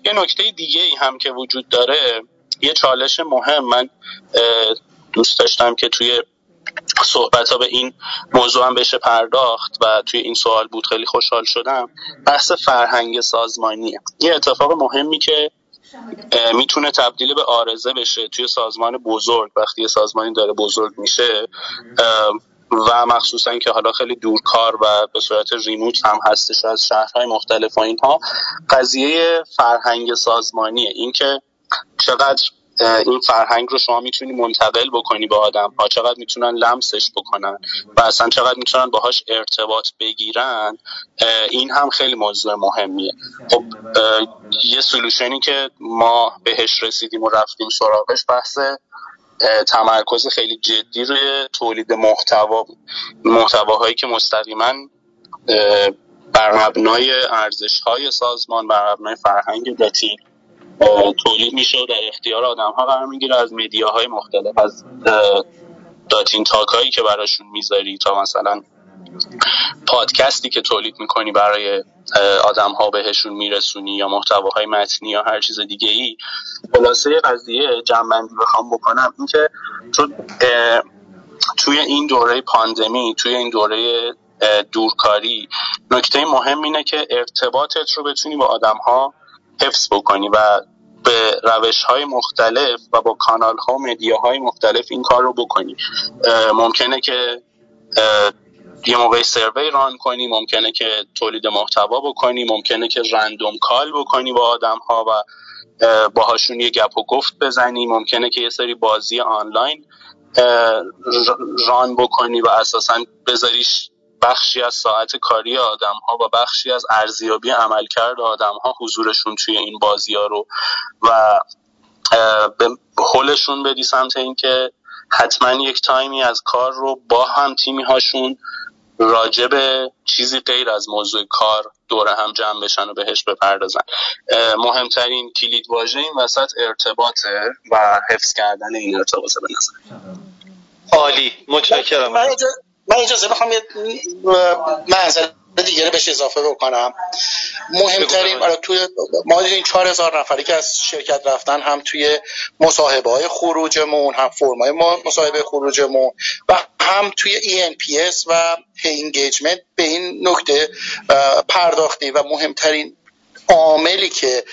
یه نکته دیگه ای هم که وجود داره، یه چالش مهم، من دوست داشتم که توی صحبت ها به این موضوع هم بشه پرداخت و توی این سوال بود. خیلی خوشحال شدم. بحث فرهنگ سازمانیه، یه اتفاق مهمی که میتونه تبدیل به عارضه بشه توی سازمان بزرگ وقتی یه سازمانی داره بزرگ میشه و مخصوصا که حالا خیلی دورکار و به صورت ریموت هم هستش از شهرهای مختلف و اینها، قضیه فرهنگ سازمانیه. این که چقدر این فرهنگ رو شما میتونی منتقل بکنی به آدم ها، چقدر میتونن لمسش بکنن و اصلا چقدر میتونن باهاش ارتباط بگیرن، این هم خیلی موضوع مهمیه. خب یه سولوشنی که ما بهش رسیدیم و رفتیم سراغش بحث تمرکز خیلی جدی روی تولید محتوا بود، محتواهایی که مستقیما بر مبنای ارزش‌های سازمان، بر مبنای فرهنگ ذاتی تولید میشه و در اختیار آدم ها قرار میگیره از مدیاهای مختلف، از داتین تاک هایی که براشون میذاری تا مثلا پادکستی که تولید میکنی برای آدم ها بهشون میرسونی یا محتواهای متنی یا هر چیز دیگه ای. خلاصه قضیه جمع‌بندی بخوام بکنم این که تو توی این دوره پاندمی، توی این دوره دورکاری، نکته مهم اینه که ارتباطت رو بتونی با آدم ها حفظ بکنی و به روش‌های مختلف و با کانال‌ها و مدیاهای مختلف این کار رو بکنی. ممکنه که یه موقعی سروی ران کنی، ممکنه که تولید محتوا بکنی، ممکنه که رندوم کال بکنی با آدم‌ها و باهاشون یه گپ و گفت بزنی، ممکنه که یه سری بازی آنلاین ران بکنی و اساساً بذاریش بخشی از ساعت کاری آدم‌ها و بخشی از ارزیابی عملکرد آدم‌ها، حضورشون توی این بازی‌ها رو و به هولشون بدی سمت این که حتما یک تایمی از کار رو با هم تیمی هاشون راجع به چیزی غیر از موضوع کار دوره هم جمع بشن و بهش بپردازن. مهمترین کلید واژه این وسط ارتباطه و حفظ کردن این ارتباطه به نظر. عالی، متشکرم. من اجازه بخوام یه منظر دیگه بهش اضافه بکنم. مهمترین برای توی ما این چهار هزار نفری که از شرکت رفتن، هم توی مصاحبه‌های خروجمون، هم فرمای ما مصاحبه خروجمون و هم توی ای ان پی اس و اینگیجمنت به این نکته پرداختی و مهمترین عاملی که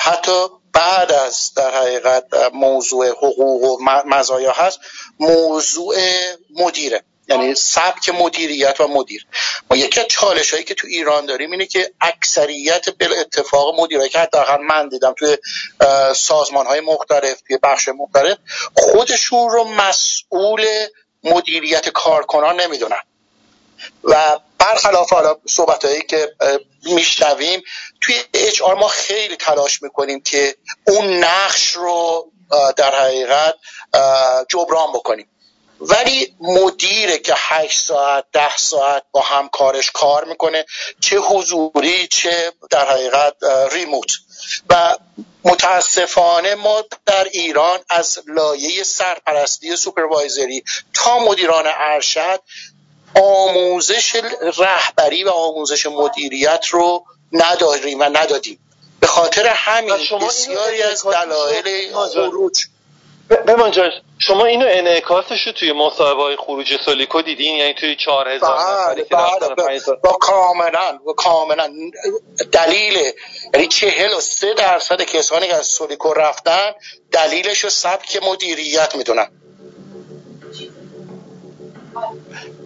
حتی بعد از در حقیقت موضوع حقوق و مزایا هست، موضوع مدیره، یعنی سبک مدیریت و مدیر. ما یکی از چالش‌هایی که تو ایران داریم اینه که اکثریت بل اتفاق مدیرایی که حداقل من دیدم توی سازمان‌های مختلف، توی بخش مختلف، خودشون رو مسئول مدیریت کارکنان نمیدونن و برخلاف حالا صحبت‌هایی که میشنویم توی اچ آر ما خیلی تلاش میکنیم که اون نقش رو در حقیقت جبران بکنیم، ولی مدیره که هشت ساعت ده ساعت با همکارش کار میکنه، چه حضوری چه در حقیقت ریموت، و متاسفانه ما در ایران از لایه سرپرستی سوپروایزری تا مدیران ارشد آموزش رهبری و آموزش مدیریت رو نداریم و ندادیم. به خاطر همین بسیاری از دلایل خروج ببانجاش. شما اینو انعکاسش رو توی مصاحبه‌های خروج سالیکو دیدین؟ یعنی توی چهار هزار نفری که رفتن پنج هزار با کاملا و کاملا دلیل، یعنی چهل و سه درصد کسانی که از سالیکو رفتن دلیلش رو سبک مدیریت میدونن.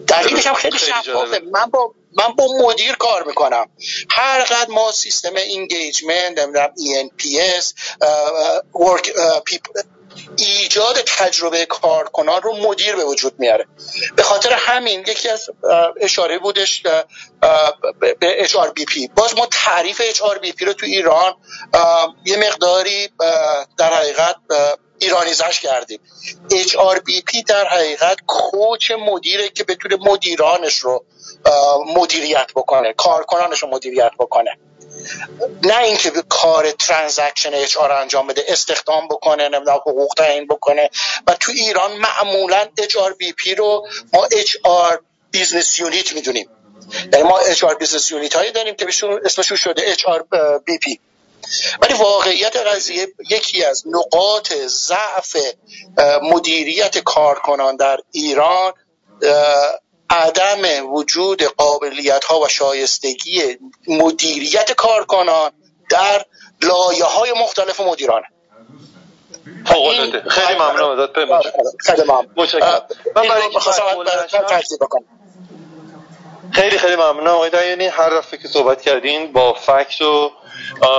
دلیلش هم خیلی شفافه. من با من با مدیر کار میکنم. هر قد ما سیستم اینگیجمنت، نمیدونم ای ان پی اس، ورک پیپل، ایجاد تجربه کارکنان رو مدیر به وجود میاره. به خاطر همین یکی از اشاره بودش به اچ آر بی پی. باز ما تعریف اچ آر بی پی رو تو ایران یه مقداری در حقیقت ایرانیزش کردیم. اچ آر بی پی در حقیقت کوچ مدیره که بتونه مدیرانش رو مدیریت بکنه، کارکنانش رو مدیریت بکنه، نه اینکه به کار ترانزکشن اچ آر انجام بده، استخدام بکنه، نمیدونم حقوق تعیین بکنه. و تو ایران معمولا اچ آر بی پی رو ما اچ آر بیزنس یونیت میدونیم، یعنی ما اچ آر بیزنس یونیت هایی داریم که اسمشون شده اچ آر بی پی. ولی واقعیت قضیه یکی از نقاط ضعف مدیریت کارکنان در ایران عدم وجود قابلیت‌ها و شایستگی مدیریت کارکنان در لایه‌های مختلف مدیرانه. خیلی ممنون ازت پیمان. خیلی ممنون. من برای اینکه تحصیل بکنم. خیلی خیلی ممنون آقای دایانی، هر دفعه که صحبت کردین با فکت و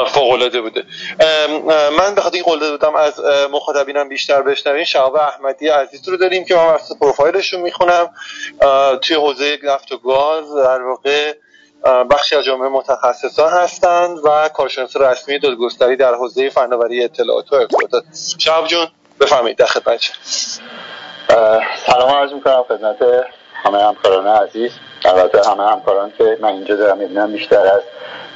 فوق‌العاده بوده. من بخاطر اینکه قول دادم از مخاطبینم بیشتر بشنوین، شهاب احمدی عزیز رو داریم که من واسه پروفایلش رو میخونم. توی حوزه نفت و گاز در واقع بخشی از جامعه متخصصان هستند و کارشناس رسمی دادگستری در حوزه فناوری اطلاعات و ارتباطات. شهاب جون بفرمایید، در خدمتتون. سلام عرض می‌کنم خدمت همه همکاران عزیز، البته همه همکاران که من اینجا دارم میبینم بیشتر از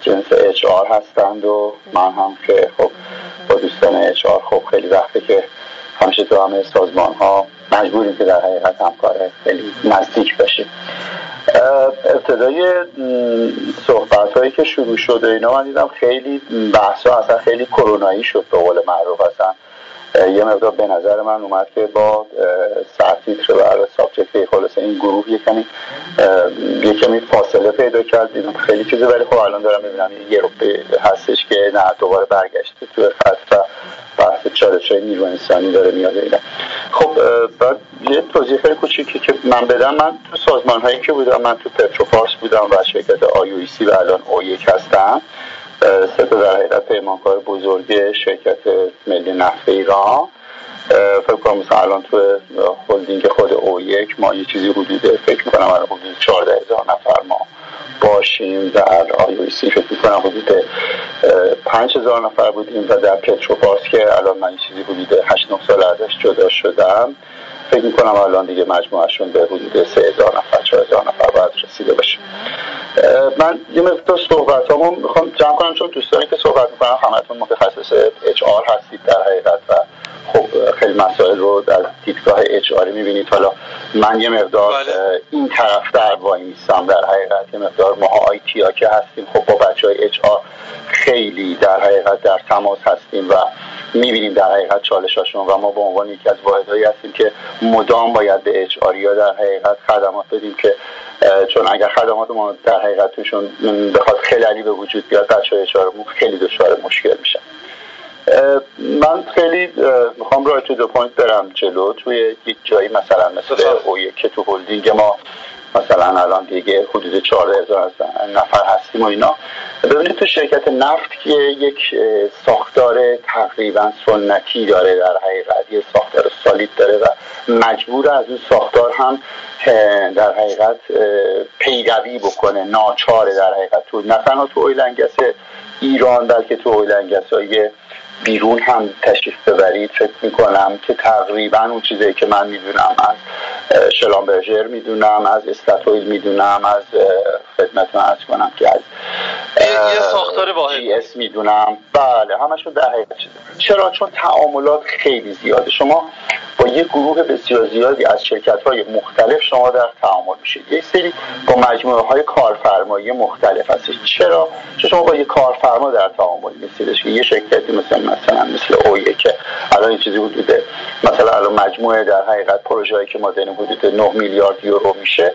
جنس اچ آر هستند و من هم که خب با دوستان اچ آر خب خیلی وقته که همیشه تو همه سازمان ها مجبوریم که در حقیقت همکار خیلی نزدیک باشیم. ابتدای صحبت هایی که شروع شد و اینا من دیدم خیلی بحث ها اصلا خیلی کرونایی شد، به قول معروف اصلا یه مقدار به نظر من اومد که با سرتیتر و سابجکت خلاص این گروه یکمی یکمی فاصله پیدا کرد خیلی چیزه، ولی خب الان دارم میبینم یه روی هستش که نه دوباره برگشته توی فصل و بحث چالش‌های نیروی انسانی داره میاد. خب بعد یه توضیح خیلی کوچیکی که من بدم، من تو سازمان‌هایی که بودم، من تو پتروفارس بودم و شرکت آی او ای سی و الان او یک هستم، سه تا در حیرت پیمانکار بزرگ شرکت ملی نفت ایران، فکر کنم مثلا الان تو هلدینگ خود او یک ما یه چیزی حدود فکر میکنم الان حدود چهارده هزار نفر ما باشیم، در آی او سی فکر میکنم حدود پنج هزار نفر بودیم و در پتروفارس که الان من یه چیزی حدود هشت نه سال ازش جدا شدم فکر میکنم الان دیگه مجموعشون به حدود سه هزار نفر چهار هزار نفر باید رسیده باشه. من یه مقدار صحبت همون میخوام جمع کنم چون دوستانی که صحبت میکنم همتون متخصص اچ آر هستید در حقیقت و خب خیلی مسائل رو در دیدگاه اچ آری میبینید. حالا من یه مقدار این طرف در وای میستم در حقیقت، یه مقدار ما آی تی ها که هستیم خب با بچه های اچ آر خیلی در حقیقت در تماس هستیم و میبینیم در حقیقت چالشاشون و ما به عنوان یکی از واحدهایی هستیم که مدام باید به اچ آری ها در حقیقت خدمات بدیم که چون اگر خدمات ما در حقیقت توشون بخواد خللی به وجود بیاد بچه های اچ آر ما خیلی دشوار مشکل میشن. من خیلی میخوام رای تو دو پوینت برم جلو. توی یک جایی مثلا مثل اویه که تو هلدینگ ما مثلا الان دیگه حدود چهارده هزار نفر هستیم و اینا. ببینید تو شرکت نفت که یک ساختار تقریبا سنتی داره در حقیقت، یه ساختار سالید داره و مجبور از اون ساختار هم در حقیقت پیروی بکنه، ناچاره در حقیقت تو مثلا تو اویلنگس ایران بلکه تو اویلنگسای بیرون هم تشریف ببرید فکر میکنم که تقریبا اون چیزی که من میدونم از شلامبرژر میدونم، از استاتویل میدونم، از خدمتتون عرض کنم که از یه ساختار واحد اس میدونم، بله همشون در حقیقت. چرا؟ چون تعاملات خیلی زیاده، شما با یه گروه بسیار زیادی از شرکت‌های مختلف شما در تعامل میشید، یه سری با مجموعه‌های کارفرمایی مختلف هستش. چرا؟ چون شما با یه کارفرما در تعامل هستید، یه شرکتی مثلا مثلا مثل اویه که الان این چیزی حدود مثلا الان مجموعه در حقیقت پروژه‌ای که ما داریم حدود نه میلیارد یورو میشه،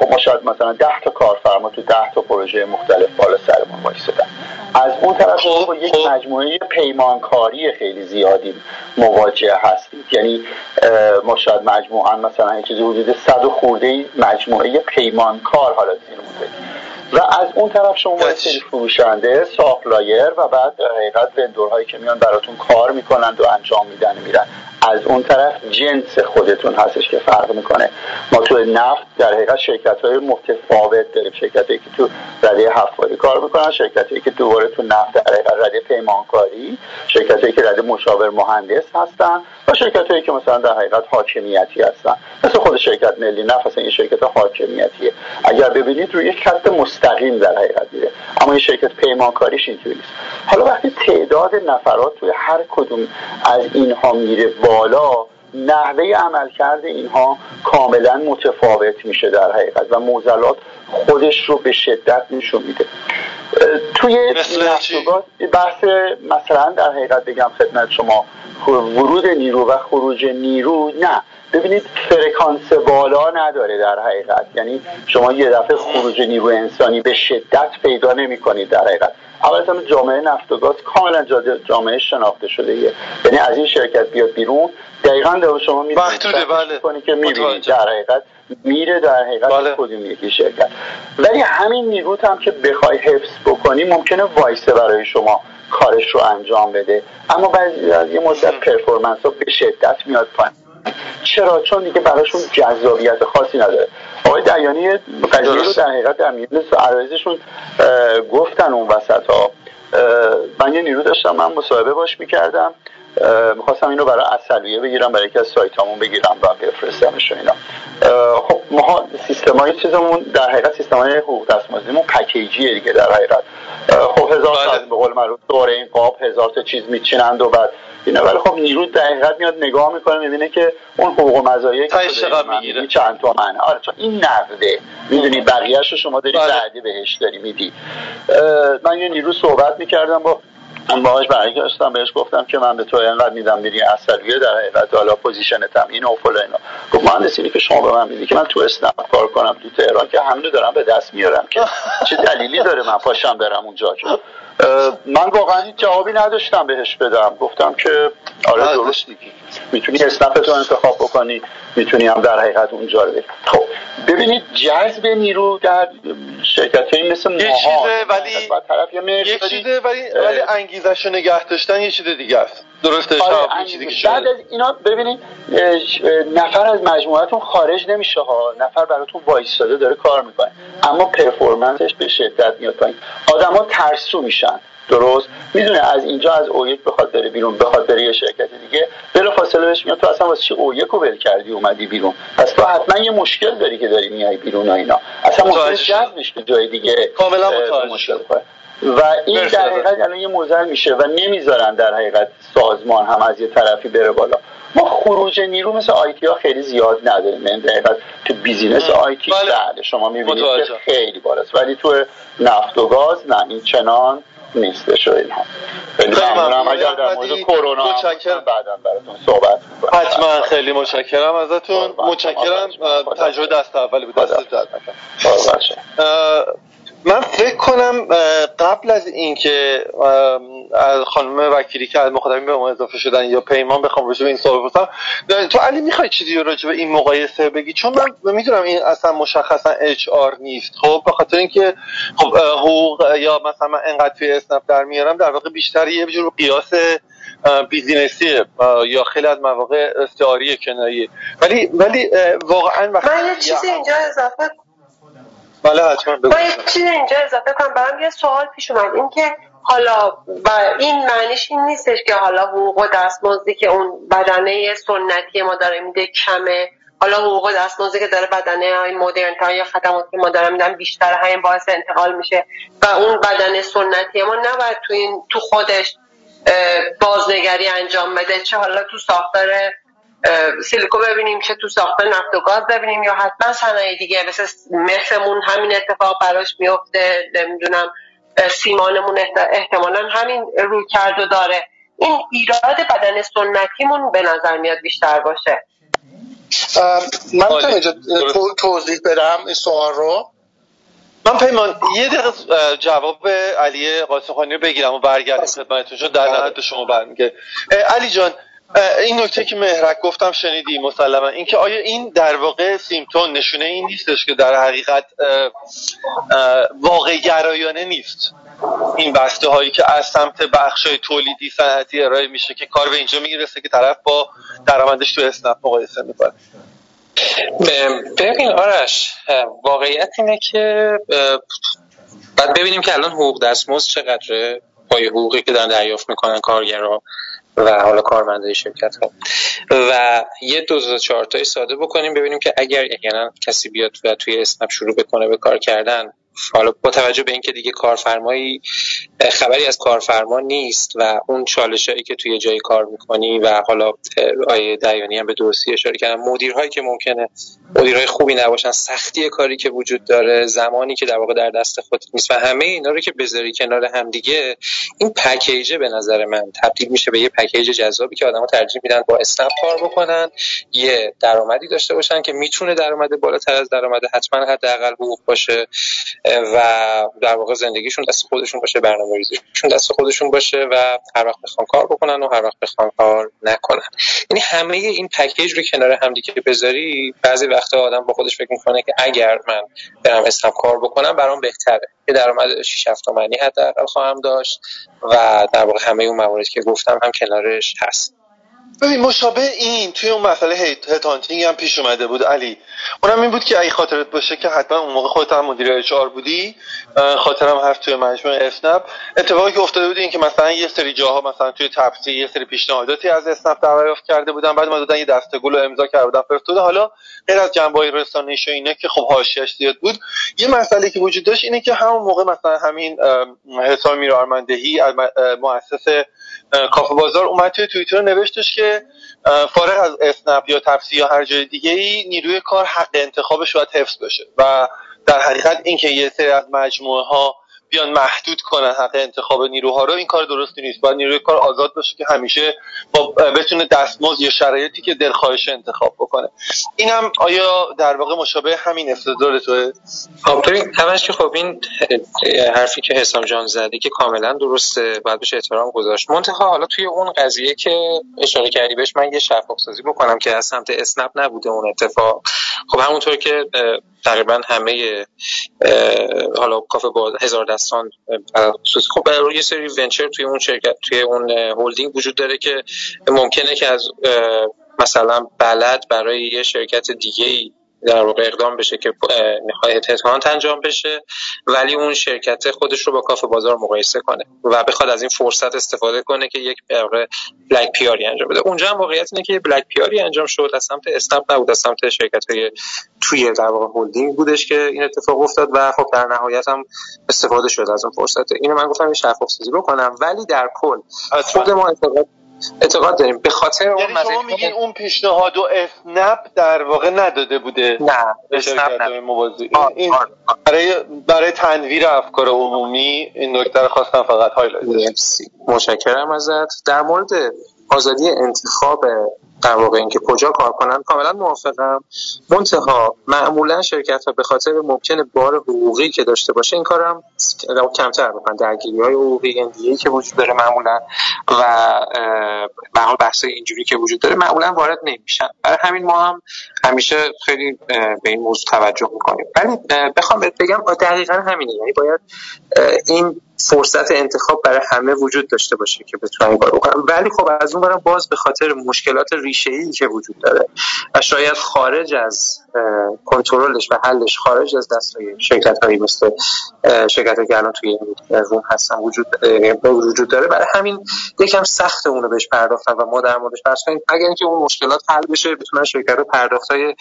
خب ما شاید مثلا ده تا کارفرما تو ده تا پروژه مختلف بالا سرمون وایسادن. از اون طرف خب، با یک خب. مجموعه پیمانکاری خیلی زیادی مواجه هستید، یعنی ما شاید مجموعاً مثلا یه چیزی حدود صد و خورده مجموعه پیمانکار حالا زیرمون داریم و از اون طرف شما باید فروشنده، ساپلایر و بعد در حقیقت وندورهایی که میان براتون کار میکنند و انجام میدن میرن. از اون طرف جنس خودتون هستش که فرق میکنه. ما تو نفت در حقیقت شرکت‌های متفاوت داریم، شرکتایی که تو رده حفاری کار میکنن، شرکتایی که دوباره تو نفت در حقیقت رده پیمانکاری، شرکتایی که رده مشاور مهندس هستن و شرکتایی که مثلا در حقیقت حاکمیتی هستن. مثلا خود شرکت ملی نفت اصلا این شرکت حاکمیتیه. اگر ببینید روی یک خط مستقیم در حقیقت میره، اما این شرکت پیمانکاریش اینجوری نیست. حالا وقتی تعداد نفرات توی هر کدوم از اینها میره بالا، نحوه عملکرد اینها کاملا متفاوت میشه در حقیقت و معضلات خودش رو به شدت نشون میده. توی نفتوگاز بحث مثلا در حقیقت بگم خدمت شما ورود نیرو و خروج نیرو، نه ببینید فرکانس بالا نداره در حقیقت، یعنی شما یه دفعه خروج نیرو انسانی به شدت پیدا نمی کنید در حقیقت. اول جامعه نفت و گاز کاملا جامعه شناخته شده ایه، یعنی از این شرکت بیاد بیرون دقیقاً داره شما می کنید که می بینید در حقیقت میره در حقیقت بله. کدوم یکی شرکت، ولی همین نیروت هم که بخوای حفظ بکنی ممکنه وایسه برای شما کارش رو انجام بده، اما بعضی از یه مدت پرفورمنس ها به شدت میاد پایین. چرا؟ چون دیگه براشون جذابیت خاصی نداره. آقای دیانی قضیه رو در حقیقت در میون عرایزشون گفتن اون وسط ها. من یه نیرو داشتم، من مصاحبه باش میکردم، میخواستم اینو برای اصلیه بگیرم، برای یکی از سایتامون بگیرم و بفرستمش و اینا. خب ما سیستمای چیزمون در حقیقت سیستمای حقوق دستمزدیمون پکیجیه دیگه در حقیقت. خب هزار تا به قول معروف دوره این قاب هزار تا چیز میچینند و بعد اینا، ولی خب نیرو در حقیقت میاد نگاه میکنه میبینه که اون حقوق و مزایایی که میگیره چند تومن، آره چون این نقده میدونی بقیه‌اشو شما داری بعدی بهش داری میدی. من یه نیرو صحبت میکردم با من باهاش برگشتم بهش گفتم که من به تو اینقدر میدم میری اصلیه در حقیقت حالا پوزیشنت هم اینو فلان اینا. گفت مهندسی که شما به من میدی که من تو اسنپ کار کنم تو تهران که همینو دارم به دست میارم که چه دلیلی داره من پاشم برم اونجا؟ که من واقعا هیچ جوابی نداشتم بهش بدم، گفتم که آره درست میگی، میتونی اسنپتو انتخاب بکنی، میتونی هم در حقیقت اونجا رو بری. خب ببینید جذب نیرو در شرکت‌های مثل ما یه چیزه، ولی طرف یه مرسی چیزه، ولی ولی انگیزش رو نگه داشتن یه چیز دیگه است. درسته شما چیزی که شما بعد از اینا ببینید نفر از مجموعه‌تون خارج نمیشه ها، نفر براتون وایساده داره کار میکنه، اما پرفورمنسش به شدت میاد پایین، آدما ترسو میشن. درست میدونه از اینجا از او یک بخواد بره بیرون، بخواد بره یه شرکت دیگه، بلافاصله بهش میاد تو اصلا واسه چی او یک رو ول کردی اومدی بیرون؟ پس تو حتما یه مشکل داری که داری میای بیرون و اینا، اصلا ممکنه جذب نشه که جای دیگه کاملا متوجه کنه و این در حقیقت الان یه موزل میشه و نمیذارن در حقیقت سازمان هم از یه طرفی بره بالا. ما خروج نیرو مثل آیتی ها خیلی زیاد نداریم، یعنی در حقیقت تو بیزینس آیتی بله شما میبینید که خیلی بالاست، ولی تو نفت و گاز نه این چنان نیسته شو اینها. ممنونم. اگر در مورد کرونا متشکرم، بعداً براتون صحبت می‌کنم. حتما خیلی متشکرم ازتون. متشکرم، تجربه دست اولی بود، دست درد نکنه. من فکر کنم قبل از اینکه از خانم وکیلی که از مخاطبین به ما اضافه شدن یا پیمان بخوام راجع به این سوال بپرسم، تو علی میخوای چیزی راجع به این مقایسه بگی؟ چون من میدونم این اصلا مشخصا اچ آر نیست، خب به خاطر اینکه خب حقوق یا مثلا من انقدر توی اسنپ در میارم در واقع بیشتر یه جور قیاس بیزینسیه یا خیلی از مواقع استعاری کناییه، ولی ولی واقعا من یه چیزی اینجا اضافه بله حتما بگو. من یک چیز اینجا اضافه کنم، برام یه سوال پیش اومد، این که حالا این معنیش این نیستش که حالا حقوق و دستمزدی که اون بدنه سنتی ما داره میده کمه، حالا حقوق و دستمزدی که داره بدنه های مدرن‌تر یا خدماتی ما داره میدن بیشتر، همین باعث انتقال میشه و اون بدنه سنتی ما نباید تو این تو خودش بازنگری انجام بده، چه حالا تو ساختار سیلیکو ببینیم چه تو ساخته نفت و گاز ببینیم یا حتما صنایع دیگه مثل مصمون همین اتفاق براش میفته، نمیدونم سیمانمون احتمالاً همین روی کردو داره. این ایراد بدن سنتیمون به نظر میاد بیشتر باشه. من میتونم اینجا توضیح بدم این سوال رو؟ من پیمان یه دقیقه جواب علی قاسمخانی رو بگیرم و برگردم خدمتتون، چون در نهایت به شما برمیگه. علی جان این نکته که مهرک گفتم شنیدی مسلما، اینکه آیا این در واقع سیمتون نشونه این نیستش که در حقیقت واقع گرایانه نیست این بسته هایی که از سمت بخشای تولیدی صنعتی ارائه میشه که کار به اینجا میرسه که طرف با درآمدش تو اسنپ مقایسه میکنه؟ ببین آرش، واقعیت اینه که بعد ببینیم که الان حقوق دستمزد چقدره پای حقوقی که دارن دریافت میکنن کارگرها و حالا کارمندای شرکت ها، و یه دو تا چهار تایی ساده بکنیم ببینیم که اگر احیانا کسی بیاد و توی اسنپ شروع بکنه به کار کردن حالا با توجه به اینکه دیگه کارفرمایی خبری از کارفرما نیست و اون چالشایی که توی جای کار میکنی و حالا آیه دیانی هم به درستی اشاره کردن، مدیرهایی که ممکنه مدیرهای خوبی نباشن، سختی کاری که وجود داره، زمانی که در واقع در دست خودت نیست و همه اینا رو که بذاری کنار هم دیگه، این پکیج به نظر من تبدیل میشه به یه پکیج جذابی که آدما ترجیح میدن با اسنپ کار بکنن، یه درآمدی داشته باشن که میتونه درآمد بالاتر از درآمد حتما حداقل حقوق باشه و در واقع زندگیشون دست خودشون باشه، برنامه‌ریزیشون دست خودشون باشه و هر وقت بخوان کار بکنن و هر وقت بخوان کار نکنن. یعنی همه این پکیج رو کنار هم دیگه بذاری، بعضی وقتا آدم با خودش فکر میکنه که اگر من برم اسنپ کار بکنم برام بهتره، یه درآمد شش هفت تومانی حداقل خواهم داشت و در واقع همه اون مواردی که گفتم هم کنارش هست. ببین مشابه این توی اون مسئله هد هانتینگ هم پیش اومده بود علی، اونم این بود که اگه خاطرت باشه که حتما اون موقع خودت هم مدیر اچ آر بودی، خاطرم هفت توی مجموعه اسنپ اتفاقی که افتاده بود این که مثلا یه سری جاها مثلا توی تپسی یه سری پیشنهاداتی از اسنپ دریافت کرده بودن، بعد ما دادن یه دسته گل و امضا کرده بودن فرستاده. حالا غیر از جنبه‌های رسانه‌ایش و اینا که خب حاشیه‌اش زیاد بود، یه مسئله که وجود داشت اینه که همون موقع مثلا همین حسام میرآرمندهی مؤسس کافه بازار اومد توی توییتر نوشتش که فارغ از اسنپ یا تپسی یا هر جای دیگه‌ای، نیروی کار حق انتخابش باید حفظ بشه و در حقیقت اینکه یه سری از مجموعه ها بیان محدود کنن حق انتخاب نیروها رو، این کار درستی نیست. باید نیروی کار آزاد باشه که همیشه با بتونه دستمزد یا شرایطی که دلخواهش انتخاب بکنه. اینم آیا در واقع مشابه همین افتضاح توه؟ خاطرین همش که خب این حرفی که حسام جان زده که کاملا درسته، باید بهش احترام گذاشت. منتها حالا توی اون قضیه که اشاره کردی بهش من یه شفاف‌سازی بکنم که از سمت اسنپ نبوده اون اتفاق. خب همونطور که تقریبا همه حالا کافه باز هزار دستان خب یه سری ونچر توی اون شرکت توی اون هولدینگ وجود داره که ممکنه که از مثلا بلد برای یه شرکت دیگه‌ای در واقع اقدام بشه که میخواد هدهانت انجام بشه، ولی اون شرکت خودش رو با کافه بازار مقایسه کنه و بخواد از این فرصت استفاده کنه که یک بلک پیاری انجام بده. اونجا هم واقعیت اینه که یک بلک پیاری انجام شد، از سمت اسنپ نبود، از سمت شرکت‌های توی در واقع هولدینگ بودش که این اتفاق افتاد و خب در نهایت هم استفاده شد از اون فرصت. اینو من گفتم شفاف‌سازی بکنم، ولی در کل خود ما اعتقاد اعتقاد داریم به خاطر اون مزید. شما میگین اون پیشنهاد و اسنپ در واقع نداده بوده؟ نه، اسنپ نبوده. این برای برای تنویر افکار عمومی این نکته رو خواستم فقط هایلایت کنم. متشکرم ازت. در مورد آزادی انتخاب در واقع اینکه کجا کار کنن کاملا موافقم، منتها معمولا شرکت‌ها به خاطر ممکنه بار حقوقی که داشته باشه این کارم کمتر می‌کنن، درگیری‌های حقوقی اندیه‌ای که وجود داره معمولا و به هر بحث‌های اینجوری که وجود داره معمولا وارد نمی‌شن. برای همین ما هم همیشه خیلی به این موضوع توجه می‌کنیم. ولی بخوام بهت بگم دقیقاً همینه، یعنی باید این فرصت انتخاب برای همه وجود داشته باشه که بتونن کار بکنن. ولی خب از اون برم باز به خاطر مشکلات ریشه‌ای که وجود داره و شاید خارج از کنترلش و حلش خارج از دستای شرکت‌هایی مثل شرکت‌هایی که الان توی روم هستن وجود وجود داره، برای همین یکم سخت اون رو بهش پرداختن و ما در موردش بحث کردیم. اگر اینکه اون مشکلات حل بشه بتونن شرکت‌ها پرداخت‌های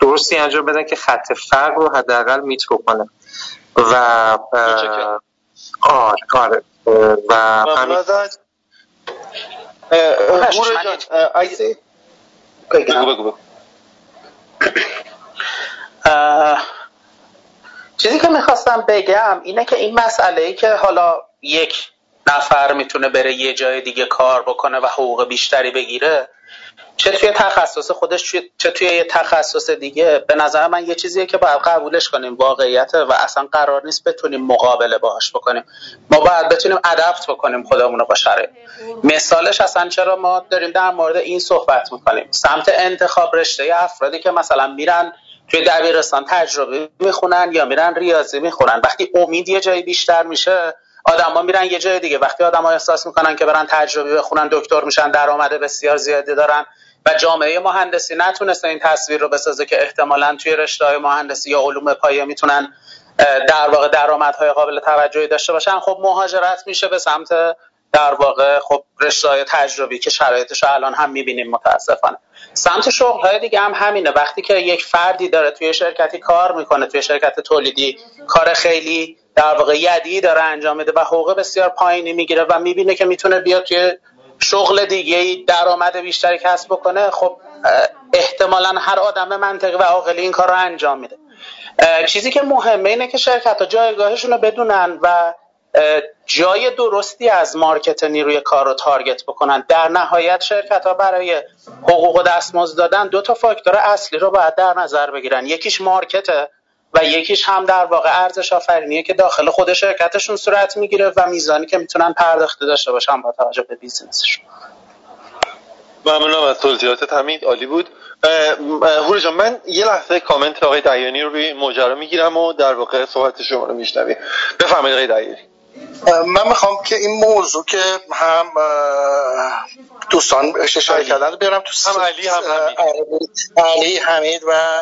درستی انجام بدن که خط فقر رو حداقل میت بکنه و آه کار و همین چیزی که میخواستم بگم اینه که این مسئله‌ای که حالا یک نفر میتونه بره یه جای دیگه کار بکنه و حقوق بیشتری بگیره، چه توی تخصص خودش چه توی یه تخصص دیگه، به نظر من یه چیزیه که باید قبولش کنیم، واقعیته و اصلا قرار نیست بتونیم مقابله باهاش بکنیم. ما باید بتونیم ادپت بکنیم خودمون رو با شرایط. مثالش اصلا چرا ما داریم در مورد این صحبت میکنیم، سمت انتخاب رشته افرادی که مثلا میرن توی دبیرستان تجربه میخونن یا میرن ریاضی میخونن، وقتی امید یه جای بیشتر میشه آدما میرن یه جای دیگه. وقتی آدما احساس میکنن که برن تجربی بخونن دکتر میشن، درآمد بسیار زیادی دارن و جامعه مهندسی نتونسته این تصویر رو بسازه که احتمالاً توی رشته‌های مهندسی یا علوم پایه میتونن در واقع درآمدهای قابل توجهی داشته باشن، خب مهاجرت میشه به سمت در واقع خب رشته‌های تجربی که شرایطش الان هم می‌بینیم متأسفانه. سمت شغل‌های دیگه هم همینه، وقتی که یک فردی داره توی شرکتی کار می‌کنه، توی شرکت تولیدی کار خیلی در واقع یدی داره انجام میده و حقوق بسیار پایینی میگیره و می‌بینه که می‌تونه بیاد توی شغل دیگه‌ای درآمد بیشتری کسب بکنه، خب احتمالاً هر آدم منطقی و عاقلی این کار رو انجام میده. چیزی که مهمه اینه که شرکت‌ها جایگاهشون رو بدونن و جای درستی از مارکت نیروی کار رو تارگت بکنن. در نهایت شرکت‌ها برای حقوق و دستمزد دادن دو تا فاکتور اصلی رو باید در نظر بگیرن، یکیش مارکته و یکیش هم در واقع ارزش آفرینیه که داخل خود شرکتشون صورت میگیره و میزانی که میتونن پرداخته داشته باشن با توجه به بیزینسشون. ممنونم از توضیحاتت حمید، عالی بود. هوری جان، من یه لحظه کامنت آقای دعیانی رو روی ماجرا میگیرم و در واقع صحبت شما رو میشنویم. بفرمایید آقای دعیانی. من میخوام که این موضوع که هم دوستان اشاره کردن بیارم تو هم علی هم حمید. علی حمید و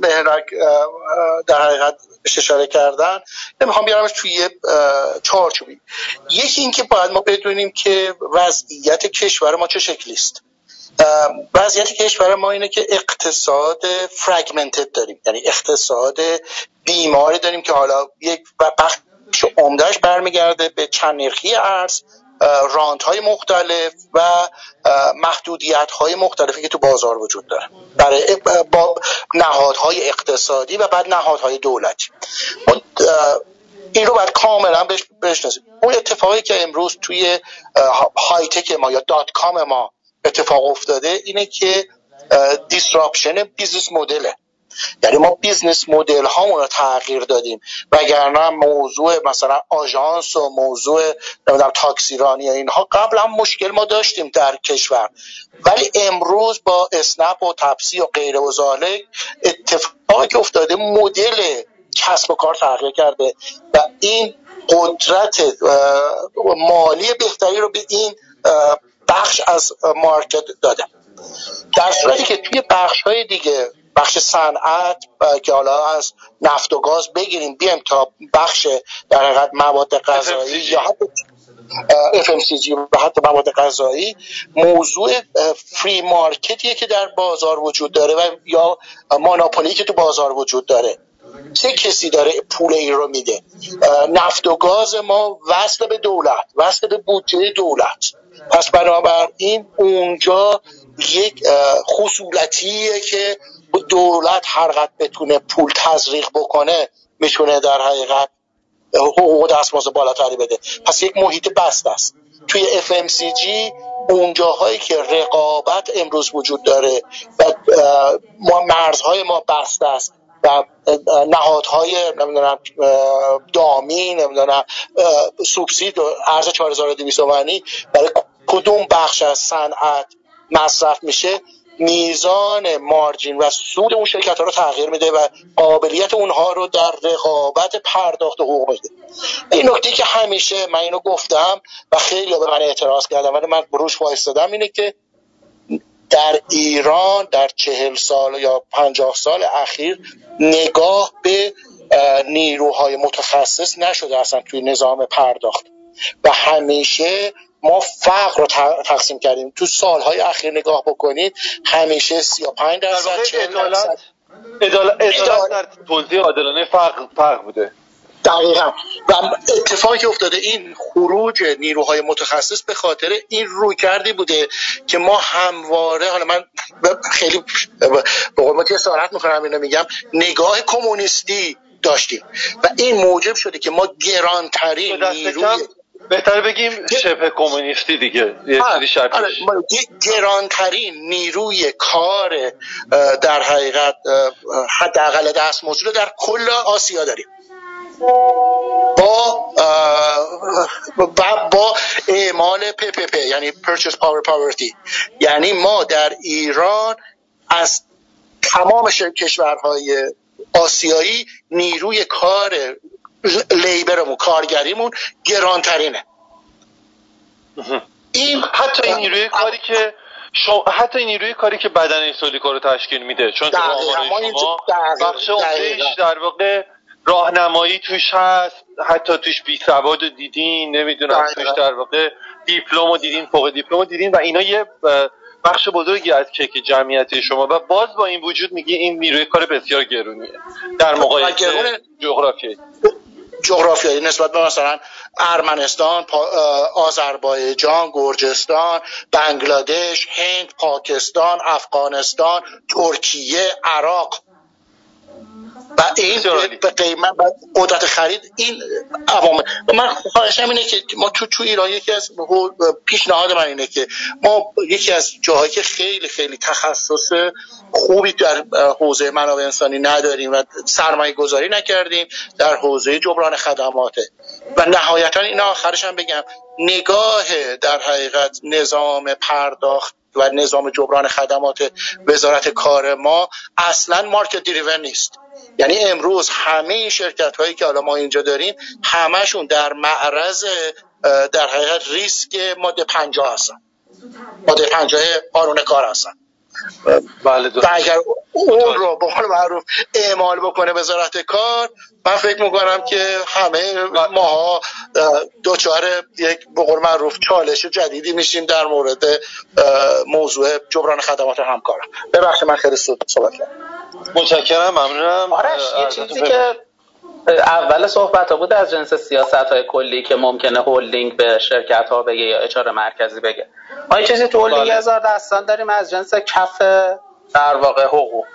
بهرک در حقیقت اشاره کردن، من میخوام بیارمش توی چارچوبی. یکی این که باید ما بدونیم که وضعیت کشور ما چه شکلی است. وضعیت کشور ما اینه که اقتصاد فرگمنتد داریم، یعنی اقتصاد بیماری داریم که حالا یک بخش شو عمدهش برمیگرده به چند نرخی ارز، رانت‌های مختلف و محدودیت‌های مختلفی که تو بازار وجود داره برای با نهادهای اقتصادی و بعد نهادهای دولتی. این رو باید کاملا بهش بشناسیم. اون اتفاقی که امروز توی های تک ما یا دات کام ما اتفاق افتاده اینه که دیسراپشن بیزنس مدله، یعنی ما بیزنس مدل هامون رو تغییر دادیم، وگرنه موضوع مثلا آژانس و موضوع نمیدونم تاکسیرانی و اینها قبلا مشکل ما داشتیم در کشور، ولی امروز با اسنپ و تپسی و غیره و ذالک اتفاقی که افتاده مدل کسب و کار تغییر کرده و این قدرت مالی بهتری رو به این بخش از مارکت داده، در صورتی که توی بخش‌های دیگه بخش صنعت که حالا از نفت و گاز بگیریم بیایم تا بخش در حقیقت مواد غذایی یا حتی اف ام سی جی و حتی مواد غذایی، موضوع فری مارکتیه که در بازار وجود داره و یا مونوپولی که تو بازار وجود داره. چه کسی داره پول این رو میده؟ نفت و گاز ما وصل به دولت، وصل به بودجه دولت، پس بنابراین اونجا یک خصولتیه که دولت هر قد بتونه پول تزریق بکنه میتونه در حقیقت حقوق دستمزد بالاتری بده. پس یک محیط بسته است. توی اف ام سی جی اونجاهایی که رقابت امروز وجود داره و ما مرزهای ما بسته است و نهادهای نمیدونم دامی نمیدونم سوبسید و ارز چهار هزار و دویست تومانی برای کدوم بخش از صنعت مصرف میشه، میزان مارجین و سود اون شرکت‌ها رو تغییر میده و قابلیت اونها رو در رقابت پرداخت حقوق میده. این نکته که همیشه من اینو گفتم و خیلی به من اعتراض کردم ولی من بروش وایستادم اینه که در ایران در چهل سال یا پنجاه سال اخیر نگاه به نیروهای متخصص نشده اصلا توی نظام پرداخت و همیشه ما فقر رو تقسیم کردیم. تو سالهای اخیر نگاه بکنید همیشه سی و پنج درصد چهل درصد عدالت در توزیع عادلانه فقر فقر بوده. دقیقاً. و اتفاقی که افتاده این خروج نیروهای متخصص به خاطر این رویکردی بوده که ما همواره، حالا من خیلی به قول مت صراحت می‌کنم اینو میگم، نگاه کمونیستی داشتیم و این موجب شده که ما گرانترین نیروی بهتر بگیم شبه کمونیستی دیگه یه سری شرطش گرانترین نیروی کار در حقیقت حداقل دستمزد در کل آسیا داریم با با اعمال پی پی پی، یعنی پرچیز پاور پاورتی، یعنی ما در ایران از تمام کشورهای آسیایی نیروی کار لیبرمون کارگریمون گرانترینه. این حتی این نیروی کاری که شما حتی این نیروی کاری که بدن استولیکا رو تشکیل میده، چون شما بخش اونش در واقع راهنمایی توش هست، حتی توش بی سواد رو دیدین، نمیدونم توش در واقع دیپلم رو دیدین، فوق دیپلم رو دیدین و اینا یه بخش بزرگی از کیک جمعیتی شما و باز با این وجود میگی این نیروی کار بسیار گرونیه در مقایسه جغرافیایی جغرافیایی نسبت به مثلا ارمنستان، آذربایجان، گرجستان، بنگلادش، هند، پاکستان، افغانستان، ترکیه، عراق و این به قیمت و قدرت خرید این عوامل. من خواهشم اینه که ما تو تو ایران یکی از پیشنهاد من اینه که ما یکی از جاهایی که خیلی خیلی تخصص خوبی در حوزه منابع انسانی نداریم و سرمایه گذاری نکردیم در حوزه جبران خدماته و نهایتا این آخرش هم بگم نگاه در حقیقت نظام پرداخت و نظام جبران خدمات وزارت کار ما اصلا مارکت دریون نیست. یعنی امروز همه شرکت هایی که حالا ما اینجا داریم همشون در معرض در حقیقت ریسک ماده پنجاه هستن، ماده پنجاه قانون کار هستن. بله دوست. اگر اون رو به قول معروف اعمال بکنه وزارت کار من فکر میکنم که همه ماها دوچار یک به قول معروف چالش جدیدی میشیم در مورد موضوع جبران خدمات همکاران. ببخشید من خیلی صحبت کردم. متشکرم، ممنونم. آرش یه چیزی که اول صحبت ها بود از جنس سیاست های کلی که ممکنه هولدینگ به شرکت ها بگه یا اچ آر مرکزی بگه، ما این چیزی تو هولدینگ هزار دستان داریم از جنس کف در واقع حقوق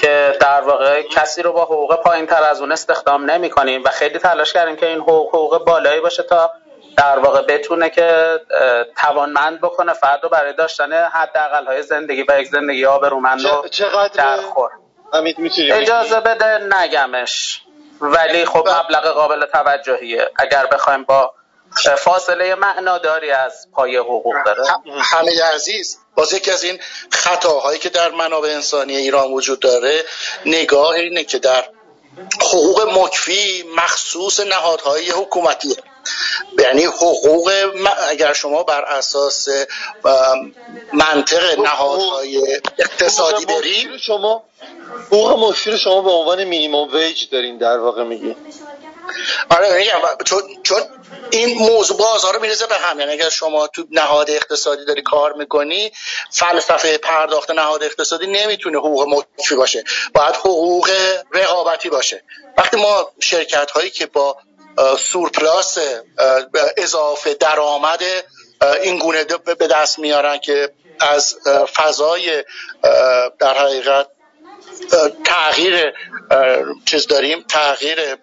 که در واقع کسی رو با حقوق پایین تر از اون استخدام نمی کنیم و خیلی تلاش کردیم که این حقوق حقوق بالایی باشه تا در واقع بتونه که توانمند بکنه فرد رو برای داشتن حداقل های زندگی و یک زندگی آبرومند رو در خور. اجازه بده نگمش، ولی خب مبلغ قابل توجهیه اگر بخوایم با فاصله معناداری از پایه حقوق داره. همه عزیز باز یکی از این خطاهایی که در منابع انسانی ایران وجود داره نگاه اینه که در حقوق مکفی مخصوص نهادهای حکومتیه، یعنی حقوق اگر شما بر اساس منطق نهادهای اقتصادی برید شما حقوق مکفی رو شما به عنوان مینیمم ویج دارین در واقع میگین. آره میگم چون چون این موضوع بازارو میریزه به هم، یعنی اگر شما تو نهاد اقتصادی داری کار میکنی فلسفه پرداخت نهاد اقتصادی نمیتونه حقوق مکفی باشه، باید حقوق رقابتی باشه. وقتی ما شرکت هایی که با سورپلاس اضافه درآمد این گونه به دست میارن که از فضای در حقیقت تغییر چیز داریم، تغییر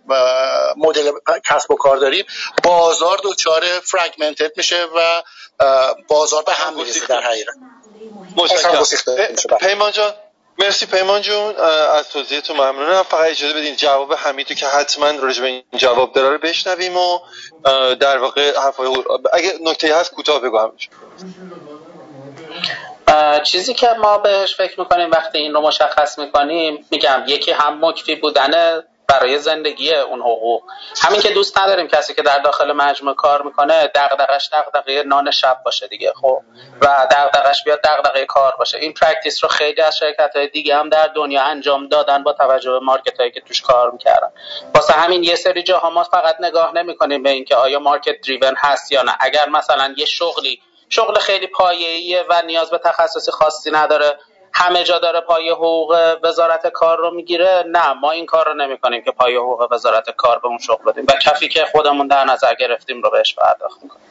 مدل کسب و کار داریم، بازار دوچار فرگمنتد میشه و بازار به هم میریزه در حقیقت. متشکرم پیمان جان. مرسی پیمان جون از توضیحتون، ممنونم. فقط اجازه بدین جواب حمیدو که حتما راجع به این جواب داره رو بشنویم و در واقع حرفای اگه نکته‌ای هست کوتاه بگو همینش. چیزی که ما بهش فکر میکنیم وقتی این رو مشخص میکنیم، میگم یکی هم مکفی بودنه برای زندگی اون حقوق، همین که دوست نداریم کسی که در داخل مجموعه کار میکنه دغدغش دغدغه نان شب باشه دیگه، خب و دغدغش بیاد دغدغه کار باشه. این پرکتیس رو خیلی از شرکت‌های دیگه هم در دنیا انجام دادن با توجه به مارکتایی که توش کار میکردن. واسه همین یه سری جاها ما فقط نگاه نمیکنیم به اینکه آیا مارکت دریون هست یا نه. اگر مثلا یه شغلی شغل خیلی پایه‌ایه و نیاز به تخصصی خاصی نداره، همه جا داره پایه حقوق وزارت کار رو میگیره، نه ما این کار رو نمی‌کنیم که پایه حقوق وزارت کار به اون شغل بدیم و کفی که خودمون در نظر گرفتیم رو بهش پرداخت می‌کنیم.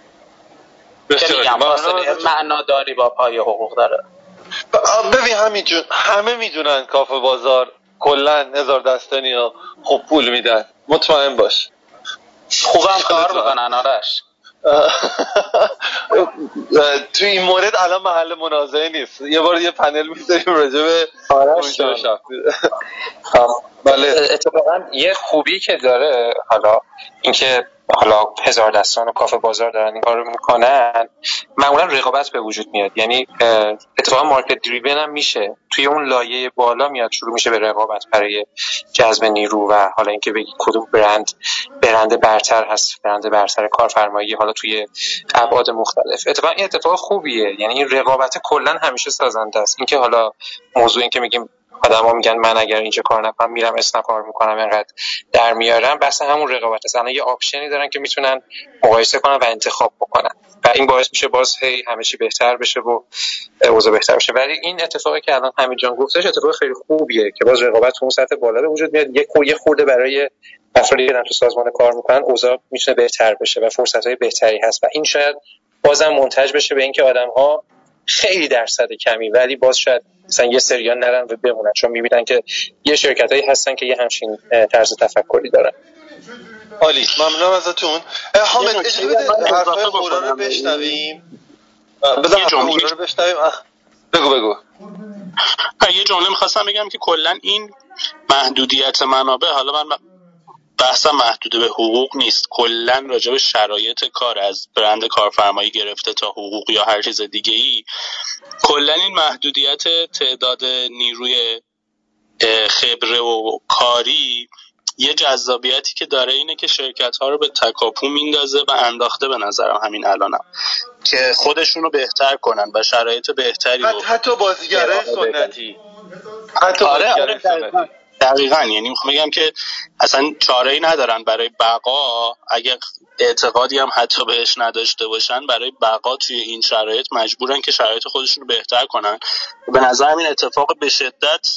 بسیار معناداری با پایه حقوق داره. ببین همینجون همه میدونن کاف بازار کلا هزار دستانی ها خوب پول میدن، مطمئن باش. خوبم کار می‌کنن آرش. تو این مورد الان محل منازعه نیست. یه بار یه پنل می‌ذاریم راجع به آرش شب. بله اتفاقاً یه خوبی که داره حالا اینکه حالا هزار دستان و کافه بازار دارن این کارو میکنن، معمولا رقابت به وجود میاد، یعنی اتفاقا مارکت دریون هم میشه، توی اون لایه بالا میاد شروع میشه به رقابت برای جذب نیرو و حالا اینکه بگی کدوم برند برند برتر هست، برند برتر کارفرمایی حالا توی ابعاد مختلف. اتفاقا این اتفاق خوبیه، یعنی این رقابت کلا همیشه سازنده است. اینکه حالا موضوع این که میگیم آدما میگن من اگر اینجا کار نکنم میرم اسنپ کار میکنم اینقدر در میارم، بس همون رقابت است. الان یه آپشنی دارن که میتونن مقایسه کنن و انتخاب بکنن و این باعث میشه باز هی همه چی بهتر بشه و اوضاع بهتر بشه. ولی این اتفاقی که الان همین جان گفتش اتفاق خیلی خوبیه که باز رقابت اون سطح بالا به وجود میاد، یه خورده برای افرادی که در سازمان کار میکنن اوضاع میتونه بهتر بشه و فرصت‌های بهتری هست و این شاید بازم منتج بشه به اینکه آدم‌ها خیلی درصد کمی ولی باز شاید مثلا یه سریان نرن و بمونن، چون میبینن که یه شرکتایی هستن که یه همچین طرز تفکری دارن. عالی، ممنونم ازتون. حامد اجازه بده حرفای قرار رو بشنویم. بذار قرار رو بشنویم. بگو بگو. یه جمله می‌خواستم بگم که کلا این محدودیت منابع، حالا من بحث محدود به حقوق نیست، کلا راجع به شرایط کار از برند کارفرمایی گرفته تا حقوق یا هر چیز دیگه ای، کلا این محدودیت تعداد نیروی خبره و کاری یه جذابیتی که داره اینه که شرکت ها رو به تکاپو میندازه و انداخته به نظرم همین الانم که خودشون رو بهتر کنن و شرایط بهتری رو حتی بازیگرای سنتی حتی بازیگرای سنتی دقیقاً، یعنی میخوام بگم که اصلا چاره‌ای ندارن برای بقا، اگه اعتقادی هم حتی بهش نداشته باشن برای بقا توی این شرایط مجبورن که شرایط خودشون رو بهتر کنن. به نظرم این اتفاق به شدت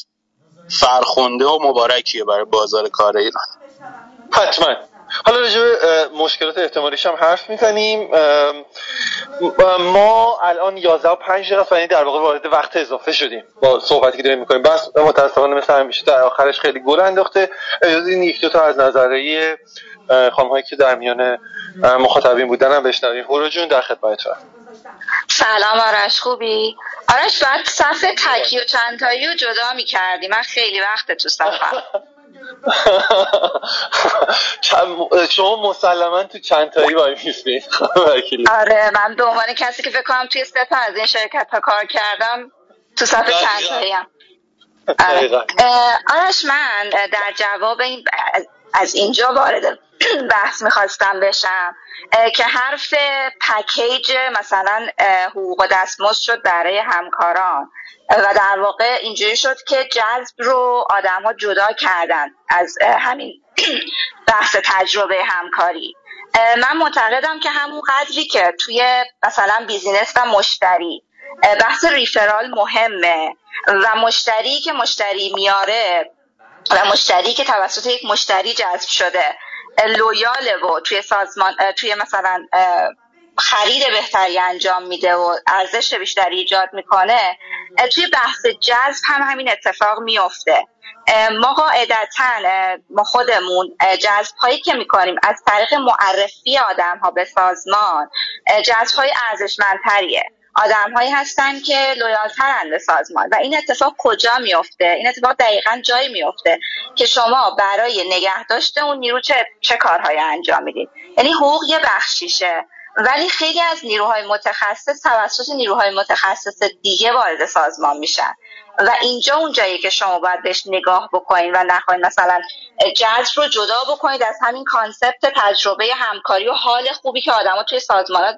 فرخنده و مبارکیه برای بازار کار ایران. حتماً حالا راجع به مشکلات احتمالیش هم حرف می‌زنیم. ما الان یازده و پنج دقیقه یعنی در واقع وارد وقت اضافه شدیم با صحبتی که داریم می‌کنیم. بس متأسفانه مثل همیشه در آخرش خیلی گل انداخته. اجازه این یک دو تا از نظریه خانم‌هایی که در میان مخاطبین بودن هم بشنویم. هورا جون در خدمتتون. سلام آرش، خوبی؟ آرش بعد صف تکی و چندتایی رو جدا می‌کردی. من خیلی وقت تو صفم. شما مسلماً تو چند تایی باید میسید. آره، من به عنوان کسی که فکر کنم توی سه تا از این شرکت ها کار کردم تو صفحه چند تایی هم. آرش، من در جواب این از اینجا وارد بحث میخواستم بشم که حرف پکیج مثلا حقوق و دستمزد شد برای همکاران و در واقع اینجوری شد که جذب رو آدم ها جدا کردن از همین بحث تجربه همکاری. من معتقدم که همون قدری که توی مثلا بیزینس و مشتری بحث ریفرال مهمه و مشتری که مشتری میاره و مشتری که توسط یک مشتری جذب شده لویاله و توی سازمان توی مثلا خرید بهتری انجام میده و ارزش بیشتری ایجاد میکنه، توی بحث جذب هم همین اتفاق میفته. ما قاعدتاً ما خودمون جذب هایی که میکنیم از طریق معرفی آدم ها به سازمان جذب های ارزشمندتریه، آدم هایی هستن که لویالترن به سازمان و این اتفاق کجا میفته؟ این اتفاق دقیقاً جایی میفته که شما برای نگه داشته اون نیرو چه, چه کارهایی انجام میدید. یعنی حقوق یه بخشیشه ولی خیلی از نیروهای متخصص توسط نیروهای متخصص دیگه وارد سازمان میشن و اینجا اون جایی که شما باید بهش نگاه بکنید و نخواهید مثلا جذب رو جدا بکنید از همین کانسپت تجربه همکاری و حال خوبی که آدم‌ها توی سازمانات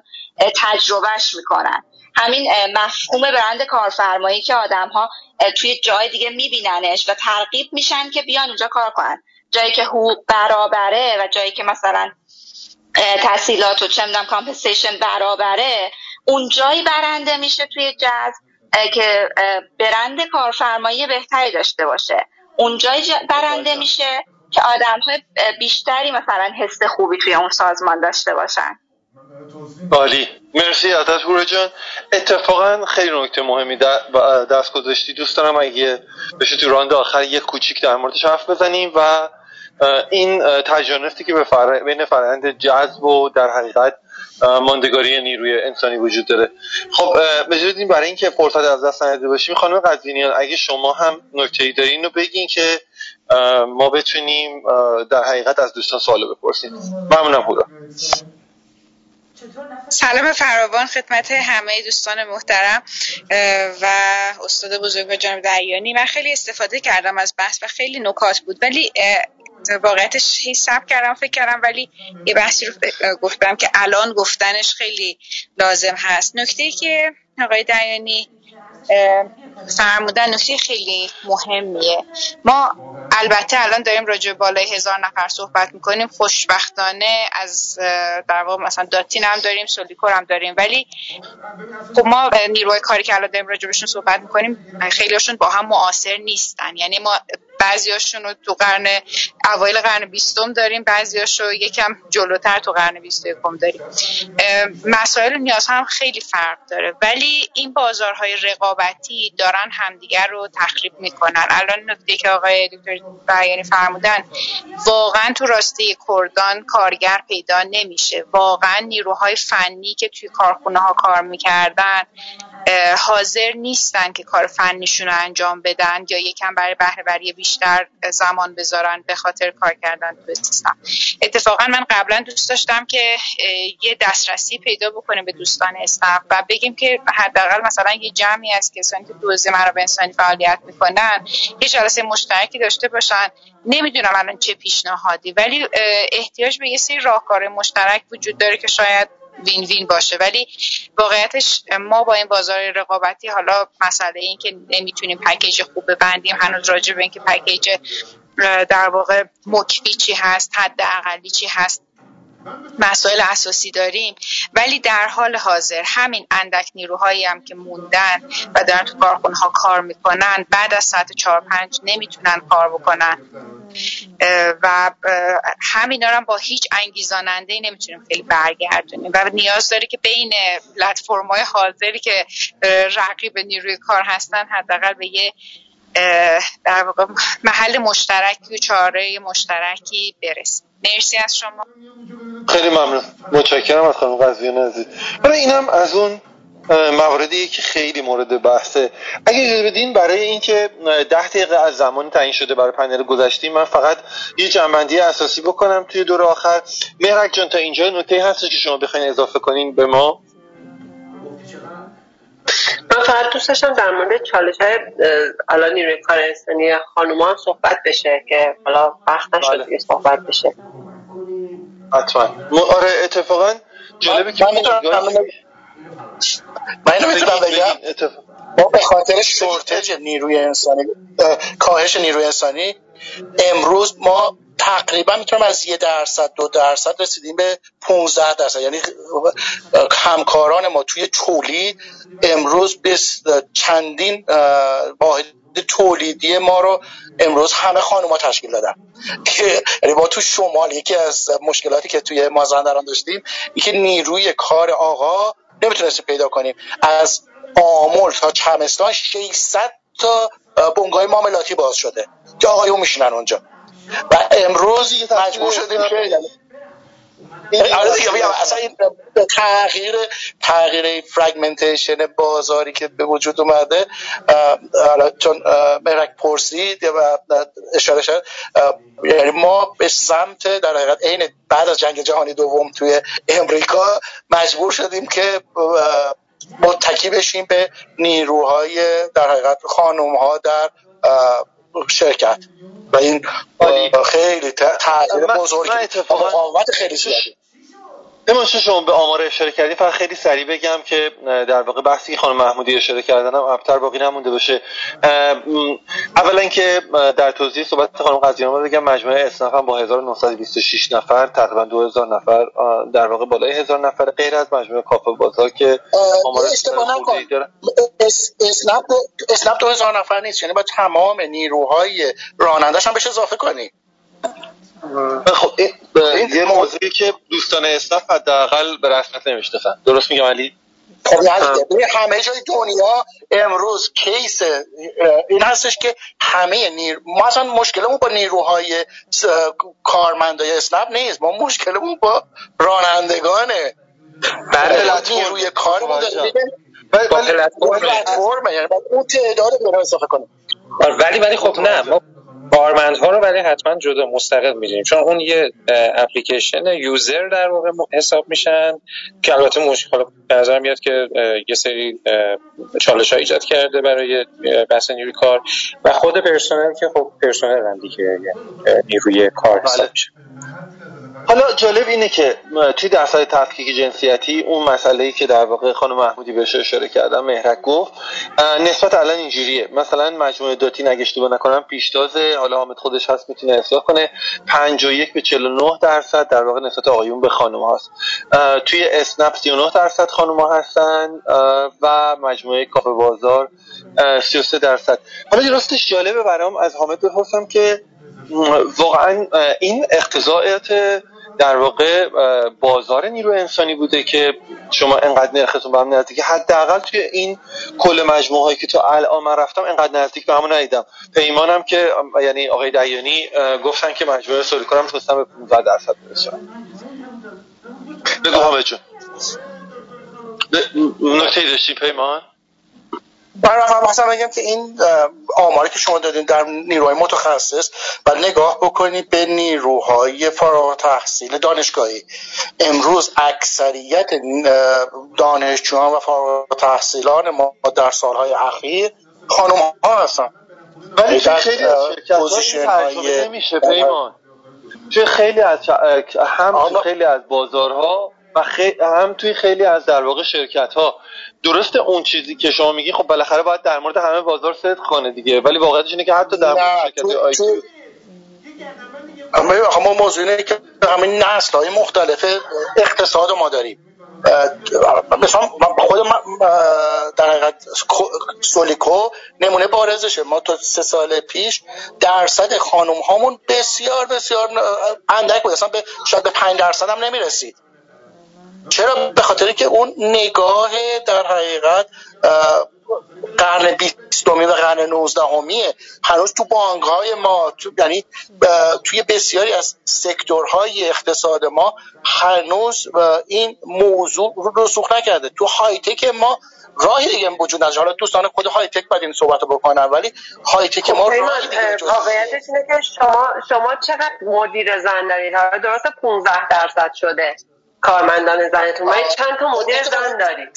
تجربهش میکنن، همین مفهوم برند کارفرمایی که آدم‌ها توی جای دیگه میبیننش و ترغیب میشن که بیان اونجا کار کنن، جایی که حقوق برابره و جایی که مثلا تحصیلات و چه می‌دونم کامپنسیشن برابره، اون جایی برنده میشه توی جذب که برند کارفرمایی بهتری داشته باشه، اون جایی برنده میشه که آدم‌های بیشتری مثلا حس خوبی توی اون سازمان داشته باشن. عالی، مرسی ازت هورا جان. اتفاقا خیلی نکته مهمی دست گذاشتی. دوست دارم اگه بشه تو راند آخر یک کوچیک در موردش حرف بزنیم و این تجانستی که به فر... بین فرآیند جذب و در حقیقت ماندگاری نیروی انسانی وجود داره. خب بذارید برای اینکه فرصت از دست نده باشیم، خانم قزوینیان اگه شما هم نکته‌ای دارین رو بگین که ما بتونیم در حقیقت از دوستان سوال بپرسیم. ممنونم هورا. سلام فراوان خدمت همه دوستان محترم و استاد بزرگ و جناب دعیانی. من خیلی استفاده کردم از بحث و خیلی نکات بود ولی واقعیتش حساب کردم فکر کردم ولی یه بحثی رو گفتم که الان گفتنش خیلی لازم هست. نکته‌ای که آقای دعیانی فرمودن نکته خیلی مهمیه. ما البته الان داریم راجع به بالای هزار نفر صحبت میکنیم، خوشبختانه از در واقع مثلا داتین هم داریم، سولیکور هم داریم، ولی خب ما نیروی کاری که الان داریم راجع بهشون صحبت میکنیم خیلیشون با هم معاصر نیستن. یعنی ما بعضیاشون رو تو قرن اوایل قرن بیستم داریم، بعضیاشو یکم جلوتر تو قرن بیست و یکم داریم. مسائل و نیاز هم خیلی فرق داره، ولی این بازارهای رقابتی دارن همدیگر رو تخریب میکنن. الان نکته که آقای دکتر بیانی فرمودن، واقعا تو راسته کردان کارگر پیدا نمیشه. واقعا نیروهای فنی که توی کارخونه ها کار میکردن حاضر نیستن که کار فنیشون رو انجام بدن یا یکم برای بهره‌وری بیشتر زمان بذارن به خاطر کار کردن تو سیستم. اتفاقا من قبلا دوست داشتم که یه دسترسی پیدا بکنیم به دوستان استاپ و بگیم که حداقل مثلا یه جمعی از کسانی که تو حوزه منابع انسانی فعالیت میکنن یه جلسه مشترکی داشته باشن. نمیدونم الان چه پیشنهادی، ولی احتیاج به یه سری راهکار مشترک وجود داره که شاید وین وین باشه. ولی واقعیتش ما با این بازار رقابتی، حالا مسئله این که نمیتونیم پکیج خوب ببندیم، هنوز راجع به این که پکیج در واقع مکفی چی هست، حد اقلی چی هست، مسائل اساسی داریم. ولی در حال حاضر همین اندک نیروهایی هم که موندن و دارن تو کارخونه‌ها کار میکنن، بعد از ساعت چهار پنج نمیتونن کار بکنن و همینا رو هم با هیچ انگیزاننده‌ای نمیتونیم خیلی برگردونیم و نیاز داره که بین پلتفرم‌های حاضری که رقیب نیروی کار هستن حداقل به یه در واقع محل مشترکی و چاره مشترکی برسیم. مرسی از شما، خیلی ممنون، متشکرم از خانم قضیان عزیز. برای اینم از اون مواردی که خیلی مورد بحثه. اگه اجازه بدین، برای اینکه ده دقیقه از زمانی تعیین شده برای پنل گذشتیم، من فقط یه جنبندی اساسی بکنم توی دور آخر. مهرک جان، تا اینجا نکته‌ای هست که شما بخواید اضافه کنین به ما؟ من فقط دوست داشتم در مورد چالش‌های الان نیروی کار انسانی خانوما صحبت بشه که حالا وقت نشد که صحبت بشه. حتما. آره اتفاقا جالبه که من اینو میتونم بگم ما به خاطر شورتج نیروی انسانی، کاهش نیروی انسانی، امروز ما تقریبا میتونم از یه درصد دو درصد رسیدیم به پانزده درصد. یعنی همکاران ما توی تولید امروز بس چندین واحد تولیدی ما رو امروز همه خانوما تشکیل دادن. یعنی ما تو شمال یکی از مشکلاتی که توی مازندران داشتیم این که نیروی کار آقا نمیتونستیم پیدا کنیم. از آمل تا چمستان ششصد تا بنگاه معاملاتی باز شده که آقایون میشینن اونجا و امروز مجبور شدیم که آره دیگه بیا اصلا این تغییر تغییر فرگمنتیشن بازاری که به وجود اومده، حالا چون مهرک پرسید و اشاره شد، یعنی ما به سمت در حقیقت عین بعد از جنگ جهانی دوم توی امریکا مجبور شدیم که متکی بشیم به نیروهای در حقیقت خانم‌ها در شرکت و این خیلی تغییر بزرگی مقاومت خیلی زیاده. نماشه شما به آمار اشاره کردی، فقط خیلی سریع بگم که در واقع بحثی خانم محمودی اشاره کردن هم ابتر باقی نمونده باشه. اولا که در توضیح صحبت خانم قضیانو بگم، مجموعه اسناف هم با هزار و نهصد و بیست و شش نفر تقریبا دو هزار نفر در واقع بالای هزار نفر غیر از مجموعه کافه بازار که آمار اسناف اسناف دو هزار نفر نیست، یعنی با تمام نیروهای راننده‌اش هم بهش اضافه کنی. خب این یه موضوعی که دوستان اسناف حداقل به رسمیت نمیشناسن. درست میگم علی؟ خب همه جای دنیا امروز کیس این هستش که همه نیر... ما اصلا مشکلمون با نیروهای کارمندای اسناف نیست، ما مشکلمون با رانندگانه. برای نیروی کار بود پلتفرم، یعنی بعد اون تعداد رو اضافه کنیم. ولی ولی خب نه، ما کارمندها رو ولی حتما جدا مستقل می‌دونیم، چون اون یه اپلیکیشن یوزر در واقع حساب میشن که البته مشکل به نظر میاد که یه سری چالش‌ها ایجاد کرده برای بحث نیروی کار و خود پرسنل که خب پرسنل هم دیگه نیروی کار حساب میشه. حالا جالب اینه که توی درس‌های تفکیک جنسیتی اون مسئله‌ای که در واقع خانم محمودی بهش اشاره کردم مهرک گفت نسبت الان اینجوریه، مثلا مجموعه داتی نگه اشتباه نکنم پیشتاز حالا حامد خودش هست میتونه اصلاح کنه پنجاه و یک به چهل و نه درصد در واقع نسبت آقایون به خانم‌هاست، توی اسنپ سی و نه درصد خانم‌ها هستن و مجموعه کافه بازار سی و سه درصد. حالا راستش جالبه برام از حامد بپرسم که واقعا این اقتضاعات در واقع بازار نیرو انسانی بوده که شما انقدر نرختون به هم نزدیک، حداقل توی این کل مجموعه هایی که تو الان من رفتم انقدر نزدیک به همون ندیدم. پیمانم که یعنی آقای دیانی گفتن که مجموعه سوریکارم تونستم به پانزده درصد برسونم. بگو حامد جون نکته داشتی پیمان؟ من هم مثلا بگم که این آماری که شما دادین در نیروهای متخصص و نگاه بکنید به نیروهای فارغ التحصیل دانشگاهی، امروز اکثریت دانشجویان و فارغ التحصیلان ما در سالهای اخیر خانم ها هستن، ولی خیلی از شرکت‌ها نمیشه پیمان، چون خیلی از هم تو خیلی از بازارها و خی... هم توی خیلی از در واقع شرکت‌ها درسته اون چیزی که شما میگی خب بالاخره باید در مورد همه بازار صدق کنه دیگه، ولی واقعیتش اینه که حتی در مورد شرکت‌های آی تی اما موضوع اینه که همین نسل‌های مختلف اقتصاد ما داریم. مثلا خود من در حقیقت سولیکو نمونه بارزشه، ما تا سه سال پیش درصد خانم هامون بسیار بسیار اندک بود، اصلا به شاید به پنج درصد هم نمیرسید. چرا؟ به خاطر که اون نگاه در حقیقت قرن بیستمی و قرن نوزدهمیه، هنوز تو بانک‌های ما تو یعنی توی بسیاری از سکتورهای اقتصاد ما هنوز این موضوع رسوخ نکرده. تو های تک ما راهی دیگه وجود نداره. حالا دوستان خود های تک بعد این صحبت رو بکنن، ولی های تک ما راهی دیگه وجود نداره. واقعیتش اینه که شما شما چقدر مدیر زن دارید؟ حالا درسته پانزده درصد شده کارمندان زنتون، من چند تا مدیر زن داریم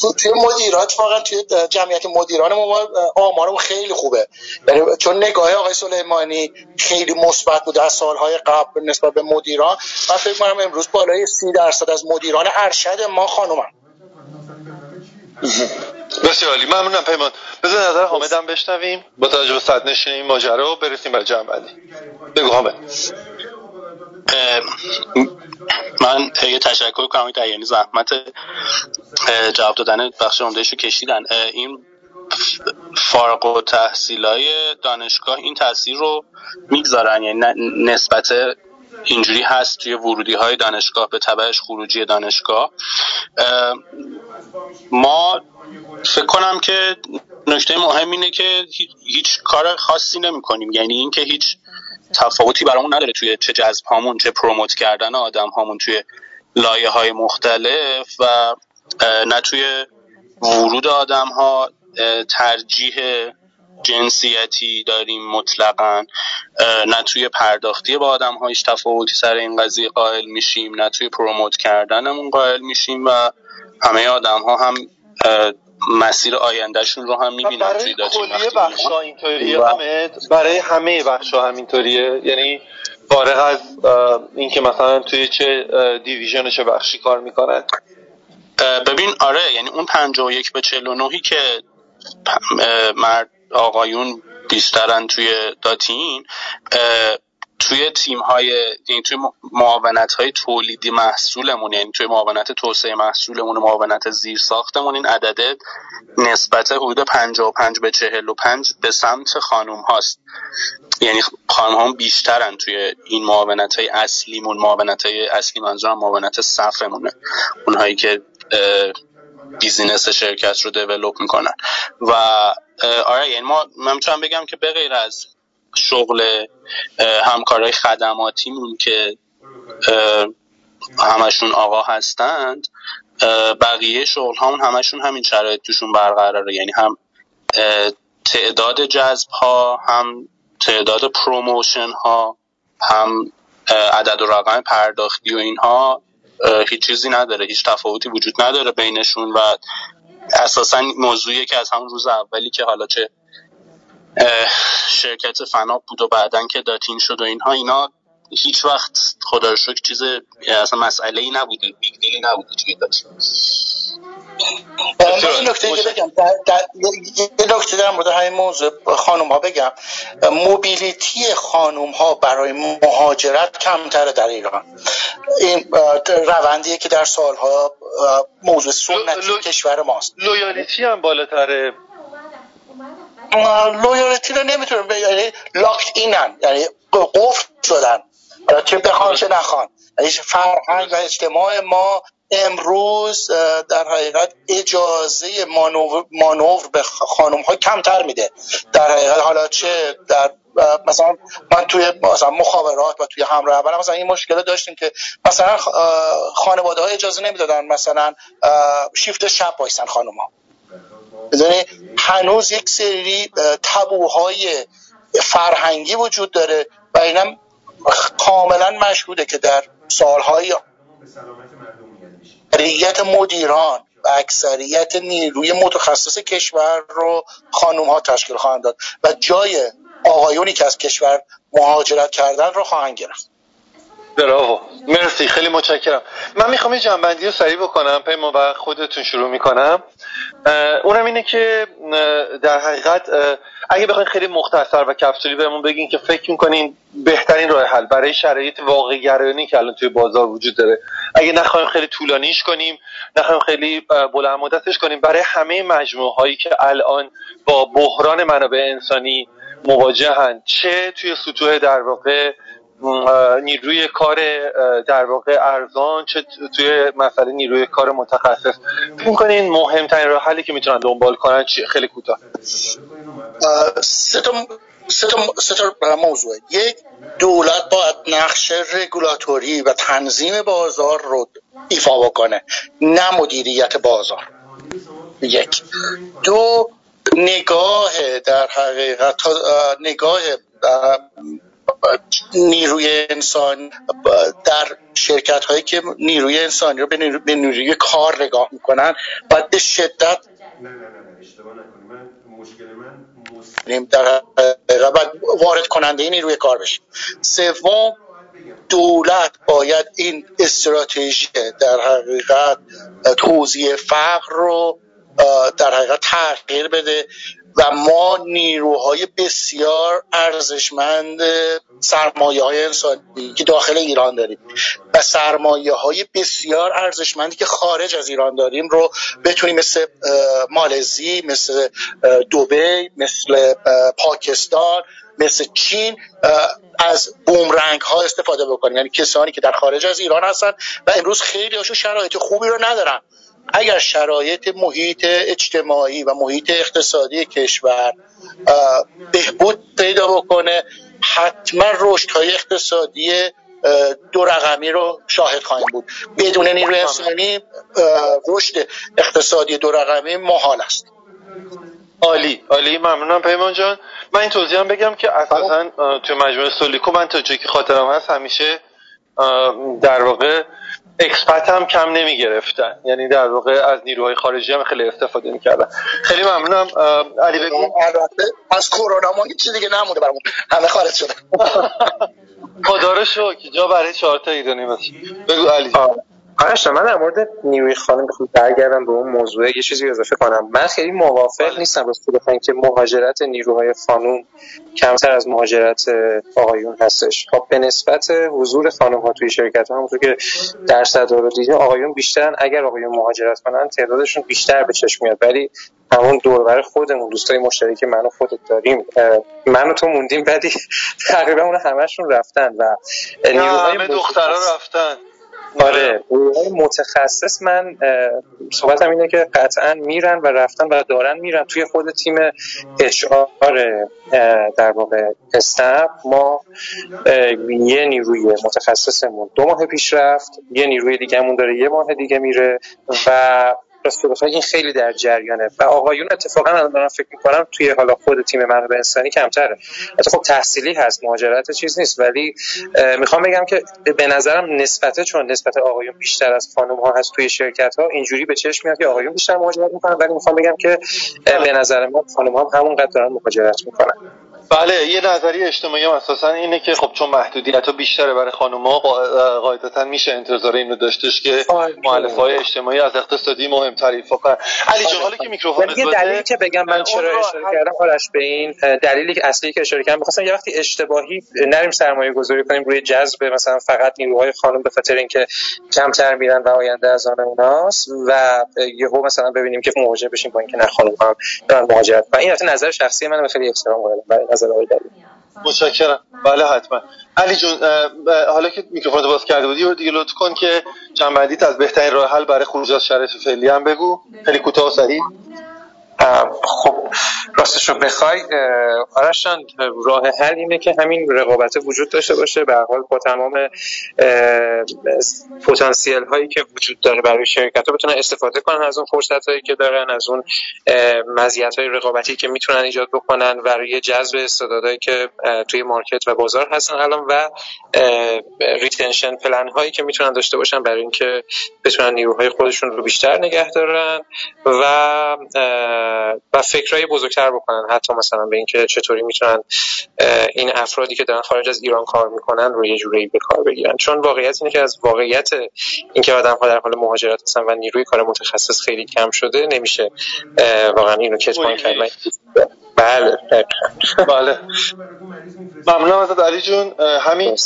تو توی مدیرات، واقعا توی جمعیت مدیران ما آمارمون خیلی خوبه، یعنی چون نگاه آقای سلیمانی خیلی مثبت بود از سالهای قبل نسبت به مدیران. من فکر می‌کنم امروز بالای سی درصد از مدیران ارشد ما خانومن. بسیار عالی، ممنونم پیمان. بذار نظر حامد هم بشنویم با توجه به صد نشین این ماجرا برسیم به جمع‌بندی. بگو حامد. من یه تشکر کنم از یعنی زحمت جواب دادن بخش عمدهشو کشیدن. این فارغ التحصیلای دانشگاه این تاثیر رو میگذارن، یعنی نسبت اینجوری هست توی ورودی های دانشگاه به تبعش خروجی دانشگاه. ما فکر کنم که نکته مهم اینه که هیچ کار خاصی نمی کنیم، یعنی این که هیچ تفاوتی برامون نداره توی چه جذب هامون، چه پروموت کردن آدم هامون توی لایه های مختلف و نه توی ورود آدم ها ترجیح جنسیتی داریم مطلقا، نه توی پرداختی با آدم هایش تفاوتی سر این قضیه قائل میشیم، نه توی پروموت کردنمون قائل میشیم و همه آدم ها هم مسیر آیندهشون رو هم میبینن. برای کلیه بخشا اینطوریه حامد، برای همه بخشا همینطوریه، یعنی فارغ از اینکه مثلا توی چه دیویژن چه بخشی کار میکنن. ببین آره، یعنی اون پنجاه و یک به چهل و نه که مرد آقایون بیشترن توی داتین، توی تیم های یعنی توی معاونت های تولیدی محصولمون، یعنی توی معاونت توسعه محصولمون و معاونت زیر ساختمون، این عدده نسبت حدود پنجاه و پنج به چهل و پنج به سمت خانوم هاست، یعنی خانوم ها بیشترن توی این معاونت های اصلیمون. معاونت های اصلی منظورم معاونت صفرمونه، اونهایی که بیزینس شرکت رو دیولوب میکنن. و آره یعنی ما من میتونم بگم که به غیر از شغل همکارای خدماتیمون که همشون آقا هستند، بقیه شغل هامون همشون همین شرایط توشون برقراره، یعنی هم تعداد جذب ها، هم تعداد پروموشن ها، هم عدد و رقم پرداختی و اینها هیچ چیزی نداره، هیچ تفاوتی وجود نداره بینشون. و اساساً موضوعی که از همون روز اولی که حالا چه شرکت فناپ بود و بعدن که داتین شد و اینها، اینا هیچ وقت خدا رو شکر چیز اصلا مسئله ای نبود، بیگ دیلی نبود. این نکته دیگه بگم، یه نکته در مورد همین موضوع خانوم ها بگم، موبیلیتی خانوم ها برای مهاجرت کمتره در ایران. این روندیه که در سالها موضوع سنتی لو... کشور ماست. لویالیتی هم بالاتره. لویالیتی رو نمیتونم بگم، یعنی لاکت اینن، یعنی قفل شدن چه بخوان چه نخوان. یعنی فرهنگ و اجتماع ما امروز در حقیقت اجازه مانور, مانور به خانوم ها کمتر میده در حقیقت. حالا چه در مثلا من توی مثلا مخابرات و توی همراه مثلا این مشکل داشتیم که مثلا خانواده ها اجازه نمیدادن مثلا شیفت شب بایستن خانوم ها. یعنی هنوز یک سری تابوهای فرهنگی وجود داره و اینم کاملا مشهوده که در سالهای اکثریت مدیران و اکثریت نیروی متخصص کشور رو خانوم ها تشکیل خواهند داد و جای آقایونی که از کشور مهاجرت کردن رو خواهند گرفت. براو، مرسی، خیلی متشکرم. من میخوام یه جنبندی رو سریع بکنم پیما و خودتون شروع میکنم. اونم اینه که در حقیقت اگه بخواین خیلی مختصر و کپسولی بهمون بگین که فکر میکنین بهترین راه حل برای شرایط واقع گرایانی که الان توی بازار وجود داره، اگه نخوایم خیلی طولانیش کنیم، نخوایم خیلی بلند مدتش کنیم، برای همه مجموعه هایی که الان با بحران منابع انسانی مواجهن، چه توی سطوح در واقع نیروی کار در واقع ارزان، چه توی مسئله نیروی کار متخصص، فکر کنین مهمترین راه حلی که میتونن دنبال کنن چیه؟ خیلی کوتاه سه تا سه تا موضوع. یک، دولت باید نقش رگولاتوری و تنظیم بازار رو ایفا بکنه، نه مدیریت بازار. یک. دو، نگاه در حقیقت نگاه نیروی انسان در شرکت هایی که نیروی انسانی رو به نیروی, به نیروی کار نگاه میکنن باید به شدت نه نه نه اشتباه نکنیم. من مشکل من در وارد کننده نیروی کار بشیم. سوم، دولت باید این استراتژی در حقیقت توزیع فقر رو در حقیقت تغییر بده و ما نیروهای بسیار ارزشمند سرمایه‌های انسانی که داخل ایران داریم و سرمایه‌های بسیار ارزشمندی که خارج از ایران داریم رو بتونیم مثل مالزی، مثل دبی، مثل پاکستان، مثل چین از بومرنگ ها استفاده بکنیم. یعنی کسانی که در خارج از ایران هستن و امروز خیلی هاشون شرایط خوبی رو ندارن، اگر شرایط محیط اجتماعی و محیط اقتصادی کشور بهبود پیدا بکنه، حتما رشدهای اقتصادی دو رقمی رو شاهد خواهیم بود. بدون نیروی انسانی رشد اقتصادی دو رقمی محال است. عالی، عالی، ممنونم پیمان جان. من این توضیح هم بگم که اساسا تو مجموعه سولیکو من تا جایی که خاطرم هست همیشه در واقع اکسپت هم کم نمی گرفتن، یعنی در واقع از نیروهای خارجی هم خیلی استفاده میکردن. خیلی ممنونم علی. بگو. از کرونا ما هیچ چیز دیگه نمونده برامون، همه خارج شدن. خدا رو شکر جا برای چهار تا ایرانی باشه. بگو علی. آره، من در مورد نیروی خانم بخوام برگردم به اون موضوع یه چیزی اضافه کنم. من خیلی موافق نیستم با خودم که مهاجرت نیروهای خانم کمتر از مهاجرت آقایون هستش. خب به نسبت حضور خانم ها توی شرکت ها همونطور که درصد رو دیدین آقایون بیشترن. اگر آقایون مهاجرت کنن تعدادشون بیشتر به چشم میاد، ولی همون دوربر خودمون دوستای مشترک منو خودت داریم، منو تو موندیم، بعدی تقریبا اون همشون رفتن و نیروهای دخترها رفتن. آره، نیروهای متخصص من صحبتم اینه که قطعا میرن و رفتن و دارن میرن. توی خود تیم اچ آر در واقع استاب ما یه نیروی متخصصمون دو ماه پیش رفت، یه نیروی دیگه‌مون داره یه ماه دیگه میره و راستش این خیلی در جریانه و آقایون اتفاقا الان دارم فکر می‌کنم توی حالا خود تیم منابع انسانی کمتره. البته خب تحصیلی هست، مهاجرت چیز نیست، ولی میخوام بگم که به نظرم نسبته، چون نسبت آقایون بیشتر از خانم‌ها هست توی شرکت‌ها، اینجوری به چشم میاد که آقایون بیشتر مهاجرت می‌کنن، ولی میخوام بگم که به نظر من خانم‌ها هم همونقدر دارن مهاجرت می‌کنن. بله، یه نظریه اجتماعی هم اساسا اینه که خب چون محدودیت‌ها بیشتره برای خانم‌ها، قاعدتاً میشه انتظار اینو داشتش که مؤلفه‌های اجتماعی از اقتصادی مهم‌تری فقط. علی جان، حالا که میکروفونت بده، دلیلی که بگم من چرا اشاره کردم آرش به این دلیلی اصلی که اشاره کردم، می‌خواستم یه وقتی اشتباهی نریم سرمایه‌گذاری کنیم روی جذب مثلا فقط نیروهای خانم به خاطر اینکه کمتر میرن و آینده از آن اوناست و یهو مثلا ببینیم که مواجه بشیم با اینکه نه خانم‌ها دارن مهاجرت. و این البته نظر شخصی منه، خیلی احترام قائلم برای نظر آقای دلیل. متشکرم. بله حتما. علی جون، حالا که میکروفونت باز کرده بودی و دیگه لطف کن که جنبندیت از بهترین راه حل برای خروج از شرایط فعلی هم بگو، خیلی کوتاه و سریع. خب راستش رو بخوای آرش جان، راه حل اینه که همین رقابت وجود داشته باشه، به هر حال با تمام پتانسیل هایی که وجود داره برای شرکت ها بتونن استفاده کنن از اون فرصت هایی که دارن، از اون مزیت های رقابتی که میتونن ایجاد بکنن برای جذب استعدادهایی که توی مارکت و بازار هستن الان و ریتنشن پلن هایی که میتونن داشته باشن برای اینکه بتونن نیروهای خودشون رو بیشتر نگه دارن و و فکرای بزرگتر بکنن، حتی مثلا به اینکه چطوری میتونن این افرادی که دارن خارج از ایران کار میکنن رو یه جوری به کار بگیرن. چون واقعیت اینه که از واقعیت اینکه آدم‌ها در حال مهاجرت هستن و نیروی کار متخصص خیلی کم شده نمیشه واقعا اینو کتمان کرد. بله بله، ممنونم ازت علی جون. همین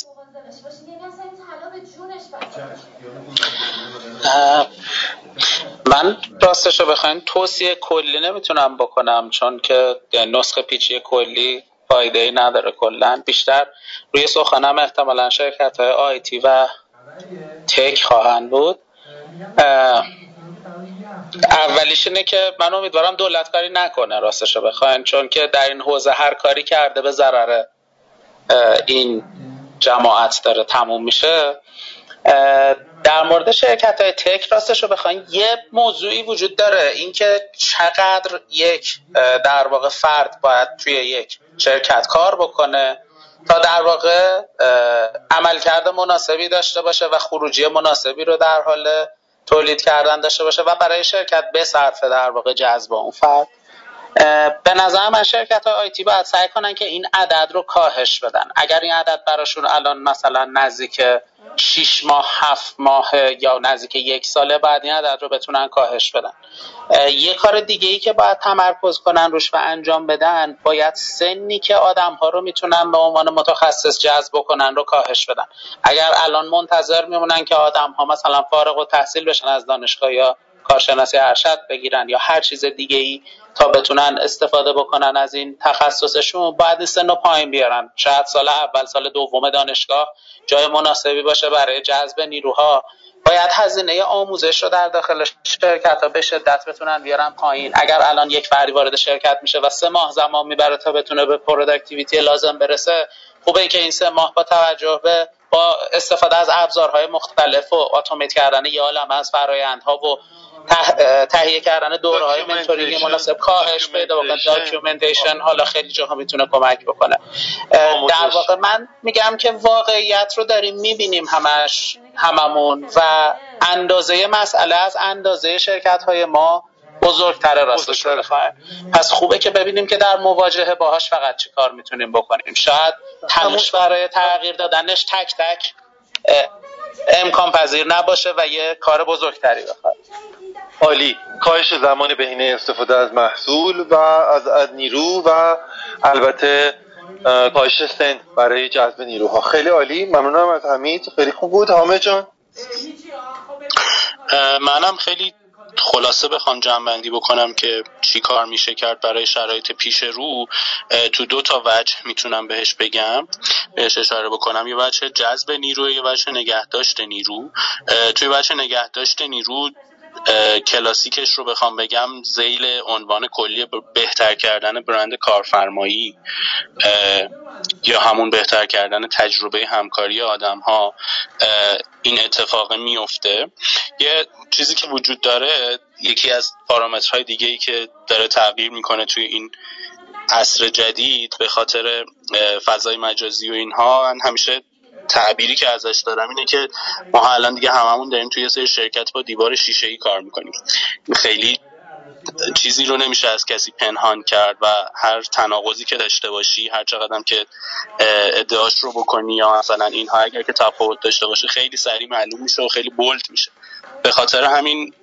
من راستش رو بخواین توصیه کلی نمیتونم بکنم، چون که نسخه پیچی کلی فایده‌ای نداره. کلن بیشتر روی سخنم احتمالاً شرکت‌های آیتی و تک خواهند بود. اولیش اینه که من امیدوارم دولت کاری نکنه راستش رو بخواین، چون که در این حوزه هر کاری کرده به ضرر این جماعت داره تموم میشه. در مورد شرکت های تک راستش رو بخواین یه موضوعی وجود داره، اینکه چقدر یک در واقع فرد باید توی یک شرکت کار بکنه تا در واقع عملکرد مناسبی داشته باشه و خروجی مناسبی رو در حال تولید کردن داشته باشه و برای شرکت بصرفه در واقع جذب اون فرد. به نظر من شرکت های آیتی باید سعی کنن که این عدد رو کاهش بدن. اگر این عدد براشون الان مثلا نزدیک شش ماه، هفت ماه یا نزدیک یک ساله، بعد این عدد رو بتونن کاهش بدن. یه کار دیگه ای که باید تمرکز کنن روش و انجام بدن، باید سنی که آدم ها رو میتونن به عنوان متخصص جذب کنن رو کاهش بدن. اگر الان منتظر میمونن که آدم ها مثلا فارغ التحصیل بشن از دانشگاه یا کارشناسی ارشد بگیرن یا هر چیز دیگه ای تا بتونن استفاده بکنن از این تخصصشون، بعد سن رو پایین بیارن. شاید سال اول، سال دوم دانشگاه جای مناسبی باشه برای جذب نیروها. باید هزینه آموزش رو در داخل شرکت ها به شدت بتونن بیارن پایین. اگر الان یک فردی وارد شرکت میشه و سه ماه زمان میبره تا بتونه به پروداکتیویتی لازم برسه، خوبه این که این سه ماه با توجه به با استفاده از ابزارهای مختلف و اتومات کردن یه عالمه از فرآیندها و تهیه کردن دوره‌های منتورینگ مناسب کاهش پیدا بکنه. داکیومنتیشن حالا خیلی جاها میتونه کمک بکنه. در واقع من میگم که واقعیت رو داریم میبینیم همش هممون و اندازه مسئله از اندازه شرکت‌های ما بزرگتره راستش رو بخوایم. پس خوبه که ببینیم که در مواجهه باهاش فقط چی کار میتونیم بکنیم. شاید تلاش برای تغییر دادنش تک تک امکان پذیر نباشه و یه کار بزرگتری بخواد. عالی. کاهش زمان بهینه استفاده از محصول و از, از نیرو و البته کاهش سن برای جذب نیروها. خیلی عالی. ممنونم از حمید، خیلی خوب بود. حامد جان، منم خیلی خلاصه بخوام جمع‌بندی بکنم که چی کار میشه کرد برای شرایط پیش رو، تو دو تا وجه میتونم بهش بگم، بهش اشاره بکنم. یه وجه جذب نیرو، یه وجه نگهداشت نیرو. توی وجه نگهداشت نیرو کلاسیکش رو بخوام بگم، ذیل عنوان کلی بهتر کردن برند کارفرمایی یا همون بهتر کردن تجربه همکاری آدم ها این اتفاق میفته. یه چیزی که وجود داره، یکی از پارامترهای دیگه‌ای که داره تغییر میکنه توی این عصر جدید به خاطر فضای مجازی و اینها، همیشه تعبیری که ازش دارم اینه که ما الان دیگه هممون داریم توی یه سری شرکت با دیوار شیشه‌ای کار میکنیم. خیلی چیزی رو نمیشه از کسی پنهان کرد و هر تناقضی که داشته باشی، هر چقدر هم که ادعاش رو بکنی یا مثلا اینها اگر که تفاوت داشته باشه خیلی سریع معلوم میشه و خیلی بولد میشه. به خاطر همین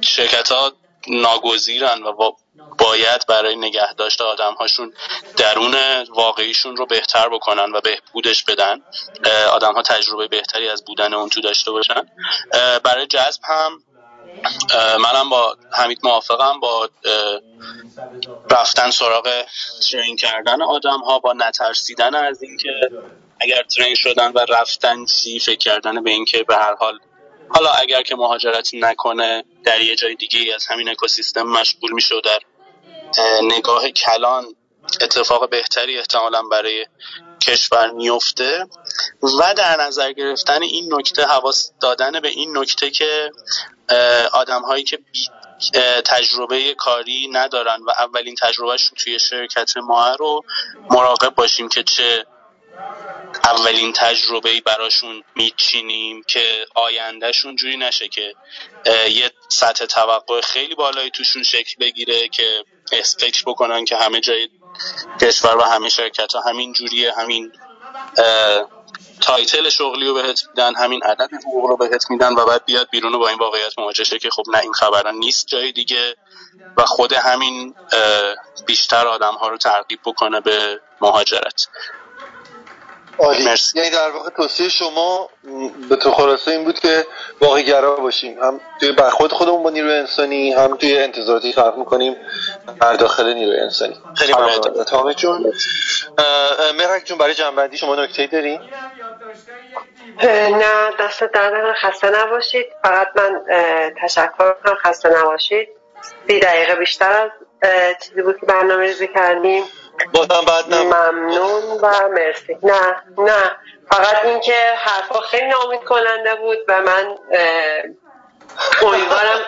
شرکت‌ها ناگزیرن و باید برای نگه داشت آدم‌هاشون درون واقعیشون رو بهتر بکنن و بهبودش بدن، آدم‌ها تجربه بهتری از بودن اون تو داشته باشن. برای جذب هم منم با حمید موافقم، با رفتن سراغ ترین کردن آدم‌ها، با نترسیدن از اینکه اگر ترین شدن و رفتن چی، فکر کردن به اینکه به هر حال حالا اگر که مهاجرت نکنه در یه جای دیگه از همین اکوسیستم مشغول میشه و در نگاه کلان اتفاق بهتری احتمالاً برای کشور میفته، و در نظر گرفتن این نکته، حواس دادن به این نکته که آدم‌هایی که تجربه کاری ندارن و اولین تجربهشون توی شرکت ما رو مراقب باشیم که چه اولین تجربه‌ای براشون میچینیم که آیندهشون جوری نشه که یه سطح توقع خیلی بالایی توشون شکل بگیره که اکسپکت بکنن که همه جای کشور و همه شرکت‌ها همین جوریه، همین تایتل شغلی رو بهت میدن، همین عدد حقوق رو بهت میدن، و بعد بیاد بیرون و با این واقعیت مواجه شه که خب نه، این خبران نیست جای دیگه، و خود همین بیشتر آدم‌ها رو ترغیب بکنه به مهاجرت. آلی. مرسی. یعنی در واقع توصیه شما به تو خلاصه این بود که واقع گرا باشیم، هم توی برخورد خودمون با نیروی انسانی، هم توی انتظاراتی خلق می‌کنیم در داخل نیروی انسانی. خیلی ممنون تامر جون. مهرک جون، برای جنبندی شما نکته‌ای دارین؟ نه، دست در نکنه، خسته نباشید. فقط من تشکر کنم، خسته نباشید. سی دقیقه بیشتر از چیزی بود که برنامه‌ریزی کردیم. بازم بعد ممنون و مرسی. نه نه فقط این که حرفا خیلی نامید کننده بود و من امیدوارم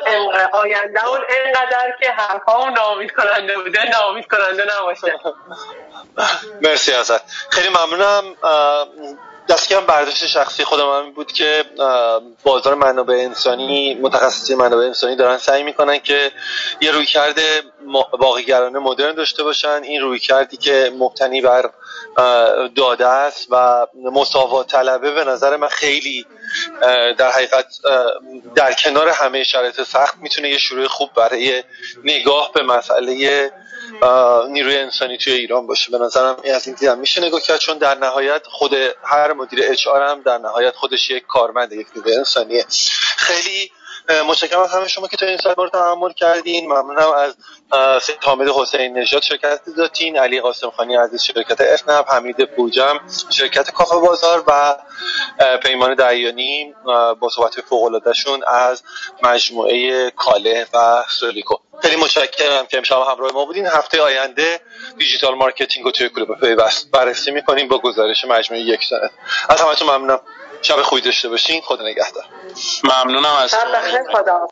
آینده اون اینقدر که حرفا نامید کننده بوده نامید کننده نباشه. مرسی ازت، خیلی ممنونم. دستگاه برداشت شخصی خودم هم بود که بازار منابع انسانی، متخصصین منابع انسانی دارن سعی میکنن که یه رویکرد واقع‌گرایانه مدرن داشته باشن. این رویکردی که مبتنی بر داده است و مساوات طلبه، به نظر من خیلی در حقیقت در کنار همه شرایط سخت میتونه یه شروع خوب برای نگاه به مسئله نیروی انسانی توی ایران باشه. به نظرم از این دیدم میشه نگاه کرد، چون در نهایت خود هر مدیر اچ آر هم در نهایت خودش یک کارمند، یک نیروی انسانیه. خیلی متشکرم از همه شما که تا این ساعت ما رو تحمل کردین. ممنونم از سید حامد حسین نژاد شرکت داتین، علی قاسم خانی عزیز شرکت افنب، حمید بوجم شرکت کافه بازار و پیمان دعیانی با صحبت فوق‌العاده‌شون از مجموعه کاله و سولیکو. خیلی متشکرم که امشب همراه ما بودین. هفته آینده دیجیتال مارکتینگ رو توی کلوب پیوست بررسی می‌کنیم با گزارش مجموعه یک ساعت. از همتون ممنونم. شب خوبی داشته باشین. خدا نگهدار. ممنونم از شب بخیر. خدا